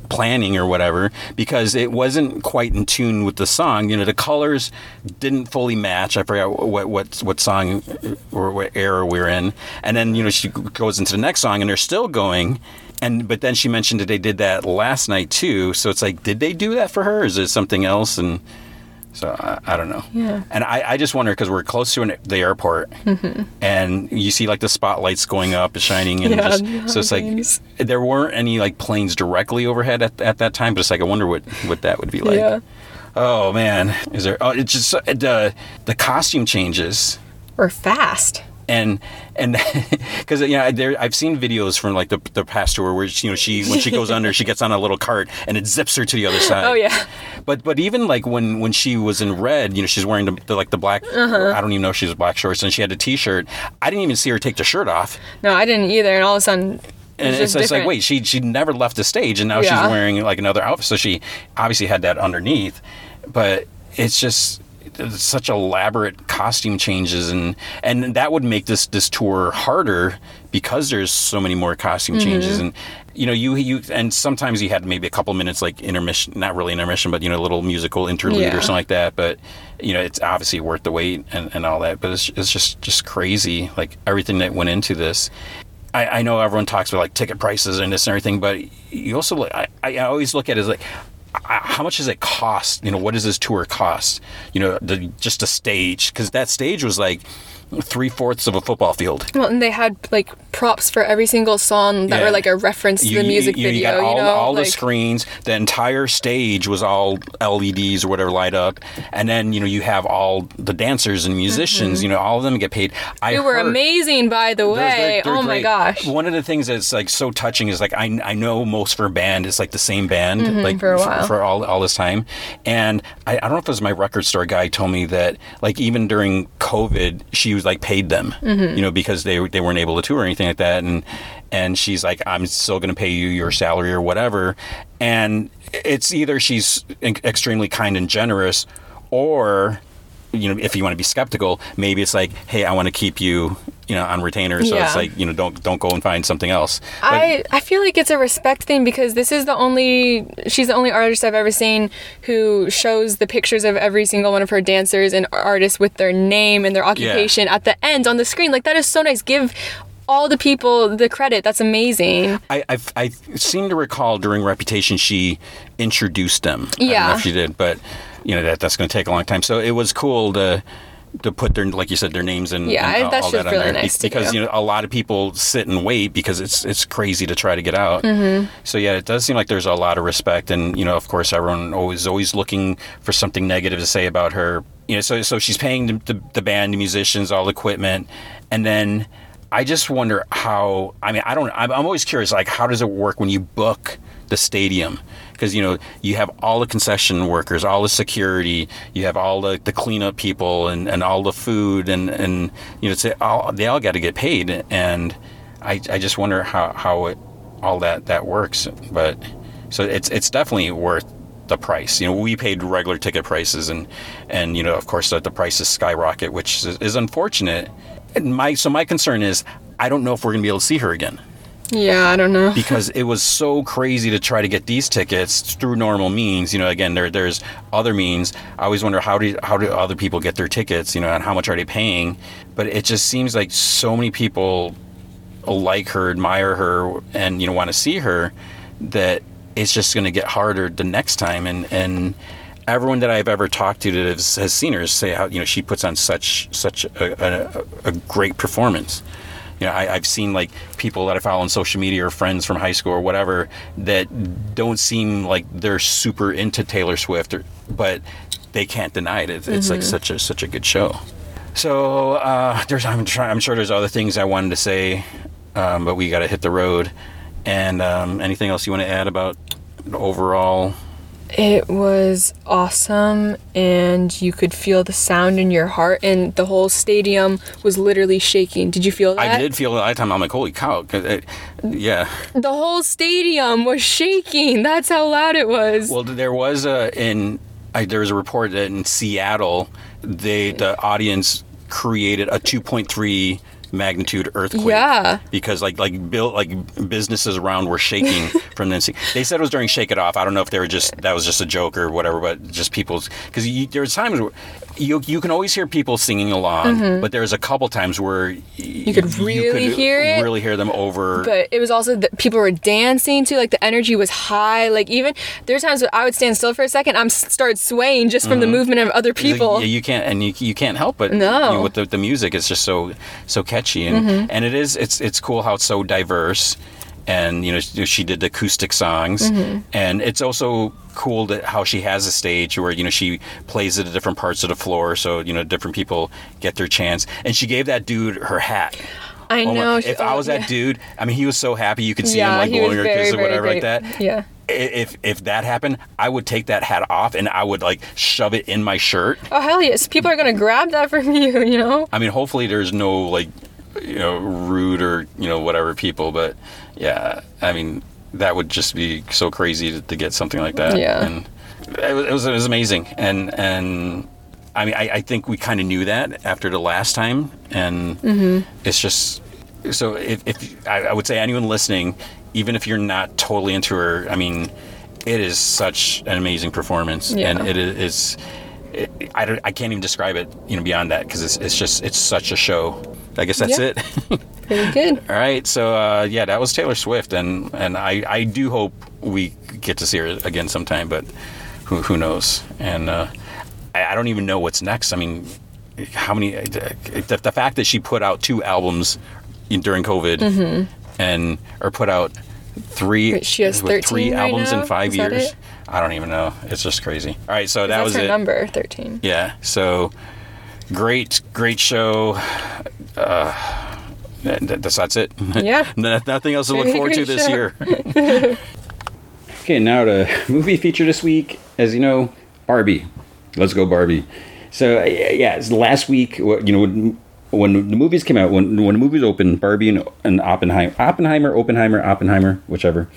planning or whatever, because it wasn't quite in tune with the song. The colors didn't fully match. I forgot what song or what era we're in. And then, she goes into the next song and they're still going. But then she mentioned that they did that last night too. So it's like, did they do that for her? Or is it something else? And so I don't know. Yeah. And I just wonder, because we're close to the airport, mm-hmm. and you see like the spotlights going up and shining, and so it's like there weren't any like planes directly overhead at that time. But it's like I wonder what that would be like. Yeah. Oh man, is there? Oh, it's just the costume changes were fast. And because I've seen videos from like the past tour where she goes under, she gets on a little cart and it zips her to the other side. Oh yeah. But even like when she was in red, she's wearing the black. Uh-huh. I don't even know if she was black shorts, and she had a T-shirt. I didn't even see her take the shirt off. No, I didn't either. And all of a sudden. And it's like, wait, she never left the stage, and now she's wearing like another outfit. So she obviously had that underneath, but it's just. Such elaborate costume changes, and that would make this tour harder because there's so many more costume changes, and you and sometimes you had maybe a couple minutes like intermission, not really intermission, but a little musical interlude or something like that. But it's obviously worth the wait and all that. But it's just crazy, like everything that went into this. I know everyone talks about like ticket prices and this and everything, but you also I always look at it as like. How much does it cost? What does this tour cost? Just a stage, because that stage was like 3/4 of a football field. Well, and they had like props for every single song that were like a reference to the music video. You got all the screens. The entire stage was all LEDs or whatever light up, and then you have all the dancers and musicians. Mm-hmm. All of them get paid. They were amazing, by the way. They're my gosh! One of the things that's like so touching is like I know most for a band it's like the same band like for a while. For all this time, and I don't know if it was my record store guy told me that like even during COVID she was like paid them, because they weren't able to tour or anything like that, and she's like, I'm still going to pay you your salary or whatever, and it's either she's extremely kind and generous, or if you want to be skeptical, maybe it's like, hey, I want to keep you, on retainer, so it's like, don't go and find something else. But I feel like it's a respect thing, because this is she's the only artist I've ever seen who shows the pictures of every single one of her dancers and artists with their name and their occupation at the end on the screen. Like, that is so nice. Give all the people the credit. That's amazing. I seem to recall during Reputation she introduced them. Yeah. I don't know if she did, but... that's going to take a long time. So it was cool to put their, like you said, their names and, and all that on really there. Nice because a lot of people sit and wait because it's crazy to try to get out. Mm-hmm. So yeah, it does seem like there's a lot of respect, and of course everyone always looking for something negative to say about her. So she's paying the band, the musicians, all the equipment, and then I just wonder how. I mean, I don't. I'm always curious, like how does it work when you book the stadium? Because, you have all the concession workers, all the security, you have all the cleanup people and all the food and they all got to get paid. And I just wonder how it, all that works. But so it's definitely worth the price. We paid regular ticket prices and of course, the prices skyrocket, which is unfortunate. And my concern is I don't know if we're going to be able to see her again. Yeah, I don't know. Because it was so crazy to try to get these tickets through normal means. You know, again, there's other means. I always wonder how do other people get their tickets, you know, and how much are they paying? But it just seems like so many people like her, admire her, and, you know, want to see her, that it's just going to get harder the next time. And everyone that I've ever talked to that has seen her say how, you know, she puts on such a great performance. You know, I've seen, like, people that I follow on social media or friends from high school or whatever that don't seem like they're super into Taylor Swift, but they can't deny it. It's like such a good show. So I'm sure there's other things I wanted to say, but we got to hit the road. And anything else you want to add about overall? It was awesome, and you could feel the sound in your heart, and the whole stadium was literally shaking. Did you feel that? I did feel that. At the time, I'm like, holy cow. 'Cause yeah. The whole stadium was shaking. That's how loud it was. Well, there was a report that in Seattle, the audience created a 2.3 magnitude earthquake. Yeah. Because like businesses around were shaking from the NC. They said it was during Shake It Off. I don't know if that was just a joke or whatever, but just people's, because there's times where you can always hear people singing along, but there's a couple times where you could really hear them over. But it was also that people were dancing too, like the energy was high. Like, even there's times where I would stand still for a second, I'm started swaying just from the movement of other people. Like, yeah, you can't help but no. You know, with the music, it's just so catchy, and and it's cool how it's so diverse. And, you know, she did the acoustic songs. And it's also cool that how she has a stage where, you know, she plays it at different parts of the floor. So, you know, different people get their chance. And she gave that dude her hat. I know. If I was that dude, I mean, he was so happy. You could see him, like, blowing her kiss or whatever like that. Yeah. If that happened, I would take that hat off and I would, like, shove it in my shirt. Oh, hell yes. People are going to grab that from you, you know? I mean, hopefully there's no, like, you know, rude or, you know, whatever people, but yeah, I mean, that would just be so crazy to get something like that. Yeah. And it was amazing. And I mean, I think we kind of knew that after the last time, and it's just, so if I would say anyone listening, even if you're not totally into her, I mean, it is such an amazing performance, and I can't even describe it, you know, beyond that, because it's such a show. I guess that's it. Very good. All right, so that was Taylor Swift, and I do hope we get to see her again sometime, but who knows? And I don't even know what's next. I mean, how many? The fact that she put out 2 albums during COVID, or put out 3. She has 13 albums right now? In 5 Is years. I don't even know. It's just crazy. All right, so that was her number 13. Yeah. So great show. That's it. Yeah. Nothing else to look forward to this year. Okay, now the movie feature this week. As you know, Barbie. Let's go, Barbie. So, yeah, it's last week, you know, when the movies came out, when the movies opened, Barbie and Oppenheimer, whichever,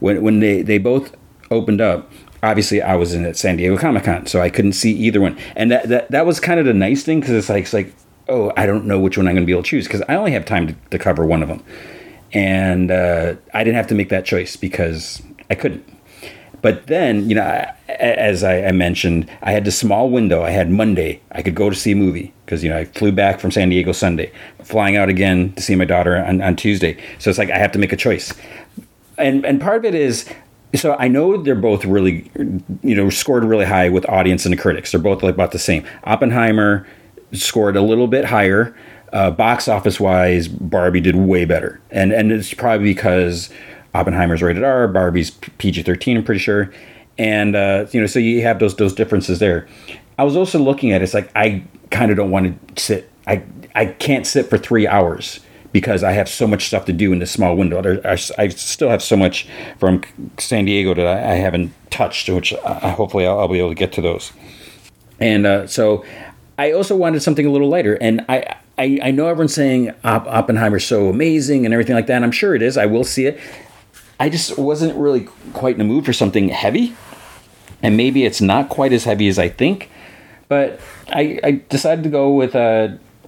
when they both opened up, obviously I was in at San Diego Comic-Con, so I couldn't see either one. And that was kind of the nice thing, because it's like, oh, I don't know which one I'm going to be able to choose, because I only have time to cover one of them. And I didn't have to make that choice because I couldn't. But then, you know, as I mentioned, I had this small window. I had Monday. I could go to see a movie because, you know, I flew back from San Diego Sunday, flying out again to see my daughter on Tuesday. So it's like I have to make a choice. And part of it is, so I know they're both really, you know, scored really high with audience and the critics. They're both like about the same. Oppenheimer scored a little bit higher. Box office wise, Barbie did way better. And it's probably because Oppenheimer's rated R, Barbie's PG-13, I'm pretty sure. And, you know, so you have those differences there. I was also looking at it, it's like, I kind of don't want to sit. I can't sit for 3 hours because I have so much stuff to do in this small window. I still have so much from San Diego that I haven't touched, which hopefully I'll be able to get to those. And so I also wanted something a little lighter, and I know everyone's saying Oppenheimer's so amazing and everything like that, and I'm sure it is. I will see it. I just wasn't really quite in the mood for something heavy, and maybe it's not quite as heavy as I think, but I decided to go with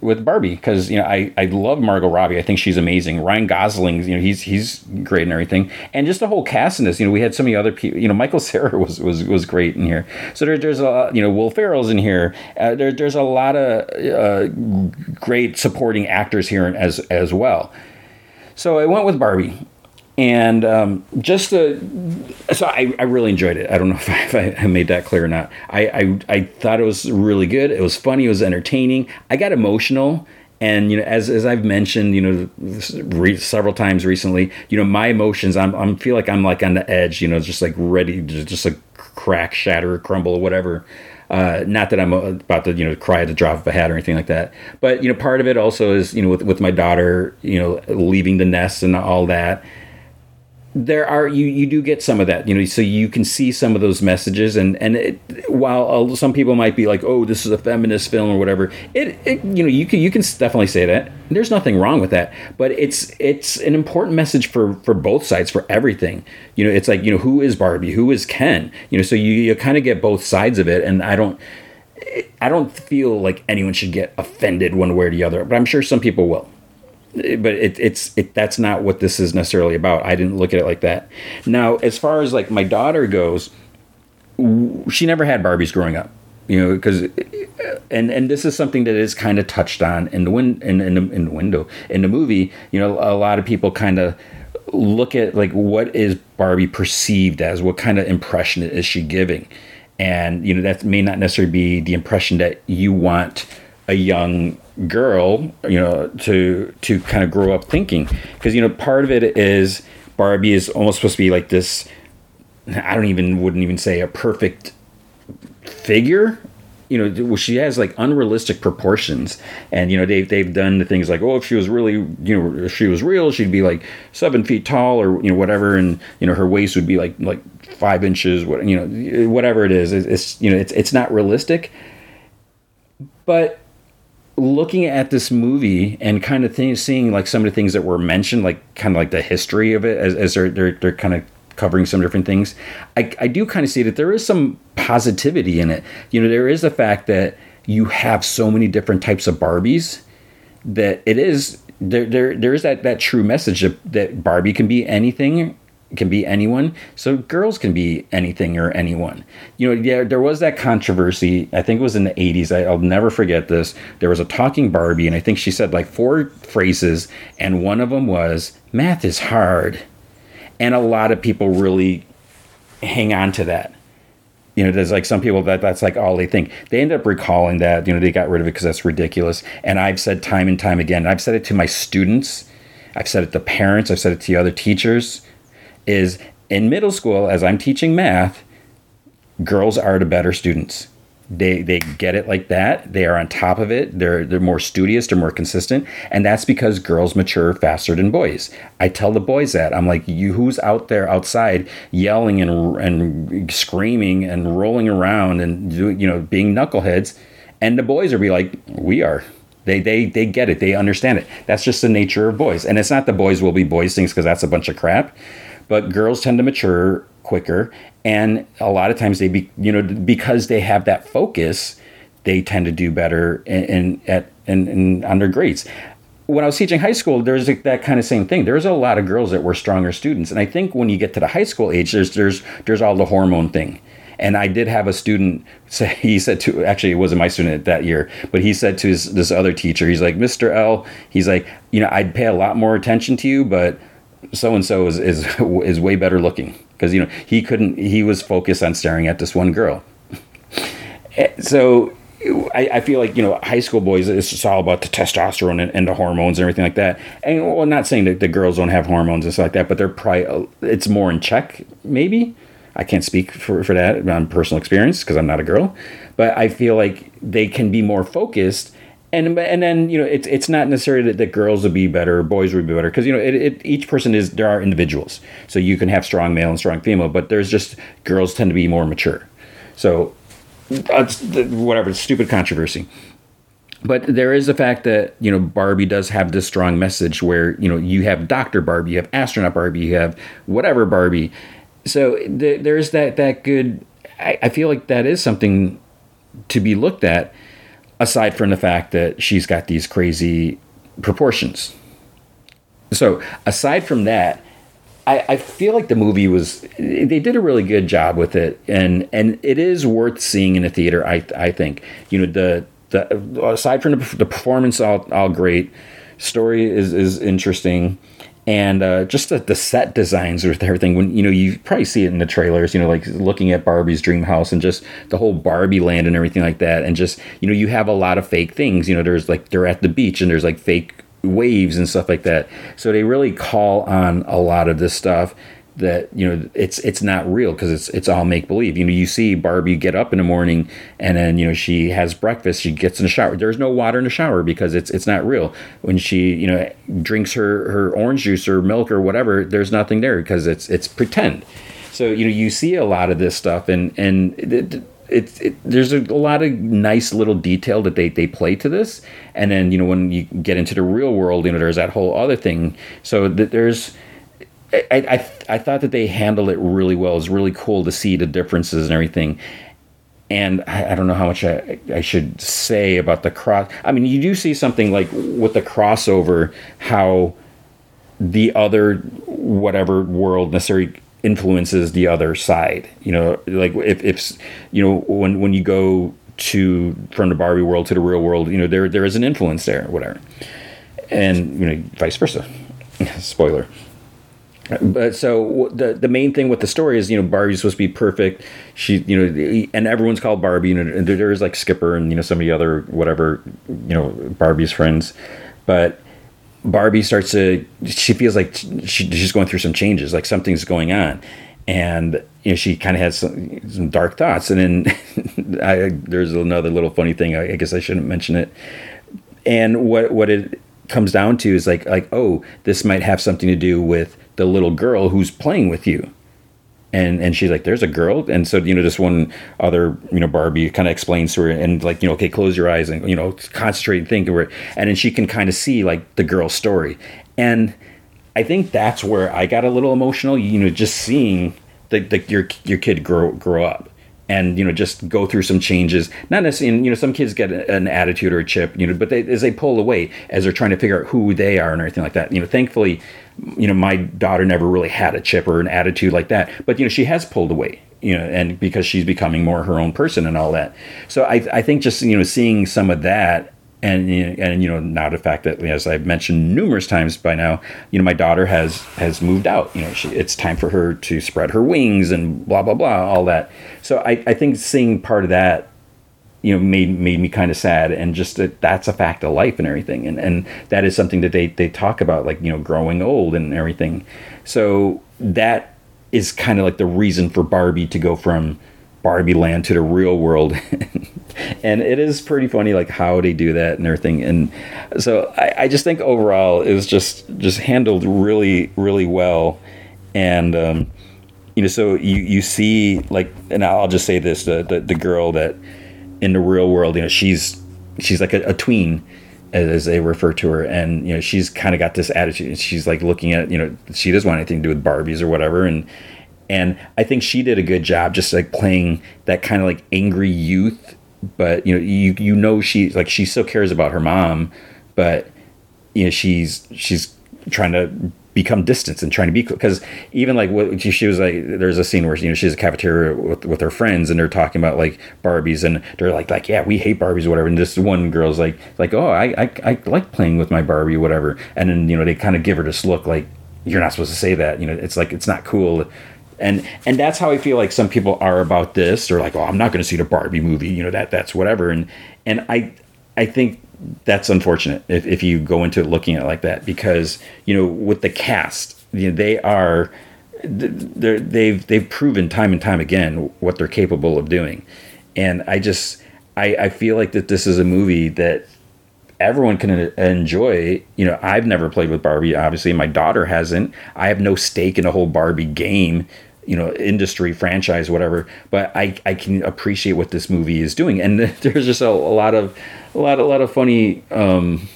with Barbie, because, you know, I love Margot Robbie. I think she's amazing. Ryan Gosling, you know, he's great and everything. And just the whole cast in this, you know, we had so many other people, you know, Michael Cera was great in here. So there's a, you know, Will Ferrell's in here. There's a lot of great supporting actors here as well. So I went with Barbie. And I really enjoyed it. I don't know if I made that clear or not. I thought it was really good. It was funny. It was entertaining. I got emotional. And, you know, as I've mentioned, you know, several times recently, you know, my emotions, I feel like I'm like on the edge, you know, just like ready to just like crack, shatter, crumble or whatever. Not that I'm about to, you know, cry at the drop of a hat or anything like that. But, you know, part of it also is, you know, with my daughter, you know, leaving the nest and all that. There are you do get some of that, you know, so you can see some of those messages, and it, while some people might be like, oh, this is a feminist film or whatever, it you know, you can definitely say that. There's nothing wrong with that, but it's an important message for both sides, for everything. You know, it's like, you know, who is Barbie, who is Ken, you know, so you kind of get both sides of it, and I don't feel like anyone should get offended one way or the other, but I'm sure some people will. But it's that's not what this is necessarily about. I didn't look at it like that. Now, as far as like my daughter goes, she never had Barbies growing up, you know, because and this is something that is kind of touched on in the movie. You know, a lot of people kind of look at like what is Barbie perceived as, what kind of impression is she giving, and you know that may not necessarily be the impression that you want a young girl, you know, to kind of grow up thinking. Because, you know, part of it is Barbie is almost supposed to be like this, I wouldn't even say a perfect figure. You know, she has like unrealistic proportions, and, you know, they've done the things like, oh, if she was really, you know, if she was real, she'd be like 7 feet tall or, you know, whatever. And, you know, her waist would be like 5 inches, you know, whatever it is. It's, you know, it's not realistic. But looking at this movie and kind of seeing like some of the things that were mentioned, like kind of like the history of it as they're kind of covering some different things, I do kind of see that there is some positivity in it. You know, there is the fact that you have so many different types of Barbies that it is there is that true message that Barbie can be anything, can be anyone. So girls can be anything or anyone. You know, yeah, there was that controversy. I think it was in the 80s. I'll never forget this. There was a talking Barbie, and I think she said like 4 phrases, and one of them was, math is hard. And a lot of people really hang on to that. You know, there's like some people that's like all they think. They end up recalling that, you know, they got rid of it because that's ridiculous. And I've said time and time again, and I've said it to my students, I've said it to parents, I've said it to the other teachers, is in middle school, as I'm teaching math, girls are the better students. They get it like that. They are on top of it. They're more studious. They're more consistent. And that's because girls mature faster than boys. I tell the boys that. I'm like, you who's out there outside yelling and screaming and rolling around and, you know, being knuckleheads? And the boys are be like, we are. They get it. They understand it. That's just the nature of boys. And it's not the boys will be boys things, because that's a bunch of crap. But girls tend to mature quicker, and a lot of times because they have that focus, they tend to do better in on their grades. When I was teaching high school, there's that kind of same thing. There's a lot of girls that were stronger students, and I think when you get to the high school age, there's all the hormone thing. And I did have a student say, he said to, actually it wasn't my student that year, but he said to this other teacher, he's like, Mr. L, he's like, you know, I'd pay a lot more attention to you, but so-and-so is way better looking, because, you know, he was focused on staring at this one girl. So I feel like, you know, high school boys, it's just all about the testosterone and the hormones and everything like that. And, well, I'm not saying that the girls don't have hormones and stuff like that, but they're probably, it's more in check, maybe. I can't speak for that on personal experience, because I'm not a girl, but I feel like they can be more focused. And then, you know, it's not necessarily that girls would be better or boys would be better, because, you know, each person is, there are individuals. So you can have strong male and strong female, but there's just, girls tend to be more mature. So whatever, stupid controversy. But there is the fact that, you know, Barbie does have this strong message where, you know, you have Dr. Barbie, you have astronaut Barbie, you have whatever Barbie. So there's that good, I feel like that is something to be looked at. aside from the fact that she's got these crazy proportions. So aside from that, I feel like the movie was, they did a really good job with it, and it is worth seeing in a theater. I think, you know, the aside from the performance, all great, story is interesting, and just the set designs with everything. When, you know, you probably see it in the trailers, you know, like looking at Barbie's dream house and just the whole Barbie land and everything like that. And just, you know, you have a lot of fake things, you know, there's like, they're at the beach and there's like fake waves and stuff like that. So they really call on a lot of this stuff that, you know, it's not real because it's all make believe. You know, you see Barbie get up in the morning and then, you know, she has breakfast, she gets in the shower. There's no water in the shower because it's not real. When she, you know, drinks her orange juice or milk or whatever, there's nothing there because it's pretend. So, you know, you see a lot of this stuff, and there's a lot of nice little detail that they play to this. And then, you know, when you get into the real world, you know, there's that whole other thing. So that there's, I thought that they handled it really well. It was really cool to see the differences and everything. And I don't know how much I should say about the cross. I mean, you do see something like with the crossover, how the other whatever world necessarily influences the other side. You know, like if you know, when you go to from the Barbie world to the real world, you know, there is an influence there, whatever, and you know, vice versa. Spoiler. But so the main thing with the story is, you know, Barbie's supposed to be perfect. She, you know, and everyone's called Barbie, you know, and there is like Skipper and, you know, some of the other whatever, you know, Barbie's friends. But Barbie starts to, she feels like she's going through some changes, like something's going on. And, you know, she kind of has some dark thoughts. And then there's another little funny thing. I guess I shouldn't mention it. And what it comes down to is like, oh, this might have something to do with the little girl who's playing with you. And she's like, there's a girl. And so, you know, this one other, you know, Barbie kind of explains to her and like, you know, okay, close your eyes and, you know, concentrate and think of her. And then she can kind of see like the girl's story. And I think that's where I got a little emotional, you know, just seeing your kid grow up and, you know, just go through some changes. Not necessarily, you know, some kids get an attitude or a chip, you know, but as they pull away, as they're trying to figure out who they are and everything like that, you know, thankfully, you know, my daughter never really had a chip or an attitude like that, but, you know, she has pulled away, you know, and because she's becoming more her own person and all that. So I think just, you know, seeing some of that and, you know, now the fact that, as I've mentioned numerous times by now, you know, my daughter has moved out, you know, it's time for her to spread her wings and blah, blah, blah, all that. So I think seeing part of that, you know, made me kind of sad, and just that's a fact of life and everything, and that is something that they talk about, like, you know, growing old and everything. So that is kind of like the reason for Barbie to go from Barbie land to the real world, and it is pretty funny, like how they do that and everything. And so I just think overall it was just handled really, really well, and you know, so you see, like, and I'll just say this: the girl that in the real world, you know, she's like a tween, as they refer to her, and, you know, she's kind of got this attitude. She's like looking at, you know, she doesn't want anything to do with Barbies or whatever, and I think she did a good job just like playing that kind of like angry youth. But, you know, you know, she, like, she still cares about her mom, but, you know, she's trying to become distant and trying to be, because even like what she was like, there's a scene where, you know, she's a cafeteria with her friends and they're talking about like Barbies, and they're like yeah, we hate Barbies or whatever, and this one girl's like oh, I like playing with my Barbie or whatever, and then, you know, they kind of give her this look like, you're not supposed to say that, you know, it's like, it's not cool. And that's how I feel like some people are about this. They're like, oh, I'm not going to see the Barbie movie, you know, that's whatever, and I think that's unfortunate if you go into looking at it like that, because, you know, with the cast, you know, they've proven time and time again what they're capable of doing. And I feel like that this is a movie that everyone can enjoy. You know, I've never played with Barbie, obviously, my daughter hasn't. I have no stake in the whole Barbie game, you know, industry, franchise, whatever, but I can appreciate what this movie is doing. And there's just a lot of funny, I don't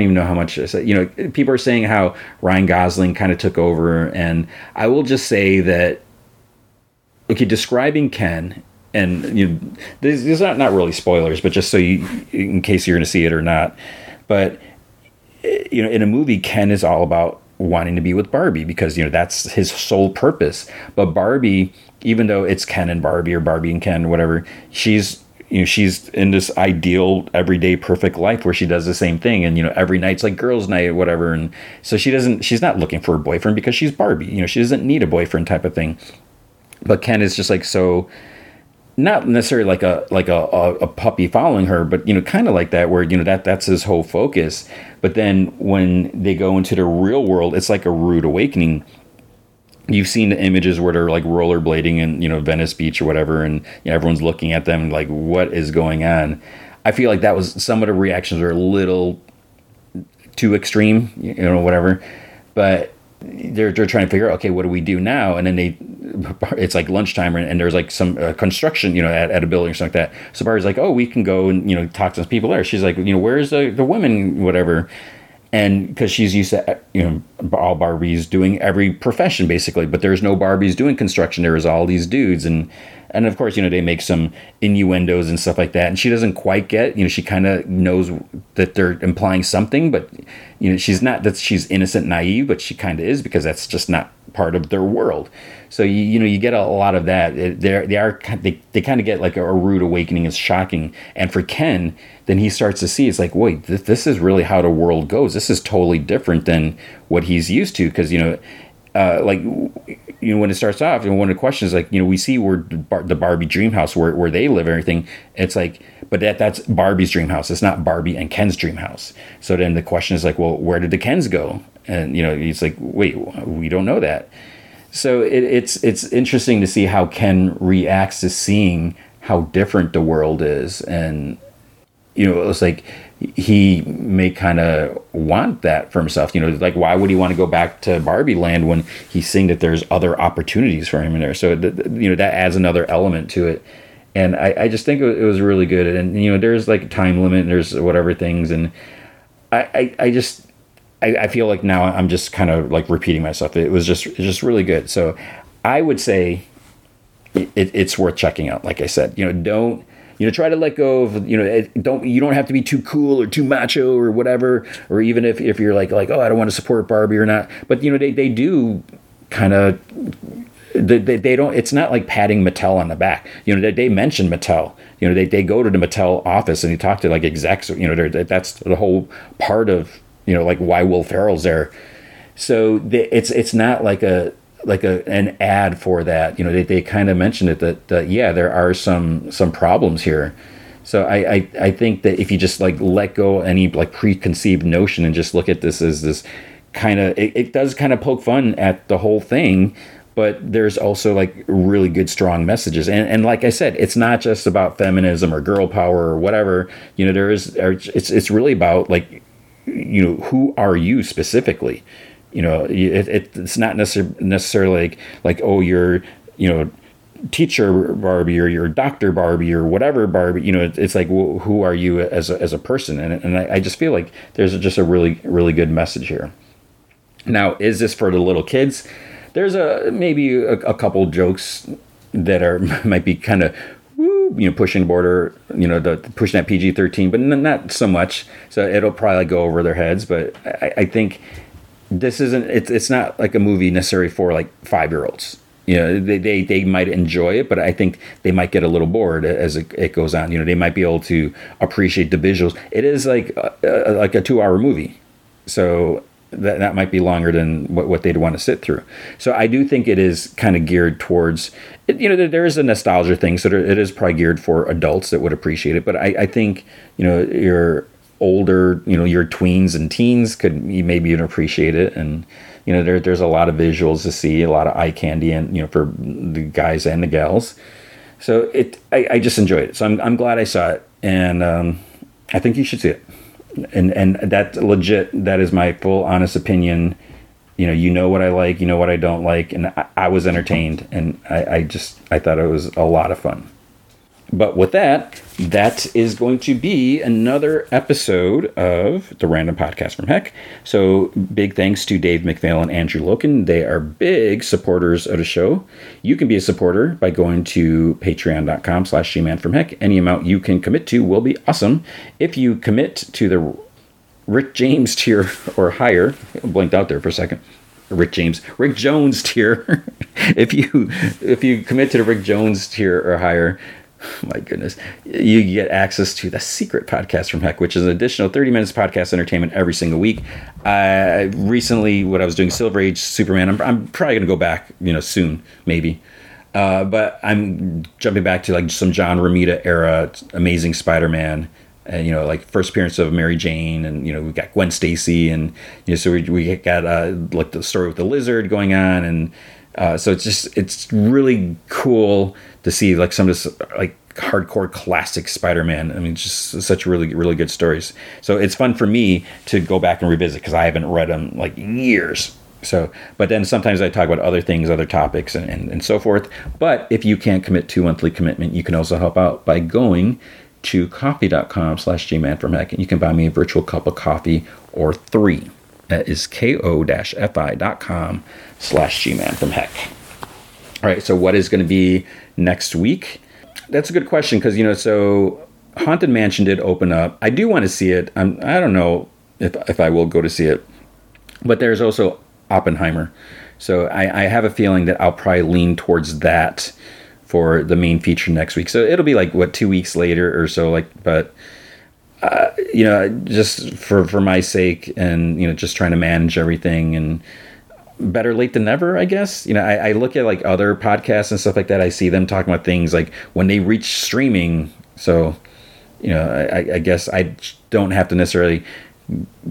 even know how much, you know, people are saying how Ryan Gosling kind of took over, and I will just say that, okay, describing Ken And these are not really spoilers, but just so you, in case you're going to see it or not. But in a movie, Ken is all about wanting to be with Barbie because that's his sole purpose. But Barbie, even though it's Ken and Barbie or Barbie and Ken, whatever, she's in this ideal, everyday, perfect life where she does the same thing. And, every night's like girls' night, whatever. And so she's not looking for a boyfriend because she's Barbie. She doesn't need a boyfriend type of thing. But Ken is just like, so not necessarily like a puppy following her, but, kind of like that where, that's his whole focus. But then when they go into the real world, it's like a rude awakening. You've seen the images where they're like rollerblading in, Venice Beach or whatever. And everyone's looking at them like, what is going on? I feel like that was some of the reactions were a little too extreme, whatever. But they're trying to figure out, okay, what do we do now? And then it's like lunchtime and there's like some construction, at a building or something like that. So Barbie's like, oh, we can go and, talk to some people there. She's like, where's the women, whatever. And because she's used to, all Barbies doing every profession basically, but there's no Barbies doing construction. There is all these dudes. And of course, they make some innuendos and stuff like that. And she doesn't quite get, she kind of knows that they're implying something, but she's not that she's innocent, naive, but she kind of is because that's just not part of their world. So, you get a lot of that. They kind of get like a rude awakening is shocking. And for Ken, then he starts to see, it's like, wait, this is really how the world goes. This is totally different than what he's used to. Cause when it starts off, and one of the questions, we see where the Barbie dream house, where they live and everything. It's like, but that's Barbie's dream house. It's not Barbie and Ken's dream house. So then the question is like, well, where did the Kens go? And, it's like, wait, we don't know that. So it's interesting to see how Ken reacts to seeing how different the world is. And, it's like he may kind of want that for himself. Like why would he want to go back to Barbie land when he's seeing that there's other opportunities for him in there? So, that adds another element to it. And I just think it was really good. And, there's like a time limit and there's whatever things. And I feel like now I'm just kind of like repeating myself. It was just really good. So I would say it's worth checking out. Like I said, don't, try to let go of, you don't have to be too cool or too macho or whatever. Or even if you're like, oh, I don't want to support Barbie or not. But, they do kind of, they don't, it's not like patting Mattel on the back. They mention Mattel, they go to the Mattel office and you talk to like execs, that's the whole part of, like why Will Ferrell's there. So it's not like an ad for that. They kind of mentioned it that yeah, there are some problems here. So I think that if you just like let go any like preconceived notion and just look at this as this kind of, it does kind of poke fun at the whole thing, but there's also like really good, strong messages. And like I said, it's not just about feminism or girl power or whatever, there is, it's really about like, who are you specifically? It's not necessarily like, oh, you're, teacher Barbie or you're Dr. Barbie or whatever Barbie, it's like, well, who are you as a person? And I just feel like there's just a really, really good message here. Now, is this for the little kids? There's maybe a couple jokes that might be kind of, pushing the border, pushing that PG-13, but not so much. So it'll probably go over their heads. But I think this isn't. It's not like a movie necessary for like 5-year-olds. They might enjoy it, but I think they might get a little bored as it goes on. They might be able to appreciate the visuals. It is like a 2-hour movie, so that might be longer than what they'd want to sit through. So I do think it is kind of geared towards, there is a nostalgia thing. So it is probably geared for adults that would appreciate it. But I think, your older, your tweens and teens could maybe even appreciate it. And, there's a lot of visuals to see, a lot of eye candy and, for the guys and the gals. So I just enjoyed it. So I'm glad I saw it. And I think you should see it. And that's legit. That is my full, honest opinion. What I like, what I don't like. And I was entertained and I thought it was a lot of fun. But with that, that is going to be another episode of the Random Podcast from Heck. So big thanks to Dave McPhail and Andrew Loken. They are big supporters of the show. You can be a supporter by going to patreon.com/gmanfromheck. Any amount you can commit to will be awesome. If you commit to the Rick James tier or higher, I blinked out there for a second. Rick Jones tier. If you commit to the Rick Jones tier or higher, my goodness, you get access to the Secret Podcast from Heck, which is an additional 30 minutes of podcast entertainment every single week. Recently, what I was doing, Silver Age Superman, I'm probably going to go back, soon, maybe. But I'm jumping back to like some John Romita era Amazing Spider-Man, and first appearance of Mary Jane, and we got Gwen Stacy, and so we got like the story with the lizard going on, and so it's really cool to see like some of this like hardcore classic Spider-Man. I mean, just such really, really good stories. So it's fun for me to go back and revisit because I haven't read them like years. So, but then sometimes I talk about other things, other topics, and so forth. But if you can't commit to monthly commitment, you can also help out by going to coffee.com/gmanfromheck, and you can buy me a virtual cup of coffee or three. That is ko-fi.com/gmanfromheck. All right, so what is going to be next week? That's a good question because, so Haunted Mansion did open up. I do want to see it. I don't know if I will go to see it, but there's also Oppenheimer. So I have a feeling that I'll probably lean towards that for the main feature next week. So it'll be like, 2 weeks later or so, but just for my sake and, just trying to manage everything, and better late than never, I guess. I look at like other podcasts and stuff like that. I see them talking about things like when they reach streaming. So, I guess I don't have to necessarily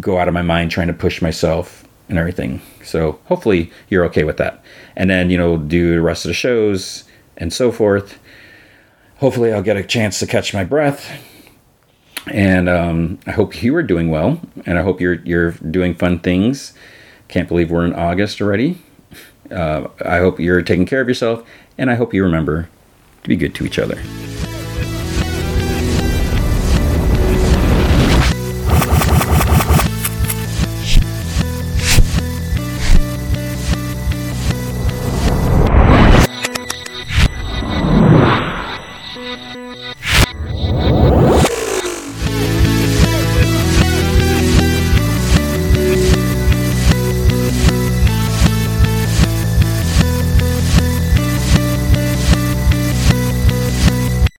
go out of my mind trying to push myself and everything. So hopefully you're okay with that. And then, do the rest of the shows and so forth. Hopefully I'll get a chance to catch my breath, and I hope you are doing well, and I hope you're doing fun things. Can't believe we're in August already. I hope you're taking care of yourself, and I hope you remember to be good to each other.